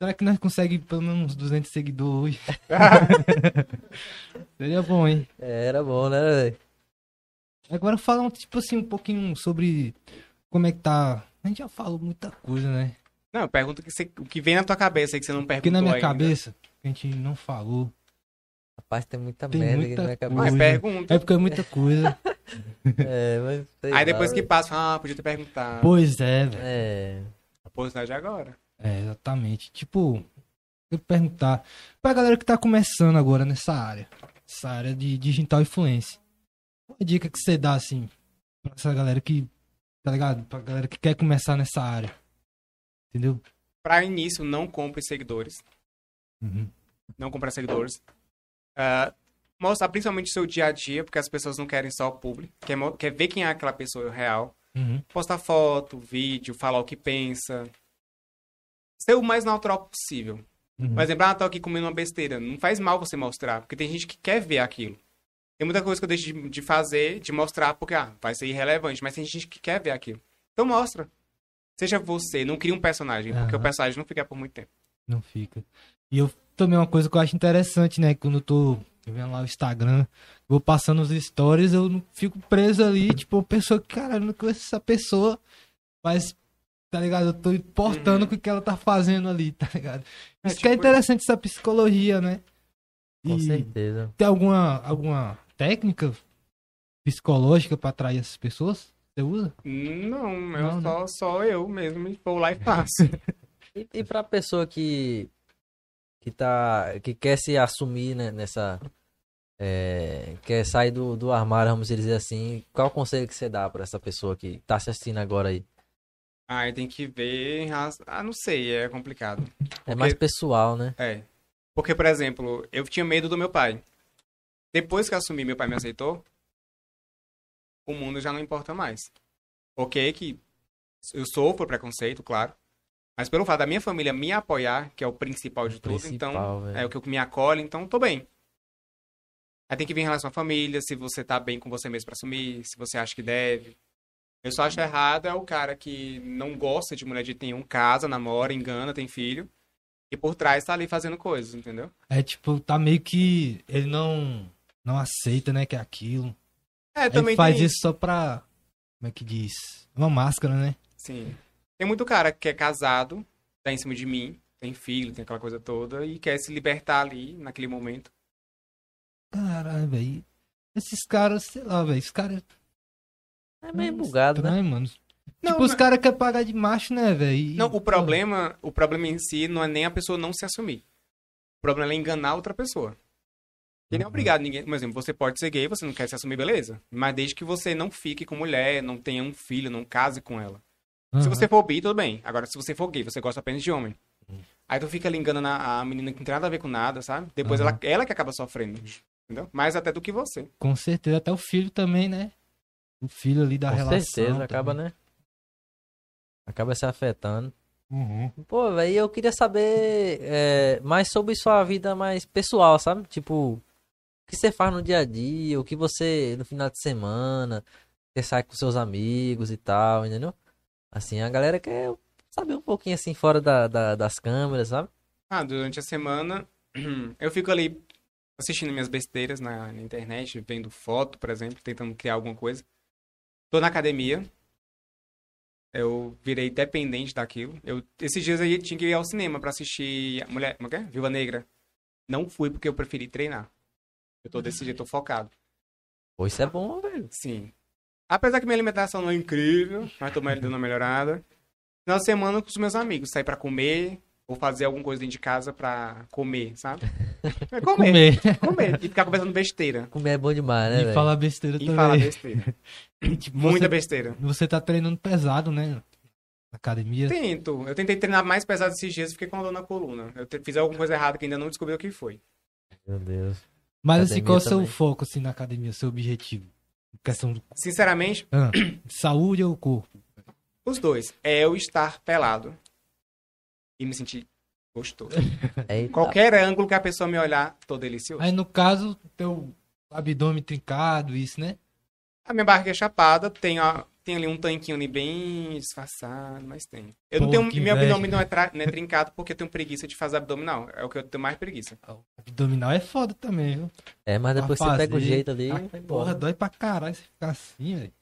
Será que nós conseguimos pelo menos uns duzentos seguidores hoje? Seria bom, hein? É, era bom, né, velho? Agora falam, tipo assim, um pouquinho sobre... Como é que tá? A gente já falou muita coisa, né? Não, pergunta que você, o que vem na tua cabeça aí que você não perguntou. O que na minha ainda. Cabeça, a gente não falou. Rapaz, tem muita tem merda muita aqui na minha cabeça. Mas pergunta. É porque é muita coisa. É, mas sei aí lá, depois véio. Que passa, ah, podia ter perguntado. Pois é, velho. É. A oportunidade é agora. É, exatamente. Tipo, eu perguntar pra galera que tá começando agora nessa área. Essa área de digital influencer. Qual a dica que você dá, assim, pra essa galera que... Tá ligado? Pra galera que quer começar nessa área. Entendeu? Pra início, não compre seguidores. Uhum. Não comprar seguidores. Uh, mostrar principalmente o seu dia a dia, porque as pessoas não querem só o público. Quer, quer ver quem é aquela pessoa real. Uhum. Postar foto, vídeo, falar o que pensa. Ser o mais natural possível. Uhum. Por exemplo, ah, tô aqui comendo uma besteira. Não faz mal você mostrar, porque tem gente que quer ver aquilo. Tem muita coisa que eu deixo de fazer, de mostrar, porque ah, vai ser irrelevante. Mas tem gente que quer ver aquilo. Então mostra. Seja você, não cria um personagem. Porque ah, o personagem não fica por muito tempo. Não fica. E eu também, uma coisa que eu acho interessante, né? Quando eu tô vendo lá o Instagram, vou passando os stories, eu não fico preso ali. Tipo, uma pessoa que, cara, eu não conheço essa pessoa. Mas, tá ligado? Eu tô importando uhum. com o que ela tá fazendo ali, tá ligado? Isso é, tipo... que é interessante, essa psicologia, né? E com certeza. Tem alguma... alguma... técnica psicológica pra atrair essas pessoas? Você usa? Não, eu não, só, não. só eu mesmo vou lá e faço. E, e pra pessoa que que tá, que quer se assumir, né, nessa é, quer sair do, do armário, vamos dizer assim, qual o conselho que você dá pra essa pessoa que tá assistindo agora aí? Ah, tem que ver, ah, não sei, é complicado. Porque... é mais pessoal, né? É, porque, por exemplo, eu tinha medo do meu pai. Depois que eu assumi, meu pai me aceitou, o mundo já não importa mais. Ok, que eu sofro preconceito, claro. Mas pelo fato da minha família me apoiar, que é o principal de o tudo, principal, então véio. É o que me acolhe, então tô bem. Aí tem que vir em relação à família, se você tá bem com você mesmo pra assumir, se você acha que deve. Eu só acho errado é o cara que não gosta de mulher de nenhum, casa, namora, engana, tem filho. E por trás tá ali fazendo coisas, entendeu? É tipo, tá meio que ele não... não aceita, né, que é aquilo. É, também faz tem... isso só pra... Como é que diz? Uma máscara, né? Sim. Tem muito cara que é casado, tá em cima de mim, tem filho, tem aquela coisa toda, e quer se libertar ali, naquele momento. Caralho, velho. Esses caras, sei lá, velho. Esses caras... é meio bugado, estranho, né? Mano. Não, tipo, mas... os caras querem pagar de macho, né, velho? E... não, o problema, o problema em si não é nem a pessoa não se assumir. O problema é enganar outra pessoa. E nem é obrigado ninguém. Por exemplo, você pode ser gay, você não quer se assumir, beleza. Mas desde que você não fique com mulher, não tenha um filho, não case com ela. Uhum. Se você for bi, tudo bem. Agora, se você for gay, você gosta apenas de homem. Uhum. Aí tu fica ali enganando a menina que não tem nada a ver com nada, sabe? Depois uhum. ela, ela que acaba sofrendo. Entendeu? Mais até do que você. Com certeza. Até o filho também, né? O filho ali da com relação. Com certeza. Também. Acaba, né? Acaba se afetando. Uhum. Pô, velho, eu queria saber é, mais sobre sua vida mais pessoal, sabe? Tipo... o que você faz no dia a dia, o que você, no final de semana, você sai com seus amigos e tal, entendeu? Assim, a galera quer saber um pouquinho, assim, fora da, da, das câmeras, sabe? Ah, durante a semana, eu fico ali assistindo minhas besteiras na, na internet, vendo foto, por exemplo, tentando criar alguma coisa. Tô na academia, eu virei dependente daquilo. Eu, esses dias aí tinha que ir ao cinema pra assistir Mulher, como é? Viúva Negra. Não fui porque eu preferi treinar. Eu tô desse jeito, tô focado. Pô, isso é bom, velho. Sim. Apesar que minha alimentação não é incrível, mas tô me dando uma melhorada. na semana com os meus amigos. Sair pra comer ou fazer alguma coisa dentro de casa pra comer, sabe? É comer. Comer. comer. E ficar conversando besteira. Comer é bom demais, né, E véio? falar besteira e também. E falar besteira. Tipo, muita você, besteira. Você tá treinando pesado, né? Academia. Tento. Eu tentei treinar mais pesado esses dias e fiquei com a dor na coluna. Eu te, fiz alguma coisa errada que ainda não descobri o que foi. Meu Deus. Mas academia assim, qual é o seu foco assim, na academia? Seu objetivo? Questão do... Sinceramente... Ah, saúde ou corpo? Os dois. É eu estar pelado. E me sentir gostoso. Eita. Qualquer ângulo que a pessoa me olhar, tô delicioso. Aí no caso, teu abdômen trincado, isso, né? A minha barriga é chapada, tem, ó, tem ali um tanquinho ali bem disfarçado, mas tem. Eu Pô, não tenho... Meu abdômen não é, tra, não é trincado porque eu tenho preguiça de fazer abdominal. É o que eu tenho mais preguiça. O abdominal é foda também, viu? É, mas depois fazer, você pega o jeito ali... Ai, porra, embora. Dói pra caralho você ficar assim, velho.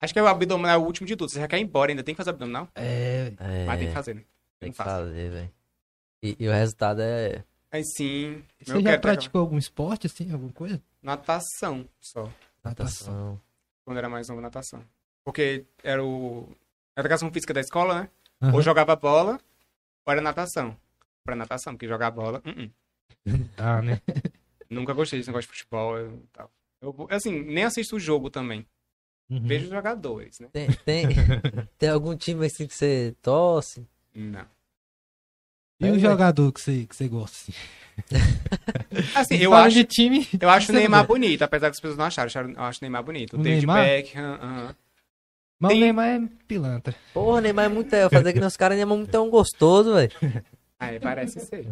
Acho que o abdominal é o último de tudo. Você já quer ir embora, ainda tem que fazer abdominal? É, é. Mas tem que fazer, né? Tem que fazer, velho. E, e o resultado é... Aí sim. Você já praticou algum esporte, assim, alguma coisa? Natação, só. Natação. Quando era mais novo, natação. Porque era o... a educação física da escola, né? Uhum. Ou jogava bola, ou era natação. Pra natação, porque jogar bola... Uh-uh. Ah, né? Nunca gostei desse negócio de futebol e tal. Eu, assim, nem assisto o jogo também. Uhum. Vejo jogadores, né? Tem, tem... tem algum time assim que você torce? Não. E o jogador que você, que você gosta? Assim, eu acho de time, eu acho o Neymar bonito, apesar que as pessoas não acharam. Eu acho o Neymar bonito. O, o David Beckham. Uh -huh. Mas tem... o Neymar é pilantra. Porra, o Neymar é muito... Eu falei que nos caras Neymar é muito tão gostoso, velho. Aí parece ser.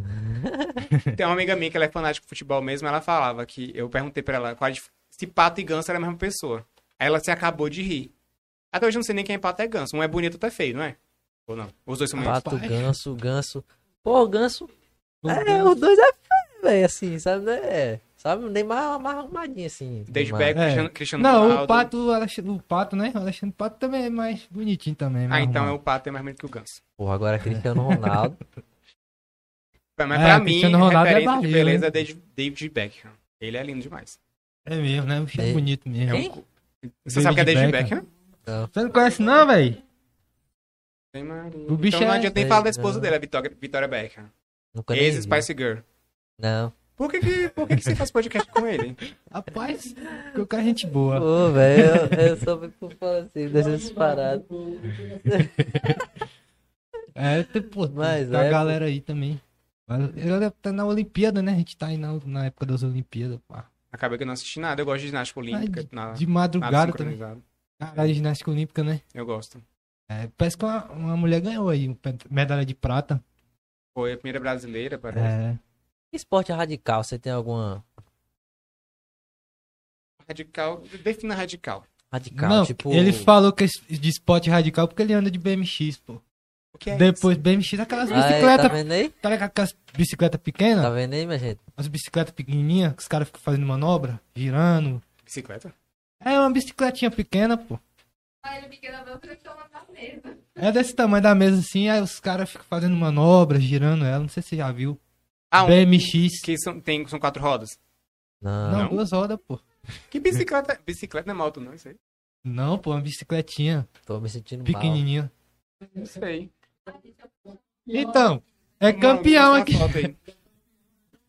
Tem uma amiga minha que ela é fanática de futebol mesmo, ela falava que... Eu perguntei pra ela qual, se Pato e Ganso era a mesma pessoa. Aí ela se acabou de rir. Até hoje eu não sei nem quem é Pato é Ganso. Um é bonito, outro é feio, não é? Ou não? Os dois são muito Pato, pais. Ganso, Ganso. Pô, Ganso. O é, Ganso. Os dois é feio, velho, assim, sabe? Né? Sabe? Nem mais, mais arrumadinho, assim. Desde Beck, é. Cristiano Não, Ronaldo. O Pato, o Pato, né? O Alexandre Pato também é mais bonitinho também. Mais ah, arrumado. Então é o Pato é mais bonito que o Ganso. Porra, agora é Cristiano Ronaldo. Mas pra é, mim, Cristiano Ronaldo referência é barril, de beleza é David Beckham. Ele é lindo demais. É mesmo, né? O filho é bonito mesmo. É um... Você David sabe que é David Beckham? Beckham? Você não conhece não, velho? O bicho então não adianta é... nem falar da esposa não. dele, a Vitória, Vitória Beckham. Ex-Spice Girl. Não. Por que que, por que que você faz podcast com ele? Rapaz, que o cara é gente boa. Pô, velho, eu, eu só me culpando assim, deixa disparado. É, pô, mas tá é, a galera aí também. Ela tá na Olimpíada, né? A gente tá aí na, na época das Olimpíadas, pá. Acabei que eu não assisti nada, eu gosto de ginástica olímpica. Ah, de, na, de madrugada também. Caralho, ginástica olímpica, né? Eu gosto. É, parece que uma, uma mulher ganhou aí, medalha de prata. Foi a primeira brasileira, parece. É. Esporte radical, você tem alguma... Radical, defina radical. Radical, não, tipo... Ele falou que de esporte radical porque ele anda de B M X, pô. O que é Depois isso? B M X, aquelas bicicletas... Tá vendo aí? Tá ligado aquelas bicicletas pequenas? Tá vendo aí, minha gente? As bicicletas pequenininhas, que os caras ficam fazendo manobra, girando. Bicicleta? É, uma bicicletinha pequena, pô. Ah, ele é pequena, meu, porque eu mesa. É desse tamanho da mesa, assim, aí os caras ficam fazendo manobra, girando ela, não sei se você já viu. Ah, um B M X. Que são, tem, são quatro rodas? Não. Não, duas rodas, pô. Que bicicleta? Bicicleta não é moto, não, isso aí? Não, pô, uma bicicletinha. Tô me sentindo pequenininha. Mal. Não sei. Então, é não, campeão aqui.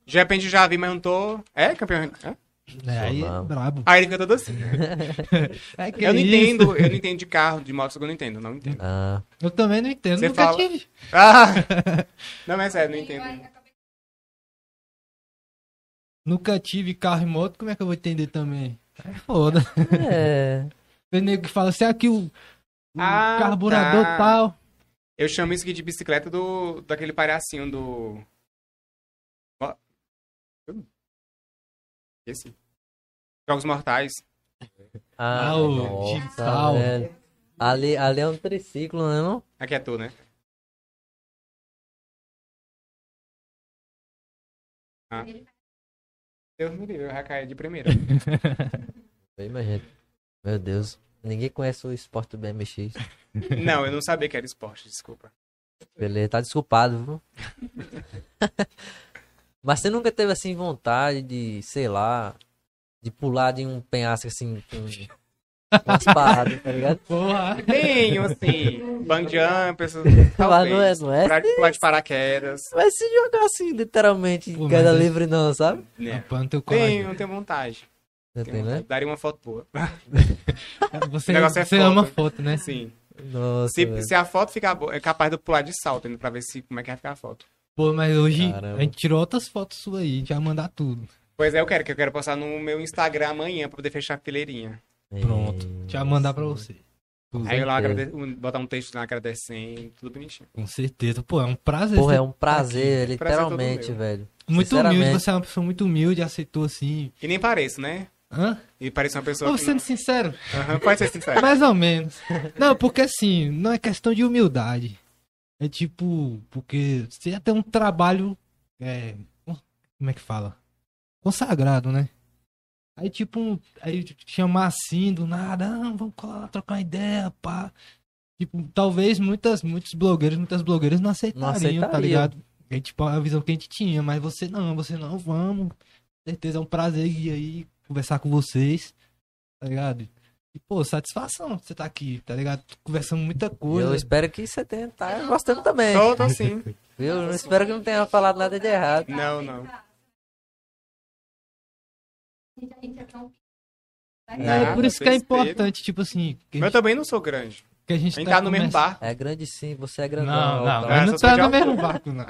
De repente já vi, mas não tô... É, campeão... É? É, aí é brabo. Aí ele fica todo assim. É que eu é não isso. entendo, eu não entendo de carro, de moto, eu não entendo, não entendo. Ah. Eu também não entendo, Você nunca fala... tive. Ah. Não, mas é sério, não entendo. Nunca tive carro e moto, como é que eu vou entender também? É foda. É. Tem nego que fala, será assim, que o, o ah, carburador tá. tal? Eu chamo isso aqui de bicicleta do daquele palhacinho do... Esse. Jogos Mortais. Ah, ah o digital. Ali, ali é um triciclo, né, não? Aqui é tu, né? Ah. Deus me livre, eu já caí de primeira. Imagina. Meu Deus, ninguém conhece o esporte do B M X. Não, eu não sabia que era esporte, desculpa. Beleza, tá desculpado, viu? Mas você nunca teve, assim, vontade de, sei lá, de pular de um penhasco, assim, com, umas paradas, tá ligado? Porra, tenho, assim, bang jump, essas coisas. Não é, não é? Pra, pra de paraquedas. Mas se jogar assim, literalmente, pô, queda livre não, sabe? É. Panto, tenho, tenho vontade. Você tem, né? Daria uma foto boa. Você, o negócio é você foto. Ama foto, né? Sim. Nossa, se, se a foto ficar boa, é capaz de eu pular de salto ainda pra ver se, como é que vai ficar a foto. Pô, mas hoje caramba, a gente tirou outras fotos suas aí, a gente vai mandar tudo. Pois é, eu quero, que eu quero postar no meu Instagram amanhã pra poder fechar a fileirinha. Pronto, já vou mandar pra você. Com aí eu lá agrade... botar um texto lá agradecendo, tudo bonitinho. Com certeza, pô, é um prazer. Porra, é um prazer, aqui. Literalmente, prazer velho. Muito humilde, você é uma pessoa muito humilde, aceitou assim. E nem pareço, né? Hã? E parece uma pessoa. Tô sendo não... sincero. Uhum, pode ser sincero. Mais ou menos. Não, porque assim, não é questão de humildade. É tipo, porque você já tem um trabalho. É, como é que fala? Consagrado, né? Aí tipo, aí chamar assim do nada, ah, vamos colar lá, trocar uma ideia, pá. Tipo, talvez muitas, muitos blogueiros, muitas blogueiras não aceitariam, não aceitaria. Tá ligado? É tipo a visão que a gente tinha, mas você não, você não, vamos. Com certeza é um prazer ir aí conversar com vocês, tá ligado? E, pô, satisfação que você tá aqui, tá ligado? Conversando muita coisa. Eu espero que você tenha, tá gostando também. Tô, tô sim. Viu? Eu espero que não tenha falado nada de errado. Não, não. É, é por isso que é importante, tipo assim... Gente... Eu também não sou grande. Que a gente, a gente tá, tá no mesmo barco. É grande sim, você é grandão. Não, não, não, não tá no mesmo barco, não.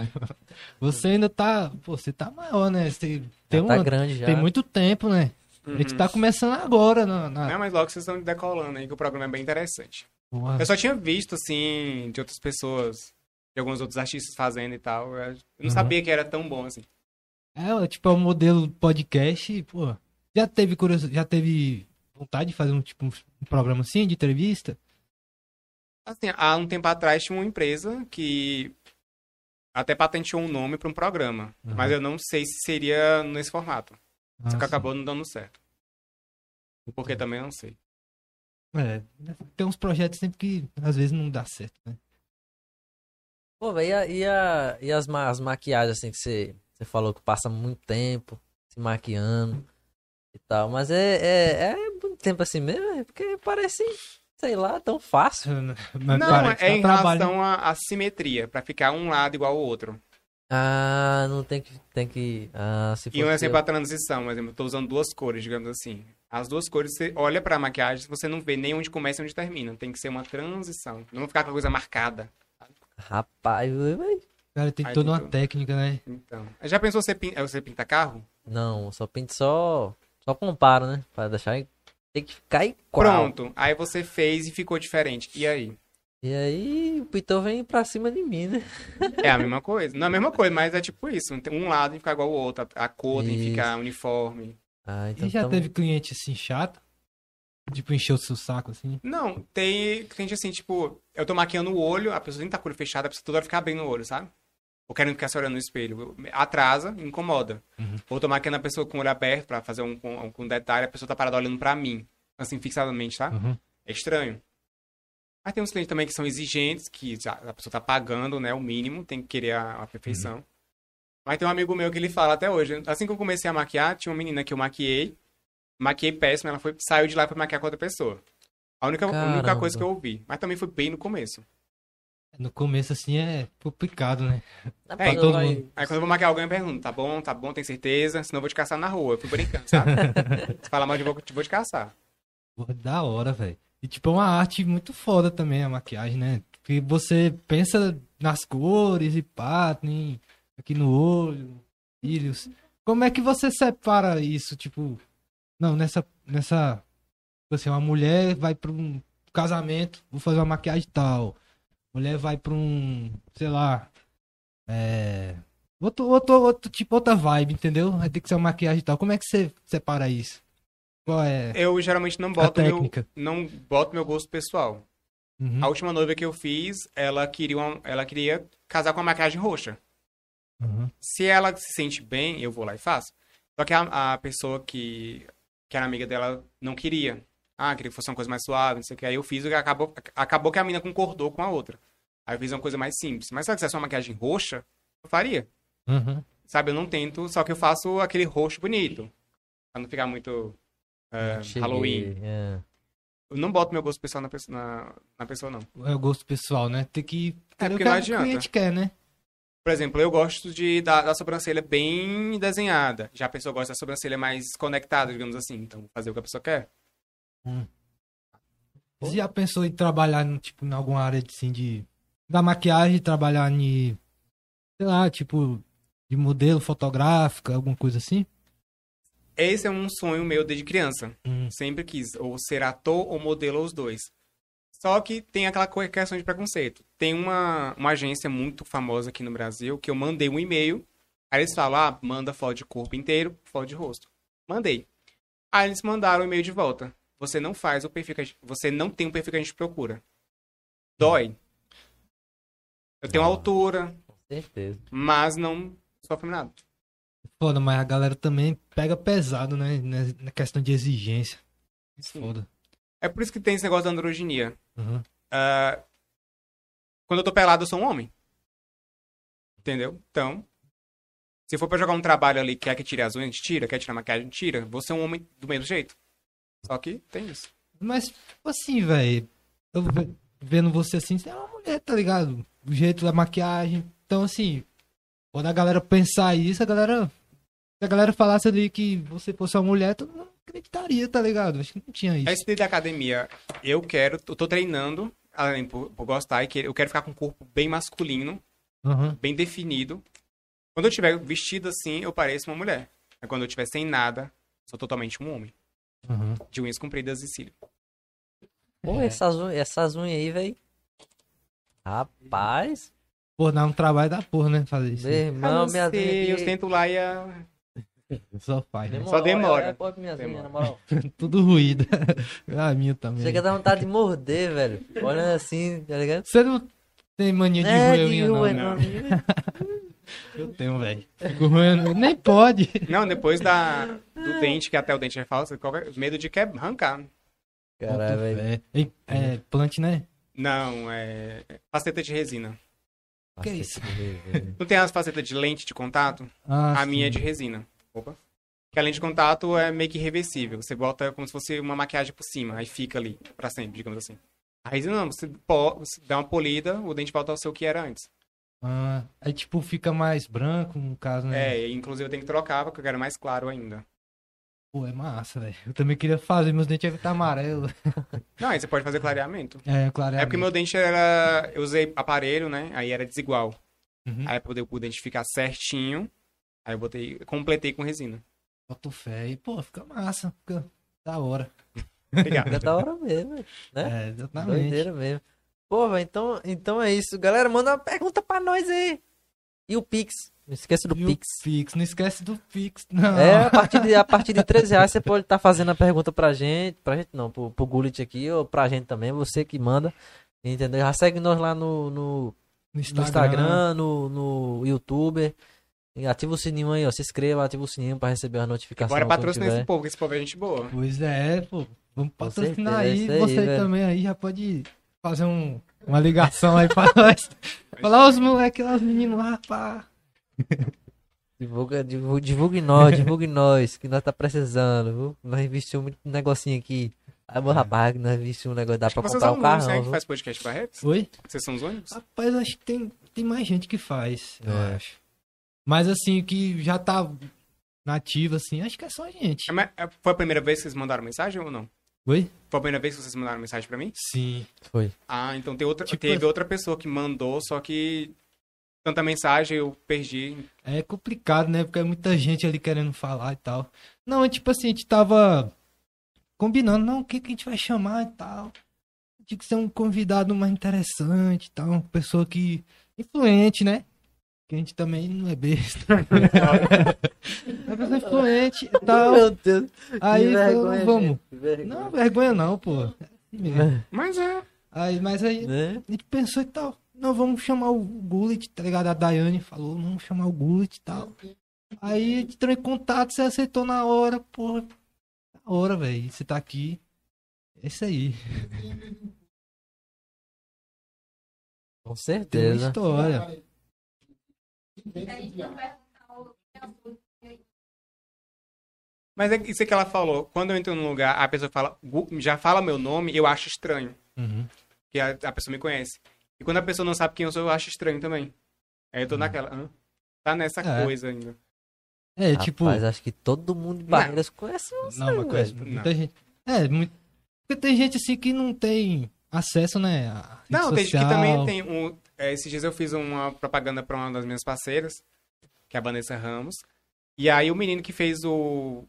Você ainda tá... Pô, você tá maior, né? Você tem já tá uma... grande já. Tem muito tempo, né? Uhum. A gente tá começando agora. Na, na... Não, mas logo vocês estão decolando aí, que o programa é bem interessante. Uau. Eu só tinha visto, assim, de outras pessoas, de alguns outros artistas fazendo e tal. Eu não uhum. sabia que era tão bom, assim. É, tipo, é um modelo podcast, pô. Já teve curiosidade, já teve vontade de fazer um tipo um programa assim, de entrevista? Assim, há um tempo atrás tinha uma empresa que até patenteou um nome para um programa. Uhum. Mas eu não sei se seria nesse formato. Ah, só que sim. Acabou não dando certo. Porque também eu não sei. É, tem uns projetos sempre que às vezes não dá certo, né? Pô, velho, e, a, e as, ma as maquiagens assim que você, você falou que passa muito tempo se maquiando e tal. Mas é, é, é muito tempo assim mesmo, porque parece... sei lá, tão fácil. Mas não, cara, é em trabalho. Relação à, à simetria, pra ficar um lado igual ao outro. Ah, não tem que... Tem que ah, se e um exemplo, a transição, por exemplo, eu tô usando duas cores, digamos assim. As duas cores, você olha pra maquiagem, você não vê nem onde começa e onde termina. Tem que ser uma transição. Não ficar com a coisa marcada. Rapaz, velho. Cara, tem aí toda pintou. Uma técnica, né? Então. Já pensou você, pin... você pinta carro? Não, só pinto só... Só comparo, né? Pra deixar... Tem que ficar igual. Pronto, aí você fez e ficou diferente. E aí? E aí o pintor vem pra cima de mim, né? É a mesma coisa. Não é a mesma coisa, mas é tipo isso. Um lado tem que ficar igual ao outro. A cor tem que ficar uniforme. Ah, então e já tamo... teve cliente assim chato? Tipo, encheu o seu saco assim? Não, tem cliente assim, tipo... Eu tô maquiando o olho, a pessoa nem tá com o olho fechado, a pessoa toda hora fica abrindo o olho, sabe? Ou querendo ficar se olhando no espelho. Atrasa, incomoda. Uhum. Ou tô maquiando a pessoa com o olho aberto pra fazer um, um, um detalhe, a pessoa tá parada olhando pra mim. Assim, fixadamente, tá? Uhum. É estranho. Mas tem uns clientes também que são exigentes, que a pessoa tá pagando, né? O mínimo, tem que querer a, a perfeição. Uhum. Mas tem um amigo meu que ele fala até hoje. Assim que eu comecei a maquiar, tinha uma menina que eu maquiei. Maquiei péssimo, ela foi, saiu de lá pra maquiar com outra pessoa. A única, a única coisa que eu ouvi. Mas também foi bem no começo. No começo, assim, é complicado, né? É, pra todo vai... mundo. Aí quando eu vou maquiar alguém, eu pergunto, tá bom, tá bom, tem certeza? Senão eu vou te caçar na rua. Eu fui brincando, sabe? Se falar mal de vou, vou te caçar. Porra, da hora, velho. E tipo, é uma arte muito foda também a maquiagem, né? Porque você pensa nas cores e pá, tem aqui no olho, cílios. Como é que você separa isso, tipo... Não, nessa... nessa assim, uma mulher vai pra um casamento, vou fazer uma maquiagem tal... Mulher vai pra um, sei lá, é... Outro, outro, outro, tipo, outra vibe, entendeu? Vai ter que ser uma maquiagem e tal. Como é que você separa isso? Qual é eu geralmente não boto a técnica? Meu, não boto meu gosto pessoal. Uhum. A última noiva que eu fiz, ela queria, uma, ela queria casar com a maquiagem roxa. Uhum. Se ela se sente bem, eu vou lá e faço. Só que a, a pessoa que, que era amiga dela não queria. Ah, queria que fosse uma coisa mais suave, não sei o que. Aí eu fiz o que acabou, acabou que a mina concordou com a outra. Aí eu fiz uma coisa mais simples. Mas se ela quisesse uma maquiagem roxa, eu faria. Uhum. Sabe, eu não tento, só que eu faço aquele roxo bonito. Pra não ficar muito uh, Halloween. Yeah. Eu não boto meu gosto pessoal na, peço, na, na pessoa, não. É o gosto pessoal, né? Tem que... É porque não adianta. O cliente quer, né? Por exemplo, eu gosto de, da, da sobrancelha bem desenhada. Já a pessoa gosta da sobrancelha mais conectada, digamos assim. Então, fazer o que a pessoa quer. Hum. Você já pensou em trabalhar, no, tipo, em alguma área, assim, de... Da maquiagem, trabalhar em... Sei lá, tipo... De modelo fotográfica, alguma coisa assim? Esse é um sonho meu desde criança. Hum. Sempre quis. Ou ser ator ou modelo, ou os dois. Só que tem aquela questão de preconceito. Tem uma, uma agência muito famosa aqui no Brasil que eu mandei um e-mail. Aí eles falam, ah, manda foto de corpo inteiro, foto de rosto. Mandei. Aí eles mandaram o e-mail de volta. Você não faz o perfil que a gente... Você não tem o perfil que a gente procura. Dói. Eu tenho ah, altura. Com certeza. Mas não sou afeminado. Foda, mas a galera também pega pesado, né? Na questão de exigência. Sim. Foda. É por isso que tem esse negócio da androginia. Uhum. Uh, quando eu tô pelado, eu sou um homem. Entendeu? Então, se for pra jogar um trabalho ali, quer que tire as unhas, a gente tira. Quer tirar a maquiagem, a gente tira. Você é um homem do mesmo jeito. Só que tem isso. Mas, tipo assim, velho. Eu vendo você assim, você é uma mulher, tá ligado? O jeito da maquiagem. Então, assim... Quando a galera pensar isso, a galera... Se a galera falasse ali que você fosse uma mulher, todo mundo acreditaria, tá ligado? Acho que não tinha isso. É isso da academia. Eu quero... Eu tô treinando, além por, por gostar, e que eu quero ficar com um corpo bem masculino, uhum. bem definido. Quando eu tiver vestido assim, eu pareço uma mulher. Mas quando eu tiver sem nada, sou totalmente um homem. Uhum. De unhas compridas e cílio. Pô, é. essas, essas unhas aí, velho. Rapaz... Pô, dá um trabalho da porra, né? Fazer isso. Né? Irmão, minha sei, eu tento lá e a... Só faz, né? Só demora. É pobre, minhas demora. Minhas, minha, tudo ruído. A minha também. Chega a dar vontade de morder, velho. Olha assim, tá ligado? Você não tem mania de é, roer unha, não, não. Eu tenho, velho. Fico roendo. Nem pode. Não, depois da... do dente, que até o dente é falso, qualquer... medo de quebrar, arrancar. Caralho, velho. É, é plant, né? Não, é... faceta de resina. Que é isso? Não tem as facetas de lente de contato? Ah, a sim. minha é de resina. Opa. Que a lente de contato é meio que reversível. Você bota como se fosse uma maquiagem por cima. Aí fica ali, pra sempre, digamos assim. A resina não, você, pô, você dá uma polida, o dente volta ao seu que era antes. Ah, aí tipo fica mais branco, no caso, né? É, inclusive eu tenho que trocar porque eu quero mais claro ainda. Pô, é massa, velho. Eu também queria fazer, meus dentes iam estar amarelos. Não, aí você pode fazer clareamento. É, clareamento. É porque meu dente era... Eu usei aparelho, né? Aí era desigual. Uhum. Aí pra poder o dente ficar certinho, aí eu botei... Completei com resina. Boto fé. E, pô, fica massa. Fica da hora. Obrigado. Fica da hora mesmo, né? É, exatamente. Doideira mesmo. Pô, velho, então, então é isso. Galera, manda uma pergunta pra nós aí. E o Pix? Não esquece do Pix. Pix. Não esquece do Pix, não. É, a partir de, a partir de treze reais você pode estar tá fazendo a pergunta pra gente. Pra gente não, pro, pro Gullit aqui ou pra gente também, você que manda. Entendeu? Já segue nós lá no, no, no Instagram, no, Instagram no, no YouTube. E ativa o sininho aí, ó. Se inscreva, ativa o sininho pra receber as notificações. Bora patrocinar esse povo, que esse povo é gente boa. Pois é, pô. Vamos patrocinar aí. aí. Você velho. também aí já pode fazer um, uma ligação aí pra nós. Falar os moleques lá, os meninos lá, pá. Divulga, divulga, divulgue nós, divulgue nós, que nós tá precisando, viu? Nós investimos um negocinho aqui. Aí, meu rapaz, nós investimos um negócio, dá acho pra comprar o carro. Você é que faz podcast Barreiras? Oi? Vocês são os únicos? Rapaz, acho que tem, tem mais gente que faz, é. eu acho. Mas assim, que já tá nativa, assim, acho que é só a gente. É, foi a primeira vez que vocês mandaram mensagem ou não? Oi? Foi a primeira vez que vocês mandaram mensagem pra mim? Sim, foi. Ah, então tem outra, tipo, teve outra pessoa que mandou, só que... Tanta mensagem, eu perdi. É complicado, né? Porque é muita gente ali querendo falar e tal. Não, é tipo assim, a gente tava combinando, não, o que, que a gente vai chamar e tal. Tinha que ser um convidado mais interessante e tal, uma pessoa que... Influente, né? Que a gente também não é besta. Uma pessoa influente e tal. Meu Deus. Aí, vergonha, vamos. Gente, vergonha. Não, vergonha não, pô. É. Mas é. Aí, mas aí, é. a gente pensou e tal. Não, vamos chamar o Gullit, tá ligado? A Daiane falou, não, vamos chamar o Gullit e tal. Aí a gente entrou em contato, você aceitou na hora, porra. Na hora, velho. Você tá aqui. É isso aí. Com certeza. Tem história. Mas é isso que ela falou. Quando eu entro num lugar, a pessoa fala, já fala meu nome, eu acho estranho. Uhum. Porque a, a pessoa me conhece. E quando a pessoa não sabe quem eu sou, eu acho estranho também. Aí eu tô uhum. naquela... Hã? Tá nessa é. coisa ainda. É, rapaz, tipo... Mas acho que todo mundo de Barreiras não. conhece você, Não, mas conhece não. muita gente. É, muito... porque tem gente assim que não tem acesso, né? A não, social. Tem gente que também tem... Um... É, esses dias eu fiz uma propaganda pra uma das minhas parceiras, que é a Vanessa Ramos. E aí o menino que fez o...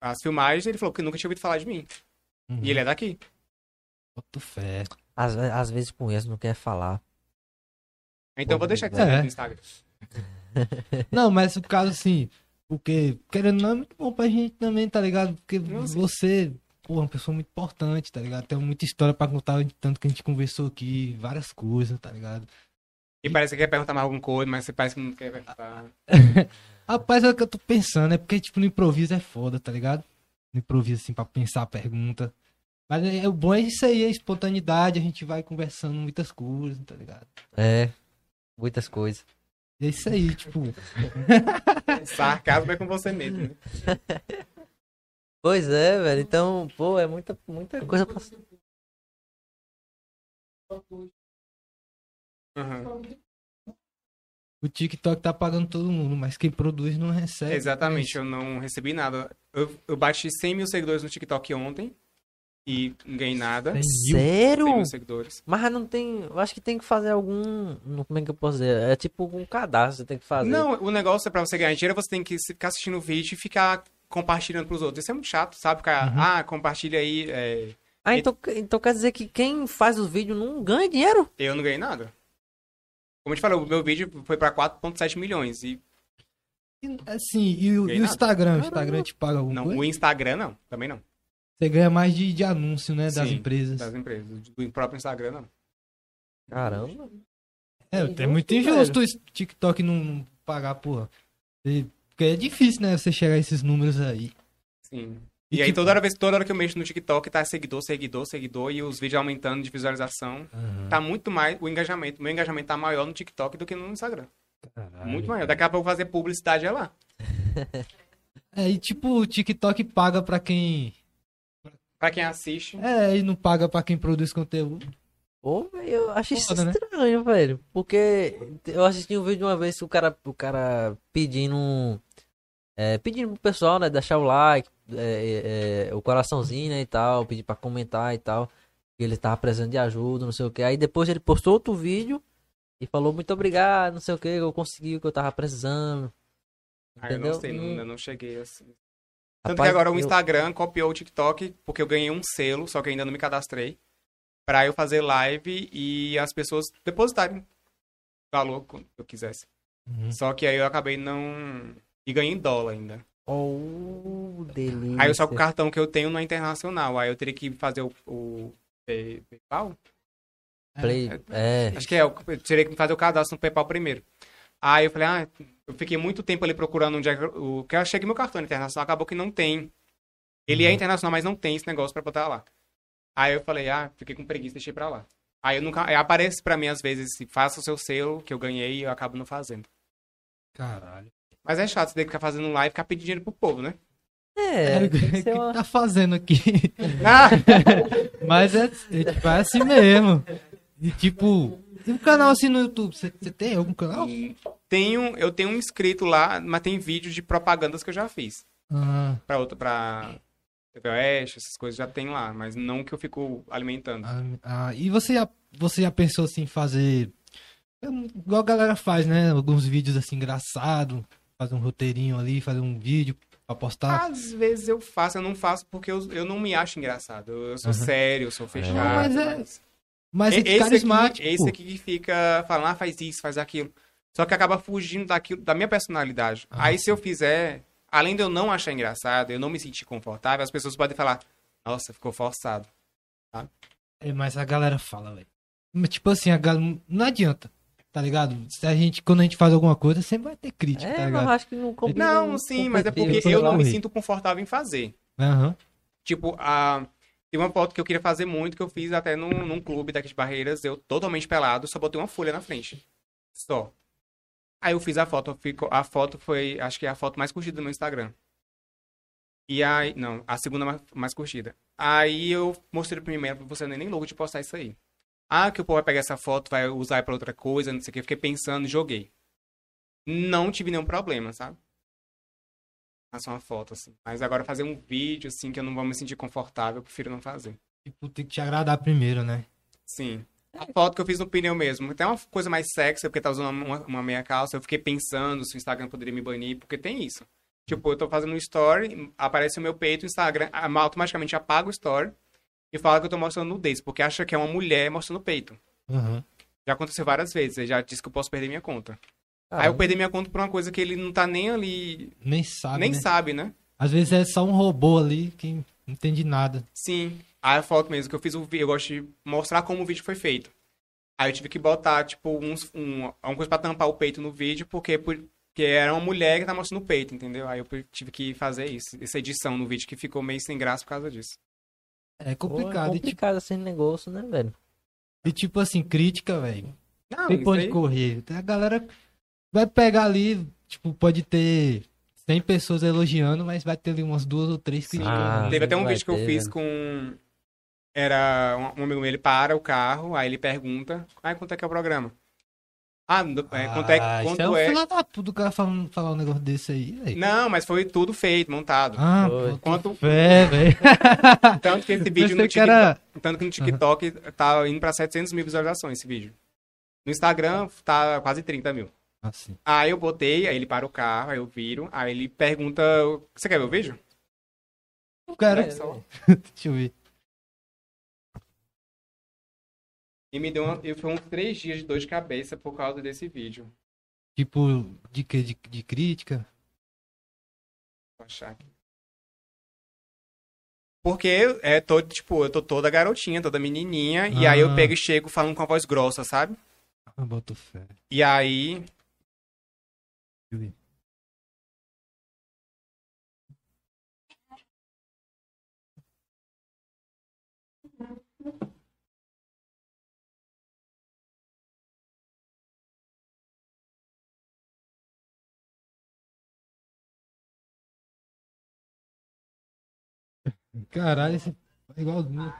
as filmagens, ele falou que nunca tinha ouvido falar de mim. Uhum. E ele é daqui. Boto fé. Às, às vezes conheço, não quer falar. Então eu vou deixar que você é. no Instagram. Não, mas o caso assim, porque querendo não é muito bom pra gente também, tá ligado? Porque não, você, pô, é uma pessoa muito importante, tá ligado? Tem muita história pra contar, tanto que a gente conversou aqui, várias coisas, tá ligado? E parece que quer perguntar mais alguma coisa, mas você parece que não quer perguntar. Rapaz, é o que eu tô pensando, é porque, tipo, no improviso é foda, tá ligado? No improviso, assim, pra pensar a pergunta. Mas é, o bom é isso aí, a espontaneidade, a gente vai conversando muitas coisas, tá ligado? É, muitas coisas. É isso aí, tipo... Sarcasmo é com você mesmo, né? Pois é, velho, então, pô, é muita, muita coisa pra... Uhum. O TikTok tá pagando todo mundo, mas quem produz não recebe. Exatamente, eu não recebi nada. Eu, eu bati cem mil seguidores no TikTok ontem e não ganhei nada. Sério? cem mil seguidores. Mas não tem... Eu acho que tem que fazer algum... Como é que eu posso dizer? É tipo um cadastro, tem que fazer. Não, o negócio é pra você ganhar dinheiro, você tem que ficar assistindo o vídeo e ficar compartilhando pros outros. Isso é muito chato, sabe? Ficar, uhum. ah, compartilha aí... É... Ah, então, então quer dizer que quem faz os vídeos não ganha dinheiro? Eu não ganhei nada. Como eu te falei, o meu vídeo foi pra quatro vírgula sete milhões e... Assim, e o, e o Instagram? Caramba. O Instagram te paga alguma não, coisa? Não, o Instagram não, também não. Você ganha mais de, de anúncio, né, das Sim, empresas. das empresas. Do próprio Instagram, não. Caramba. É, é, é muito injusto o TikTok não, não pagar, porra. Porque é difícil, né, você chegar a esses números aí. Sim. E, e aí tipo... toda, hora, toda hora que eu mexo no TikTok tá seguidor, seguidor, seguidor e os vídeos aumentando de visualização. Uhum. Tá muito mais o engajamento. Meu engajamento tá maior no TikTok do que no Instagram. Caralho, muito maior. Cara. Daqui a pouco eu vou fazer publicidade é lá. É, e tipo, o TikTok paga pra quem... Pra quem assiste. É, e não paga pra quem produz conteúdo. Ô, oh, eu acho isso Foda, estranho, né? velho. Porque eu assisti um vídeo uma vez que o cara, o cara pedindo... É, pedindo pro pessoal, né, deixar o like, é, é, o coraçãozinho, né, e tal, pedir pra comentar e tal. Ele tava precisando de ajuda, não sei o que. Aí depois ele postou outro vídeo e falou muito obrigado, não sei o que, eu consegui o que eu tava precisando. Entendeu? Ah, eu não sei, e... não, eu não cheguei assim. Tanto Rapaz, que agora o Instagram eu... copiou o TikTok, porque eu ganhei um selo, só que ainda não me cadastrei, pra eu fazer live e as pessoas depositarem valor quando eu quisesse. Uhum. Só que aí eu acabei não... E ganhei em dólar ainda. Oh, delícia. Aí eu só com o cartão que eu tenho não é internacional. Aí eu teria que fazer o... o PayPal? Play, é. Acho que é. Eu teria que fazer o cadastro no PayPal primeiro. Aí eu falei, ah... Eu fiquei muito tempo ali procurando onde é o... que eu achei que meu cartão internacional acabou que não tem. Ele uhum. é internacional, mas não tem esse negócio pra botar lá. Aí eu falei, ah, fiquei com preguiça, deixei pra lá. Aí eu nunca... Aí aparece pra mim às vezes, faça o seu selo que eu ganhei e eu acabo não fazendo. Caralho. Mas é chato, você tem que ficar fazendo live e ficar pedindo dinheiro pro povo, né? É, é o que, que uma... tá fazendo aqui? Ah! Mas é, tipo, é assim mesmo. E tipo, tem um canal assim no YouTube, você, você tem algum canal? Tenho, eu tenho um inscrito lá, mas tem vídeo de propagandas que eu já fiz. Ah. Pra outra, pra T V Oeste, essas coisas já tem lá, mas não que eu fico alimentando. Ah, ah, e você já, você já pensou assim, fazer, igual a galera faz, né? Alguns vídeos assim, engraçados. Fazer um roteirinho ali, fazer um vídeo pra postar. Às vezes eu faço, eu não faço porque eu, eu não me acho engraçado. Eu, eu sou uhum. sério, eu sou fechado. Não, mas é, mas... mas é esse carismático. Aqui, esse aqui que fica falando, ah, faz isso, faz aquilo. Só que acaba fugindo daquilo, da minha personalidade. Ah, Aí sim. se eu fizer, além de eu não achar engraçado, eu não me sentir confortável, as pessoas podem falar, nossa, ficou forçado. Tá? É, mas a galera fala, velho. Tipo assim, a galera... não adianta. Tá ligado? Se a gente, quando a gente faz alguma coisa, sempre vai ter crítica, é, tá ligado? Mas acho que não, compre... não, sim, mas é porque eu não me sinto confortável em fazer. Uhum. Tipo, a... tem uma foto que eu queria fazer muito, que eu fiz até num, num clube daqui de Barreiras, eu totalmente pelado, só botei uma folha na frente. Só. Aí eu fiz a foto, a foto foi, acho que é a foto mais curtida do meu Instagram. E aí, não, a segunda mais, mais curtida. Aí eu mostrei pra minha mãe, você não é nem louco de postar isso aí. Ah, que o povo vai pegar essa foto, vai usar pra outra coisa, não sei o que. Fiquei pensando, joguei. Não tive nenhum problema, sabe? Faço uma foto, assim. Mas agora fazer um vídeo, assim, que eu não vou me sentir confortável, eu prefiro não fazer. Tipo, tem que te agradar primeiro, né? Sim. A foto que eu fiz no pneu mesmo. Até uma coisa mais sexy, porque tá usando uma, uma meia calça. Eu fiquei pensando se o Instagram poderia me banir, porque tem isso. Tipo, eu tô fazendo um story, aparece o meu peito, o Instagram automaticamente apaga o story e fala que eu tô mostrando nudez, porque acha que é uma mulher mostrando o peito. Uhum. Já aconteceu várias vezes, ele já disse que eu posso perder minha conta. Ah, aí eu perdi minha conta por uma coisa que ele não tá nem ali... Nem sabe, Nem né? sabe, né? Às vezes é só um robô ali que não entende nada. Sim. Aí eu falo mesmo que eu fiz o vídeo, eu gosto de mostrar como o vídeo foi feito. Aí eu tive que botar, tipo, uns, um, uma coisa pra tampar o peito no vídeo, porque... Por... Porque era uma mulher que tá mostrando o peito, entendeu? Aí eu tive que fazer isso, essa edição no vídeo que ficou meio sem graça por causa disso. É complicado. Pô, é complicado esse tipo... negócio, né, velho? E tipo assim, crítica, velho. Não, tem pão de correr. A galera vai pegar ali, tipo, pode ter cem pessoas elogiando, mas vai ter ali umas duas ou três críticas. Ah, teve até um vídeo que ter, eu fiz velho. com... Era um amigo meu, ele para o carro, aí ele pergunta, ah, quanto é que é o programa? Ah, é, quanto é... Ah, quanto isso é, é... Um do cara falando, falar um negócio desse aí, véio. Não, mas foi tudo feito, montado. Ah, foi. Quanto... Fé, velho. Tanto que esse vídeo no TikTok... Era... Tanto que no TikTok uhum. tá indo pra setecentos mil visualizações, esse vídeo. No Instagram tá quase trinta mil. Ah, sim. Aí eu botei, aí ele para o carro, aí eu viro, aí ele pergunta... Você quer ver o vídeo? Eu quero. É, só... Deixa eu ver. E me deu uma, foi uns três dias de dor de cabeça por causa desse vídeo. Tipo, de que? De, de crítica? Vou achar aqui. Porque é todo, tipo, eu tô toda garotinha, toda menininha, ah. e aí eu pego e chego falando com a voz grossa, sabe? Ah, boto fé. E aí... Caralho, esse é igualzinho.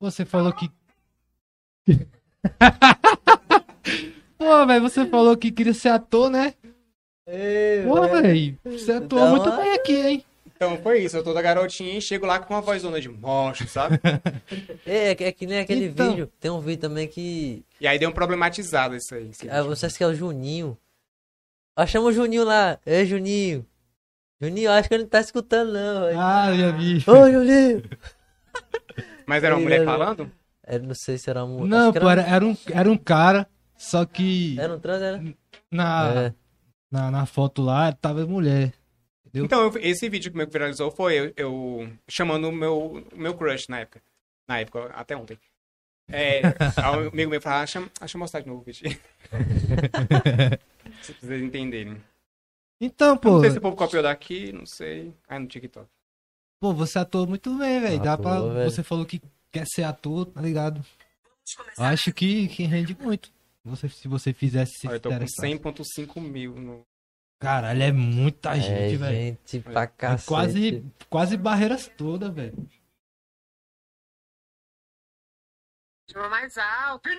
Você falou que... Pô, velho, você falou que queria ser ator, né? Ei, pô, velho, você atuou então... muito bem aqui, hein? Então, foi isso. Eu tô da garotinha e chego lá com uma vozona de mocho, sabe? É, é que nem aquele então... vídeo. Tem um vídeo também que... E aí deu um problematizado isso aí. Ah, você acha que é o Juninho? Achamos o Juninho lá. Ei, Juninho. Juninho, acho que ele não tá escutando, não. Véio. Ah, já vi. Ô, Juninho! Mas era uma mulher falando? Eu não sei se era uma mulher. Não, era... pô, era, era, um, era um cara, só que... Era um trans, era? Na, é. na, na foto lá, tava mulher. Entendeu? Então, eu, esse vídeo que me viralizou foi eu, eu chamando o meu, meu crush na época. Na época, até ontem. É, um amigo meu falou, ah, deixa, deixa eu mostrar de novo o vídeo. Se vocês entenderem. Então, pô... Eu não sei se o povo copiou daqui, não sei. Ah, no TikTok. Pô, você atuou muito bem, velho. Dá pra... Véio. Você falou que quer ser ator, tá ligado? Acho que, que rende muito. Você, se você fizesse... Se Olha, eu tô com cem vírgula cinco mil no... Caralho, é muita é, gente, velho. É gente pra cacete. É quase, quase barreiras todas, velho. Chama mais alto.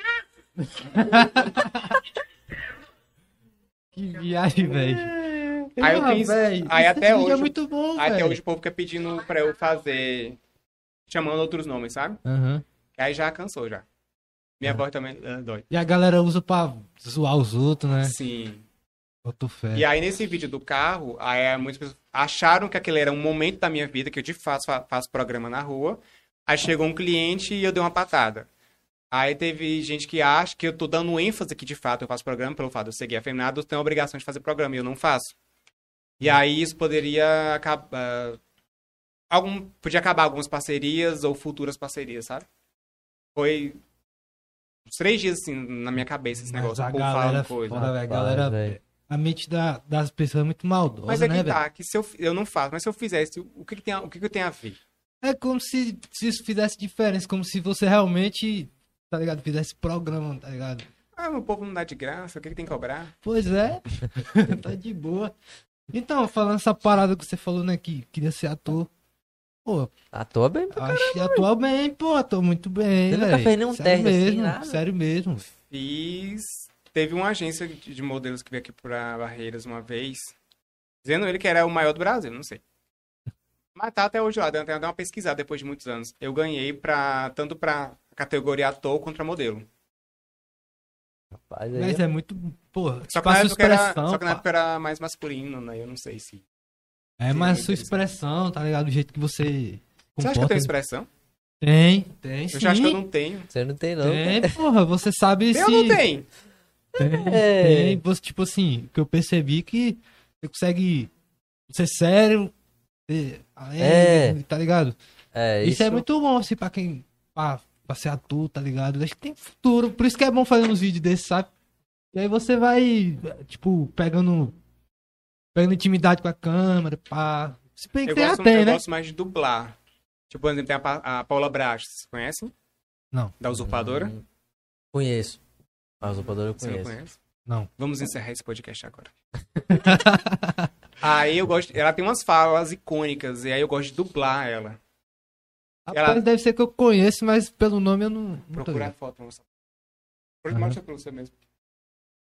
Que viagem, velho. Aí eu fiz, ah, aí até hoje, é muito bom, até véio. hoje o povo fica pedindo pra eu fazer, chamando outros nomes, sabe? Uhum. Aí já cansou, já. Minha uhum. voz também uh, dói. E a galera usa pra zoar os outros, né? Sim. Boto fé. E aí nesse vídeo do carro, aí muitas pessoas acharam que aquele era um momento da minha vida, que eu de fato faço programa na rua, aí chegou um cliente e eu dei uma patada. Aí teve gente que acha que eu tô dando ênfase que, de fato, eu faço programa pelo fato de eu seguir a Feminada, eu tenho a obrigação de fazer programa e eu não faço. E aí isso poderia acabar... Algum... Podia acabar algumas parcerias ou futuras parcerias, sabe? Foi uns três dias, assim, na minha cabeça esse Mas negócio. A galera, coisa, foda, né? a galera... Vai, a mente da, das pessoas é muito maldosa, Mas é que né, tá, velho? que se eu, eu não faço, mas se eu fizesse, o que, que, tem, a, o que, que eu tenho a ver? É como se, se isso fizesse diferença, como se você realmente... Tá ligado? Fizesse programa, tá ligado? Ah, meu povo não dá de graça, o que, que tem que cobrar? Pois é, tá de boa. Então, falando essa parada que você falou, né, que queria ser ator. Pô, atua bem pra caramba. Atua bem, pô, atua muito bem. Você nunca fez nenhum teste assim, nada? Sério mesmo. Fiz... Teve uma agência de modelos que veio aqui pra Barreiras uma vez, dizendo ele que era o maior do Brasil, não sei. Mas tá até hoje lá, deu uma pesquisada depois de muitos anos. Eu ganhei pra, tanto pra categoria ator contra modelo. Rapaz, aí... Mas é muito, porra, só que na época era, só que na época era mais masculino, né? Eu não sei se... É, mas a sua expressão, tá ligado? Do jeito que você... Comporta. Você acha que eu tenho expressão? Tem, tem sim. Eu já acho que eu não tenho. Você não tem, não. Tem, cara. Porra, você sabe se... Eu não tenho. Tem, é. tem. Você, tipo assim, que eu percebi que você consegue ser sério, ser alegre, é. tá ligado? É, isso... isso é muito bom, assim, pra quem... Pra, pra ser ator, tá ligado? Acho que tem futuro. Por isso que é bom fazer uns vídeos desses, sabe? E aí você vai, tipo, pegando... Pegando intimidade com a câmera, pá. Se bem que eu gosto, tem, eu né? gosto mais de dublar. Tipo, por exemplo, tem a, a Paula Braz, vocês conhecem? Não. Da Usurpadora? Não. Conheço. A Usurpadora eu conheço. Você não conhece? Não. Vamos encerrar esse podcast agora. Aí eu gosto... Ela tem umas falas icônicas, e aí eu gosto de dublar ela. Rapaz, ela... deve ser que eu conheço, mas pelo nome eu não... não Procura a foto, vamos saber. Mostra pra você mesmo.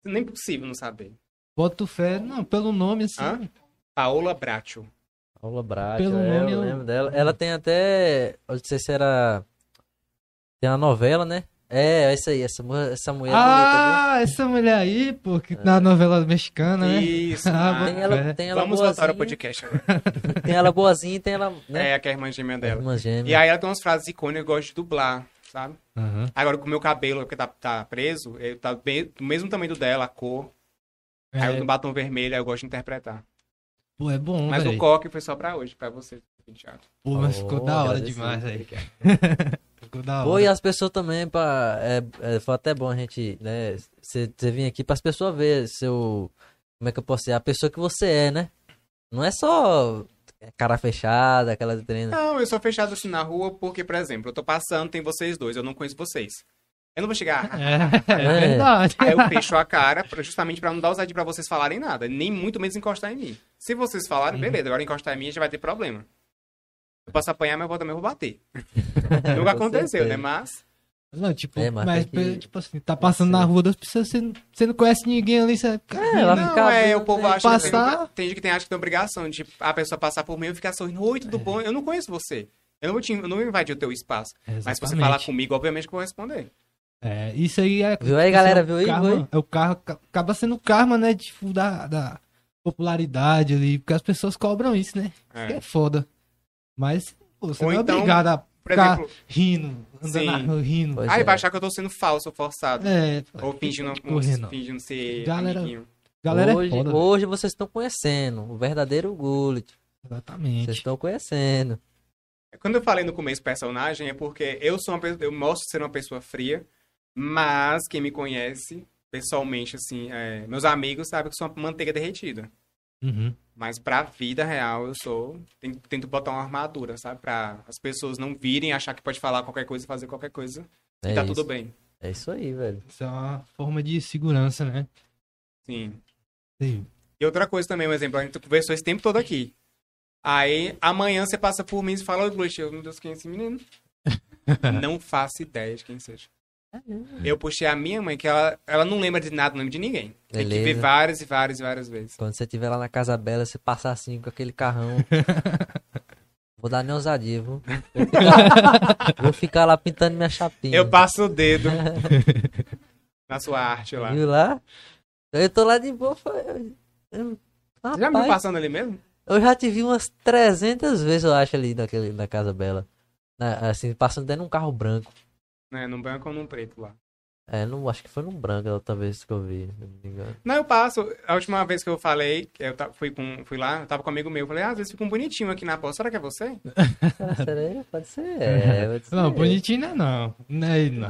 Nem possível não saber. Boto fé, não, pelo nome assim. Ah? Paola Bracho. Paola Bracho, pelo é, nome eu lembro eu... dela. Ela tem até, não sei se era, tem uma novela, né? É, essa aí, essa, essa mulher. Ah, bonita, essa mulher aí, pô, que é. Na novela mexicana, né? Isso. Ah, tem ela, tem ela Vamos boazinha. Voltar ao podcast agora. Tem ela boazinha e tem ela... Né? É, que é a irmã gêmea dela. É irmã gêmea. E aí ela tem umas frases icônicas, eu gosto de dublar, sabe? Uhum. Agora com o meu cabelo, que tá, tá preso, ele tá bem, do mesmo tamanho do dela, a cor. É. Aí eu no batom vermelho, aí eu gosto de interpretar. Pô, é bom, Mas véi. O coque foi só pra hoje, pra você, penteado. Pô, mas ficou oh, da hora demais aí. Ficou da hora. Pô, e as pessoas também, pra... É, é, foi até bom a gente, né? Você vir aqui pras pessoas verem seu... Como é que eu posso ser? A pessoa que você é, né? Não é só cara fechada, aquela treina. Não, eu sou fechado assim na rua porque, por exemplo, eu tô passando, tem vocês dois, eu não conheço vocês. Eu não vou chegar. É, é verdade. Aí eu fecho a cara pra, justamente pra não dar ousadia pra vocês falarem nada. Nem muito menos encostar em mim. Se vocês falarem, uhum. beleza. Agora encostar em mim já vai ter problema. Eu posso apanhar, mas eu também vou bater. Nunca aconteceu, tem. né? Mas... Não, tipo, é, mas, mas que... tipo assim, tá passando na rua das pessoas, você não, você não conhece ninguém ali, você... É, ela não, fica... é, o povo acha passar... que... Tem gente que tem, acha que tem obrigação de a pessoa passar por mim e ficar sorrindo. Oi, tudo é. bom? Eu não conheço você. Eu não vou, te, eu não vou invadir o teu espaço. Exatamente. Mas se você falar comigo, obviamente que eu vou responder. É, isso aí é... Viu aí, galera? É viu aí? Karma, viu? É o carro, acaba sendo o karma, né? Tipo, da, da popularidade ali, porque as pessoas cobram isso, né? É, isso é foda. Mas, pô, você Ou não então, é obrigado a ficar exemplo, rindo, andando rindo. Aí é. vai achar que eu tô sendo falso, forçado. É. Ou fingindo, tipo, um, fingindo ser galera, amiguinho. Galera hoje, é foda, hoje vocês estão conhecendo o verdadeiro Gullit. Exatamente. Vocês estão conhecendo. Quando eu falei no começo personagem, é porque eu sou uma pessoa, eu mostro ser uma pessoa fria. Mas quem me conhece pessoalmente, assim, é, meus amigos sabem que eu sou uma manteiga derretida. Uhum. Mas pra vida real eu sou... Tento, tento botar uma armadura, sabe? Pra as pessoas não virem, achar que pode falar qualquer coisa, fazer qualquer coisa. É e tá isso. tudo bem. É isso aí, velho. Isso é uma forma de segurança, né? Sim. Sim. E outra coisa também, um exemplo, a gente conversou esse tempo todo aqui. Aí amanhã você passa por mim e fala, oi, Gullit, meu Deus, quem é esse menino? Não faço ideia de quem seja. Eu puxei a minha mãe, que ela, ela não lembra de nada, o nome de ninguém. Tem Beleza. que ver várias e várias e várias vezes. Quando você estiver lá na Casa Bela, você passar assim com aquele carrão. Vou dar nem ousadia, vou. Vou ficar... vou ficar lá pintando minha chapinha. Eu passo o dedo na sua arte lá. Viu lá? Eu tô lá de boa. Eu... Eu... Rapaz, já me passando ali mesmo? Eu já te vi umas trezentas vezes, eu acho, ali naquele, na Casa Bela. Na, assim, passando até num carro branco. É, num branco ou num preto lá. É, não, acho que foi num branco a outra vez que eu vi, não me engano. Não, eu passo. A última vez que eu falei, eu fui, com, fui lá, eu tava com um amigo meu, eu falei, ah, às vezes fica um bonitinho aqui na porta, será que é você? Será? Pode ser, é, pode ser. Não, bonitinho não é não. Não é não.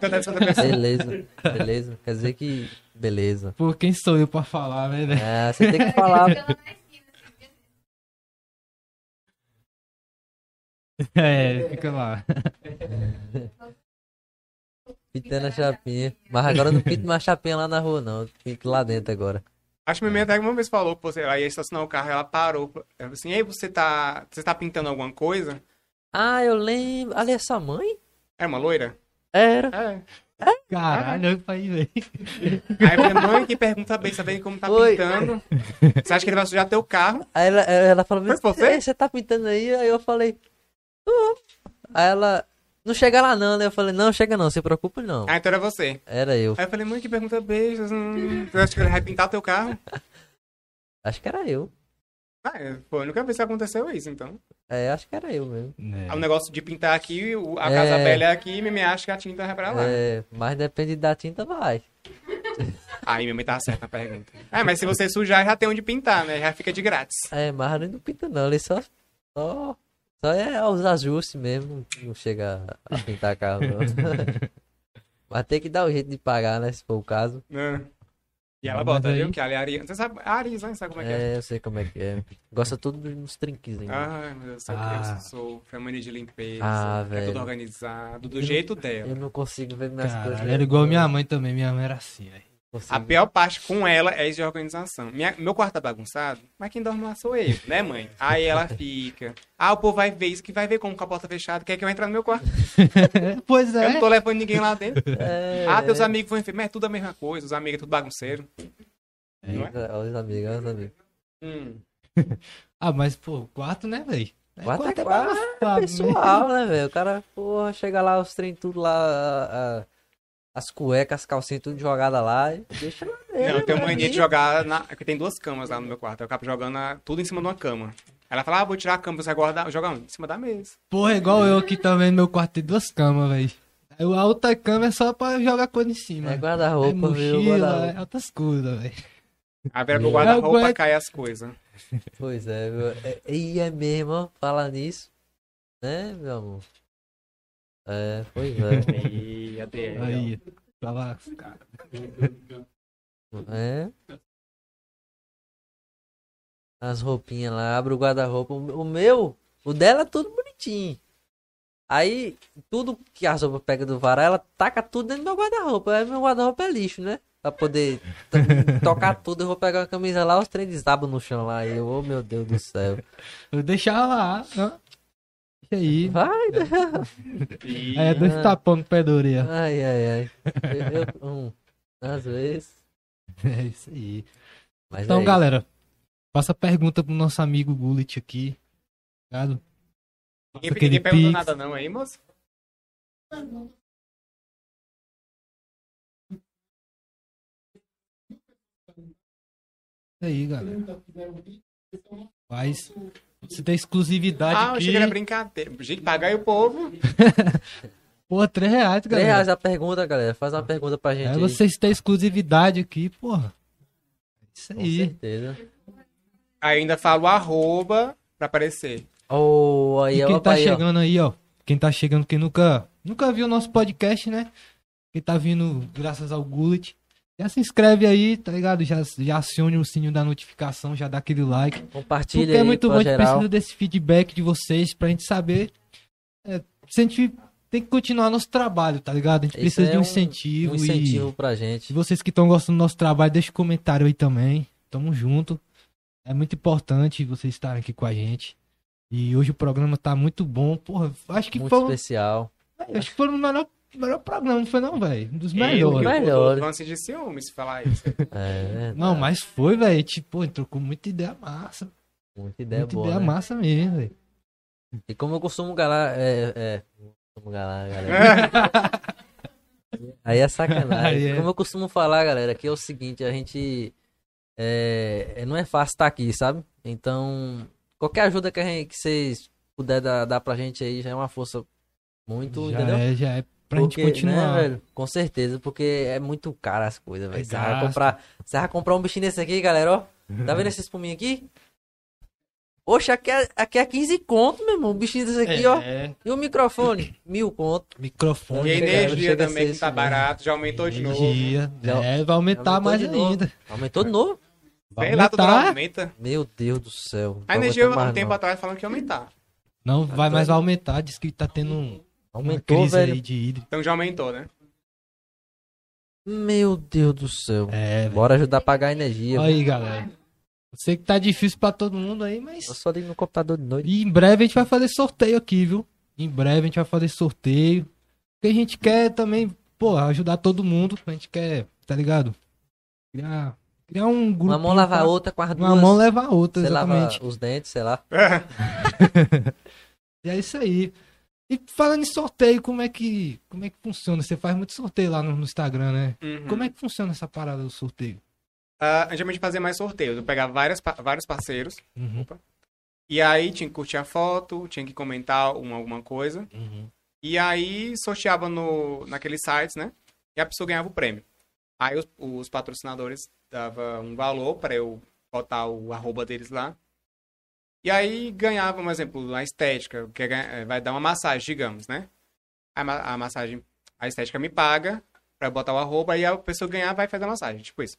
Beleza, né? Beleza, beleza. Quer dizer que... Beleza. Pô, quem sou eu pra falar, né? É, você tem que falar... É, fica lá. Pintando a chapinha. Mas agora eu não pinto mais chapinha lá na rua, não. Eu pinto lá dentro agora. Acho que minha mãe até uma vez falou que você, ela ia estacionar o carro e ela parou. Ela falou assim, ei, você tá, você tá pintando alguma coisa? Ah, eu lembro. Ali é sua mãe? Era uma loira? Era. É. É. Caralho, eu falei, velho. Aí minha mãe que pergunta bem, sabendo como tá Oi. Pintando. Você acha que ele vai sujar teu carro? Aí ela, ela falou, mas você? Você tá pintando aí? Aí eu falei, uhum. Aí ela... Não chega lá não, né? Eu falei, não, chega não, se preocupa não. Ah, então era você. Era eu. Aí eu falei, mãe, que pergunta beijos. Hum, você acha que ele vai pintar teu carro? Acho que era eu. Ah, pô, eu nunca vi se aconteceu isso, então. É, acho que era eu mesmo. É. O negócio de pintar aqui, a é... Casa Bela é aqui, minha mãe acha que a tinta vai pra lá. É, mas depende da tinta, vai. Aí minha mãe tava certa na pergunta. Ah, mas se você sujar, já tem onde pintar, né? Já fica de grátis. É, mas não pinta não, ele só... só... Só é os ajustes mesmo, não chega a pintar carro não. Mas tem que dar o jeito de pagar, né, se for o caso. É. E ela bota, aí... viu, que ela é Ari... Você sabe, Ari, sabe como é que é? É, eu sei como é que é. Gosta tudo uns trinques ainda. Ai, meu Deus, ah. eu sou feminina de limpeza, ah, é tudo organizado, do eu jeito não... dela. Eu não consigo ver minhas Cara, coisas. Ela era igual minha mãe também, minha mãe era assim, velho. Consigo. A pior parte com ela é isso de organização. Minha, meu quarto tá bagunçado, mas quem dorme lá sou eu, né, mãe? Aí ela fica. Ah, o povo vai ver isso, que vai ver como com a porta fechada, quer que eu entre no meu quarto. Pois é. Eu não tô levando ninguém lá dentro. É... Ah, teus amigos vão enfermar, é tudo a mesma coisa, os amigos é tudo bagunceiro. É, não é? Os amigos, os amigos. Hum. Ah, mas, pô, quarto, né, velho? Quarto é, quarto é quarto, pessoal, né, velho? O cara, porra, chega lá, os trem tudo lá... A, a... As cuecas, as calcinhas, tudo jogada lá. Deixa lá dentro. Não, eu tenho mania de jogar na... Tem duas camas lá no meu quarto. Eu acabo jogando a... tudo em cima de uma cama. Ela fala, ah, vou tirar a cama, você guarda... Joga em cima da mesa. Porra, igual eu aqui também no meu quarto. Tem duas camas, velho. A outra cama é só pra jogar coisa em cima. É guarda-roupa, é mochila, guarda é altas coisas, velho. A beira do guarda-roupa guarda... cai as coisas. Pois é, meu. E é mesmo, ó. Falar nisso. Né, meu amor? É, pois é. E até aí, tá lá. É. As roupinhas lá, abre o guarda-roupa. O meu, o dela é tudo bonitinho. Aí, tudo que a roupa pega do varal, ela taca tudo dentro do meu guarda-roupa. Aí meu guarda-roupa é lixo, né? Pra poder tocar tudo, eu vou pegar uma camisa lá, os trem desabam no chão lá. E eu, oh meu Deus do céu. Eu deixava lá, né? Aí. Vai, e... Aí é dois ah. tapão no pé da orelha. Ai, ai, ai. Eu, um, às vezes. É isso aí. Mas então, é galera, isso. Faça pergunta pro nosso amigo Gullit aqui. Obrigado. Ninguém, ninguém perguntou nada não aí, moço? Isso aí, galera. Faz... Você tem exclusividade aqui. Ah, eu achei que era brincadeira. Gente, paga aí o povo. Porra, três reais, galera. três reais a pergunta, galera. Faz uma pergunta pra gente. É, vocês têm exclusividade aqui, porra. Isso aí. Com certeza. Aí ainda falo arroba pra aparecer. Oh, aí e quem ó, tá aí, chegando ó. aí, ó. Quem tá chegando, quem nunca, nunca viu o nosso podcast, né? Quem tá vindo graças ao Gullit. Já se inscreve aí, tá ligado? Já, já acione o sininho da notificação, já dá aquele like. Compartilha porque aí, é muito bom, a gente precisa desse feedback de vocês pra gente saber é, se a gente tem que continuar nosso trabalho, tá ligado? A gente Esse precisa é de um incentivo. Um incentivo e... pra gente. E vocês que estão gostando do nosso trabalho, deixa um comentário aí também. Tamo junto. É muito importante vocês estarem aqui com a gente. E hoje o programa tá muito bom, porra. Acho que muito foi... Muito especial. É, acho que foi o melhor... O melhor programa, não foi não, velho? Um dos melhores. Melhor. Não se de ciúmes falar isso. É, não, mas foi, velho. Tipo, entrou com muita ideia massa. Muita ideia muita boa, Muita ideia né? massa mesmo, velho. E como eu costumo galar... É, é... Costumo galar, galera. Aí é sacanagem. Aí é. Como eu costumo falar, galera, que é o seguinte, a gente... É... Não é fácil estar aqui, sabe? Então, qualquer ajuda que, a gente, que vocês puderem dar, dar pra gente aí já é uma força muito, já entendeu? É, já é. Pra porque, gente continuar. Né, velho? Com certeza, porque é muito caro as coisas, velho. É você, vai comprar, você vai comprar um bichinho desse aqui, galera, ó. Tá vendo esse espuminho aqui? Oxe, aqui é, aqui é quinze conto, meu irmão. Um bichinho desse aqui, é. ó. E o microfone? Mil conto. Microfone. E a energia também, que tá mesmo. barato. Já aumentou energia. de novo. É, vai aumentar mais ainda. Aumentou de novo? Vai Vem aumentar. lá, aumenta. Meu Deus do céu. A energia, um tempo não. atrás, falando que ia aumentar. Não, vai, mas vai aumentar. Diz que tá tendo um... Aumentou, velho. De então já aumentou, né? Meu Deus do céu. É, bora ajudar a pagar a energia. Aí, mano. Galera. Eu sei que tá difícil pra todo mundo aí, mas... Eu só ligo no computador de noite. E em breve a gente vai fazer sorteio aqui, viu? Em breve a gente vai fazer sorteio. Porque a gente quer também, pô, ajudar todo mundo. A gente quer, tá ligado? Criar... Criar um grupo. Uma mão lava pra... a outra com as duas. Uma mão leva a outra, você exatamente. Lava os dentes, sei lá. E é isso aí. E falando em sorteio, como é que, como é que funciona? Você faz muito sorteio lá no, no Instagram, né? Uhum. Como é que funciona essa parada do sorteio? Uh, antigamente fazia mais sorteios. Eu pegava várias, vários parceiros. Uhum. Opa, e aí tinha que curtir a foto, tinha que comentar uma, alguma coisa. Uhum. E aí sorteava no, naqueles sites, né? E a pessoa ganhava o prêmio. Aí os, os patrocinadores... dava um valor para eu botar o arroba deles lá. E aí ganhava, por exemplo, na estética, que vai dar uma massagem, digamos, né? A, a massagem, a estética me paga para botar o arroba e a pessoa ganhar vai fazer a massagem, tipo isso.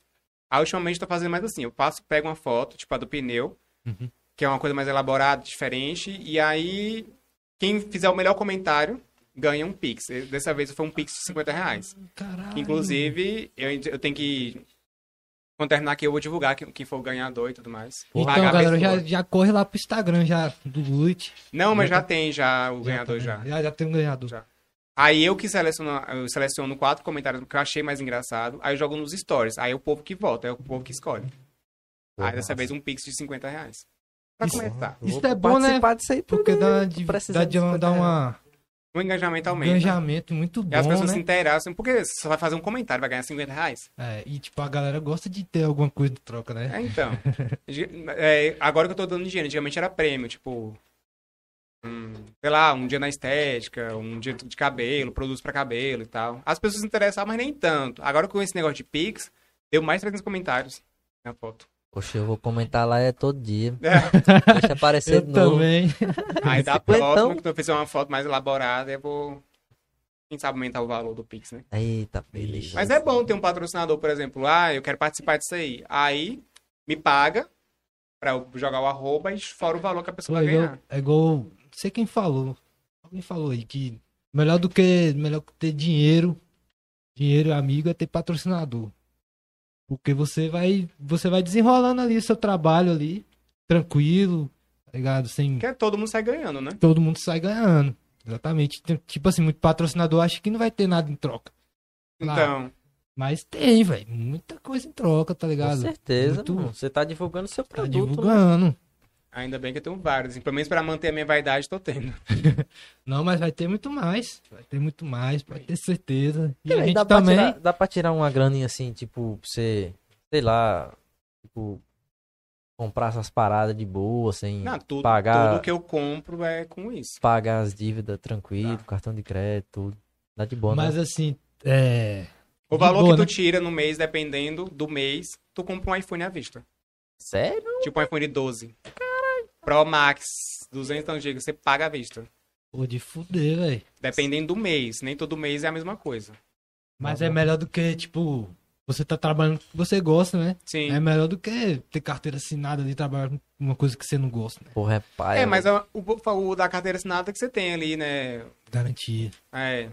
Aí, ultimamente, tô fazendo mais assim, eu passo, pego uma foto, tipo a do pneu, uhum. que é uma coisa mais elaborada, diferente, e aí quem fizer o melhor comentário ganha um pix. Dessa vez foi um pix de cinquenta reais. Caralho. Inclusive, eu, eu tenho que... Quando terminar aqui, eu vou divulgar quem for o ganhador e tudo mais. Vou então, galera, já, já corre lá pro Instagram, já, do Gullit. Não, mas já, já tá... tem já o já ganhador, tá, já. já. Já tem um ganhador. Já. Aí eu que seleciono, eu seleciono quatro comentários que eu achei mais engraçado, aí eu jogo nos stories, aí é o povo que vota, é o povo que escolhe. Pô, aí dessa nossa. vez um pix de cinquenta reais. Pra isso, começar. Isso é bom, né? Aí, porque dá, de, dá de uma... Dá uma... O engajamento aumenta. O engajamento muito bom, e as pessoas, né, se interessam, porque você vai fazer um comentário, vai ganhar cinquenta reais. É, e tipo, a galera gosta de ter alguma coisa de troca, né? É, então. É, agora que eu tô dando dinheiro, antigamente era prêmio, tipo... Um, sei lá, um dia na estética, um dia de cabelo, produtos pra cabelo e tal. As pessoas se interessavam, mas nem tanto. Agora com esse negócio de Pix, deu mais trezentos comentários na foto. Poxa, eu vou comentar lá é todo dia. É. Deixa aparecer de novo. Também. Aí da próxima, quando eu fizer uma foto mais elaborada, eu vou... Quem sabe aumentar o valor do Pix, né? Eita, beleza. Mas é bom ter um patrocinador, por exemplo. Ah, eu quero participar disso aí. Aí, me paga pra eu jogar o arroba e fora o valor que a pessoa vai ganhar. É igual... Não sei quem falou. Alguém falou aí que melhor do que... Melhor que ter dinheiro, dinheiro amigo, é ter patrocinador. Porque você vai, você vai desenrolando ali o seu trabalho ali, tranquilo, tá ligado? Sem... Porque todo mundo sai ganhando, né? Todo mundo sai ganhando, exatamente. Tipo assim, muito patrocinador acha que não vai ter nada em troca. Claro. Então... Mas tem, velho, muita coisa em troca, tá ligado? Com certeza, muito... mano. Você tá divulgando seu produto. Tá divulgando. Né? Ainda bem que eu tenho vários, pelo menos pra manter a minha vaidade, tô tendo. Não, mas vai ter muito mais, vai ter muito mais, pode ter certeza. E, e a gente dá também... Pra tirar, dá pra tirar uma graninha assim, tipo, pra você, sei lá, tipo, comprar essas paradas de boa, sem Não, tudo, pagar... Tudo que eu compro é com isso. Pagar as dívidas tranquilo, tá. Cartão de crédito, tudo. Dá de boa, mas né? assim, é... O valor boa, que tu né? tira no mês, dependendo do mês, tu compra um iPhone à vista. Sério? Tipo um iPhone doze. Caralho. Pro Max, duzentos e tantos gigas, você paga à vista. Pô, de fuder, velho. Dependendo do mês. Nem todo mês é a mesma coisa. Mas tá é melhor do que, tipo, você tá trabalhando com o que você gosta, né? Sim. É melhor do que ter carteira assinada ali e trabalhar com uma coisa que você não gosta, né? Porra, é pai. É, eu... mas o, o, o da carteira assinada que você tem ali, né? Garantia. É.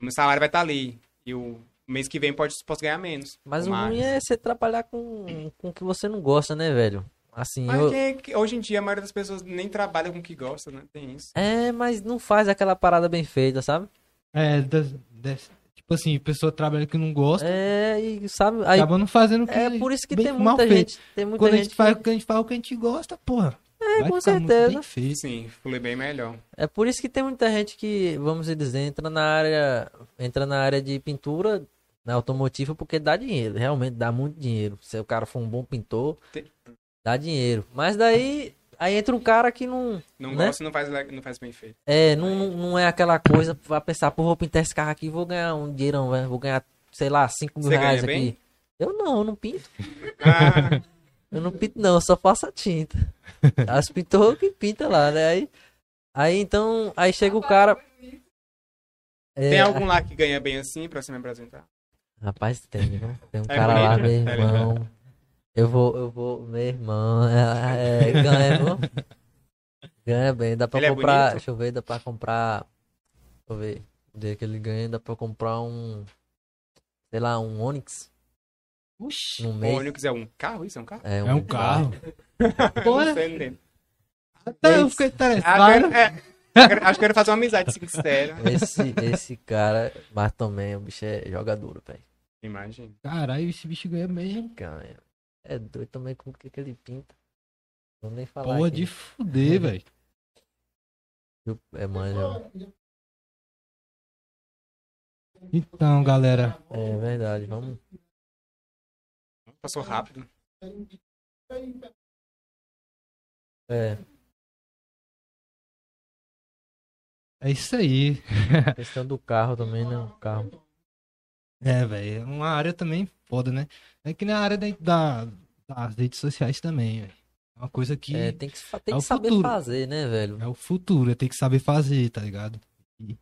O meu salário vai estar tá ali. E o... mês que vem pode, posso ganhar menos. Mas o ruim é você trabalhar com, com o que você não gosta, né, velho? Assim, mas eu... quem, hoje em dia a maioria das pessoas nem trabalha com o que gosta, né? Tem isso. É, mas não faz aquela parada bem feita, sabe? É, de, de, tipo assim, pessoa trabalha que não gosta. É, e sabe... Aí, acaba não fazendo o que é por isso que bem, tem muita gente. Tem muita Quando gente a gente faz que... o que a gente faz, o que a gente gosta, porra. É, vai com certeza. Bem feito. Sim, falei bem melhor. É por isso que tem muita gente que, vamos dizer, entra na área, entra na área de pintura... Na automotiva, porque dá dinheiro, realmente dá muito dinheiro. Se o cara for um bom pintor, tem... dá dinheiro. Mas daí, aí entra um cara que não... Não né? gosta, não faz, não faz bem feito. É, não, não, não é aquela coisa, vai pensar, pô, vou pintar esse carro aqui, vou ganhar um dinheirão, véio. Vou ganhar, sei lá, cinco mil reais aqui. Bem? Eu não, eu não pinto. Ah. Eu não pinto não, eu só faço a tinta. As pintoras que pintam lá, né? Aí, aí então, aí chega o cara... É, tem algum lá que ganha bem assim, pra você me apresentar? Rapaz, tem, né? Tem um é cara bonito, lá, meu irmão. Tá eu vou, eu vou, meu irmão. É, é, ganha, ganha bem, dá pra ele comprar. É deixa eu ver, dá pra comprar. Deixa eu ver. O dia que ele ganha, dá pra comprar um. sei lá, um Onix. Oxi. Um Onix é um carro? Isso é um carro? É um, é um carro. Bora. Até eu fiquei interessado. Acho que eu ia fazer uma amizade sincera. Esse, esse cara, mas também o bicho é jogador, velho. Imagina. Caralho, esse bicho ganha mesmo. Cara, é doido também com o que, que ele pinta. Não vou nem falar. Porra aqui. De fuder, velho. É, mano. Então, galera. É verdade, vamos. Passou rápido. É. É isso aí. A questão do carro também, né? O carro. É, velho. É uma área também foda, né? É que na área da, das redes sociais também, velho. É uma coisa que... É, tem que, tem é que saber futuro. fazer, né, velho? É o futuro, tem que saber fazer, tá ligado? E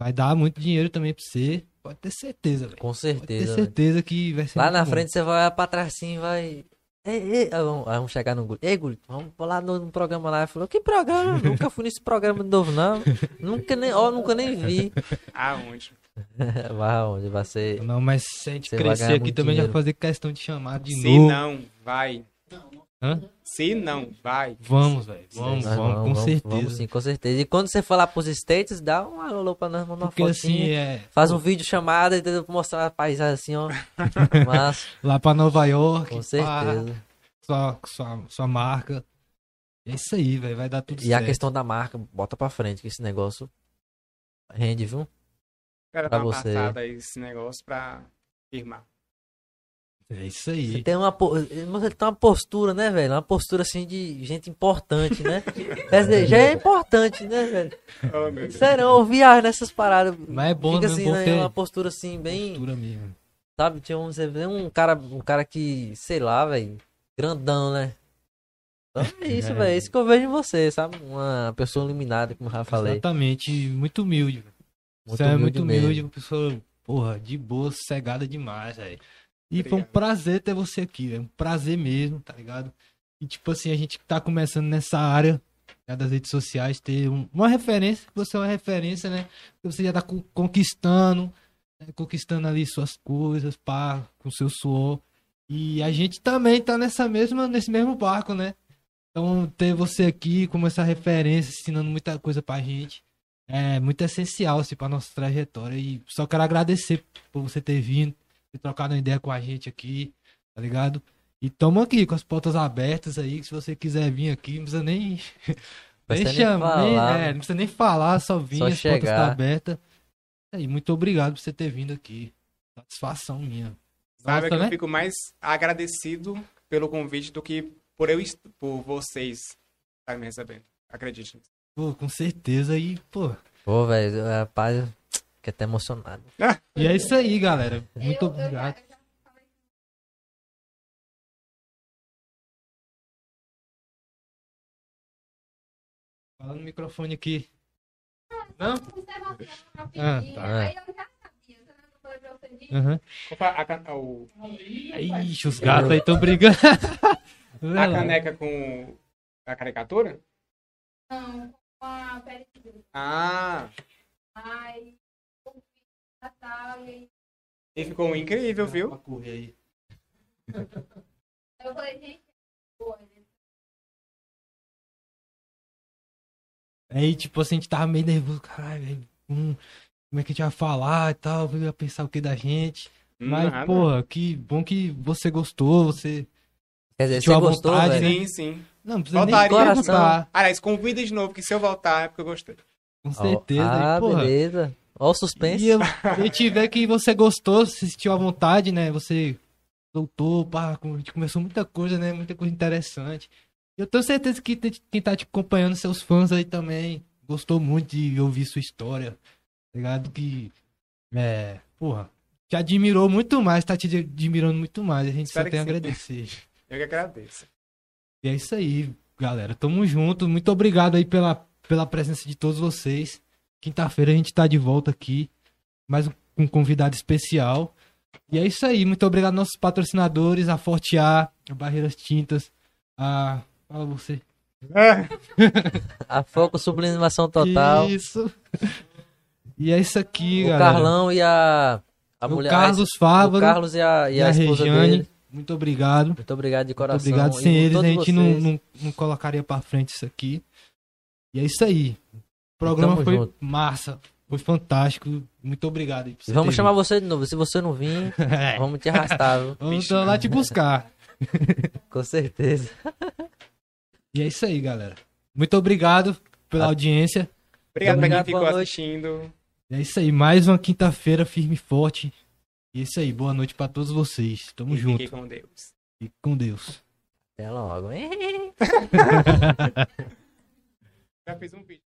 vai dar muito dinheiro também pra você. Pode ter certeza, velho. Com certeza. Pode ter certeza, véio. Que vai ser... Lá na bom. Frente você vai pra trás sim e vai... Ei, ei, vamos, vamos chegar no Gullit. Ei, Gullit, vamos lá no, no programa lá. Ele falou, que programa? Nunca fui nesse programa de novo, não. Nunca nem, ó, nunca nem vi. Aonde? Vai aonde? Vai ser... Não, mas se a gente crescer aqui também dinheiro. Já fazer questão de chamar de se novo. Se não, vai... Hã? Se não, vai. Vamos, velho. Vamos, vamos, vamos, com vamos, certeza. Vamos sim, com certeza. E quando você for lá pros States, dá um alô pra nós, manda uma fotinha. Assim, é... Faz um vídeo chamada e mostrar a paisagem assim, ó. Mas... Lá pra Nova York. Com certeza. Sua, sua, sua marca. É isso aí, velho. Vai dar tudo e certo. E a questão da marca, bota pra frente, que esse negócio rende, viu? Quero pra dar uma você. Passada aí esse negócio pra firmar. É isso aí. Você tem uma, você tem uma postura, né, velho? Uma postura, assim, de gente importante, né? Quer dizer, já é importante, né, velho? Oh, sério, eu viajo nessas paradas. Mas é bom, fica, assim, bom né? Ter... Uma postura, assim, bem... Postura mesmo. Sabe, tinha um, um, cara, um cara que, sei lá, velho, grandão, né? Então é isso, é. velho. É isso que eu vejo em você, sabe? Uma pessoa iluminada, como eu já falei. Exatamente. Muito humilde. Muito você humilde é muito humilde, mesmo. Uma pessoa, porra, de boa, sossegada demais, velho. E obrigado. Foi um prazer ter você aqui, é um prazer mesmo, tá ligado? E tipo assim, a gente que tá começando nessa área, né, das redes sociais, ter um, uma referência, que você é uma referência, né? Que você já tá co conquistando, né, conquistando ali suas coisas, pá, com seu suor. E a gente também tá nessa mesma, nesse mesmo barco, né? Então ter você aqui como essa referência, ensinando muita coisa pra gente, é muito essencial, assim, pra nossa trajetória. E só quero agradecer por você ter vindo. Trocar uma ideia com a gente aqui, tá ligado? E tamo aqui com as portas abertas aí, que se você quiser vir aqui, não precisa nem, nem chamar, nem, né? Não precisa nem falar, só vir, só as chegar. Portas estão abertas. E muito obrigado por você ter vindo aqui. Satisfação minha. Sabe, nossa, que né? Eu fico mais agradecido pelo convite do que por eu, por vocês estarem me recebendo. Acredite. Pô, com certeza aí, pô. Pô, velho, rapaz... Fiquei até emocionado. E é isso aí, galera. Muito eu, obrigado. Eu já, eu já... Fala no microfone aqui. Não? Ah, tá. Aí eu já sabia. Uhum. Opa, a can... o... Ixi, os gatos aí estão brigando. A caneca com a caricatura? Não, com a perifície. Ah! Ai... E ficou incrível, viu? Aí. Eu falei, gente, aí, tipo assim, a gente tava meio nervoso, caralho, hum, como é que a gente vai falar e tal, ia pensar o que da gente. Mas, nada. Porra, que bom que você gostou, você... Quer dizer, você gostou, vontade, né? Sim, sim. Não, não precisa voltaria, nem perguntar. Aliás, convida de novo, que se eu voltar é porque eu gostei. Com certeza, oh, ah, aí, porra. Beleza. Olha o suspense. E eu, eu tiver que você gostou, se sentiu à vontade, né? Você soltou, pá, a gente conversou muita coisa, né? Muita coisa interessante. Eu tenho certeza que quem tá te acompanhando, seus fãs aí também, gostou muito de ouvir sua história, tá ligado? Que, é, porra, te admirou muito mais, tá te admirando muito mais. A gente espero só tem a agradecer. Sim. Eu que agradeço. E é isso aí, galera. Tamo junto. Muito obrigado aí pela, pela presença de todos vocês. Quinta-feira a gente tá de volta aqui, mais um, um convidado especial. E é isso aí, muito obrigado aos nossos patrocinadores, a Forte A, a Barreiras Tintas, a... Fala você. É. A Foco Sublimação Total. Isso. E é isso aqui, o galera. O Carlão e a a mulher, Carlos Fávaro, o Carlos e a, e e a, a esposa Regiane. Dele. Muito obrigado. Muito obrigado de coração. Muito obrigado. Sem eles a gente não, não, não colocaria pra frente isso aqui. E é isso aí. O programa Tamo foi junto. Massa. Foi fantástico. Muito obrigado. Você vamos chamar vindo. Você de novo. Se você não vir, é. vamos te arrastar. Viu? Vamos Bicho, lá te buscar. Com certeza. E é isso aí, galera. Muito obrigado pela a... audiência. Obrigado Tamo pra quem ficou noite. assistindo. E é isso aí. Mais uma quinta-feira firme e forte. E é isso aí. Boa noite pra todos vocês. Tamo e junto. Fique com Deus. Fique com Deus. Até logo. Já fiz um vídeo.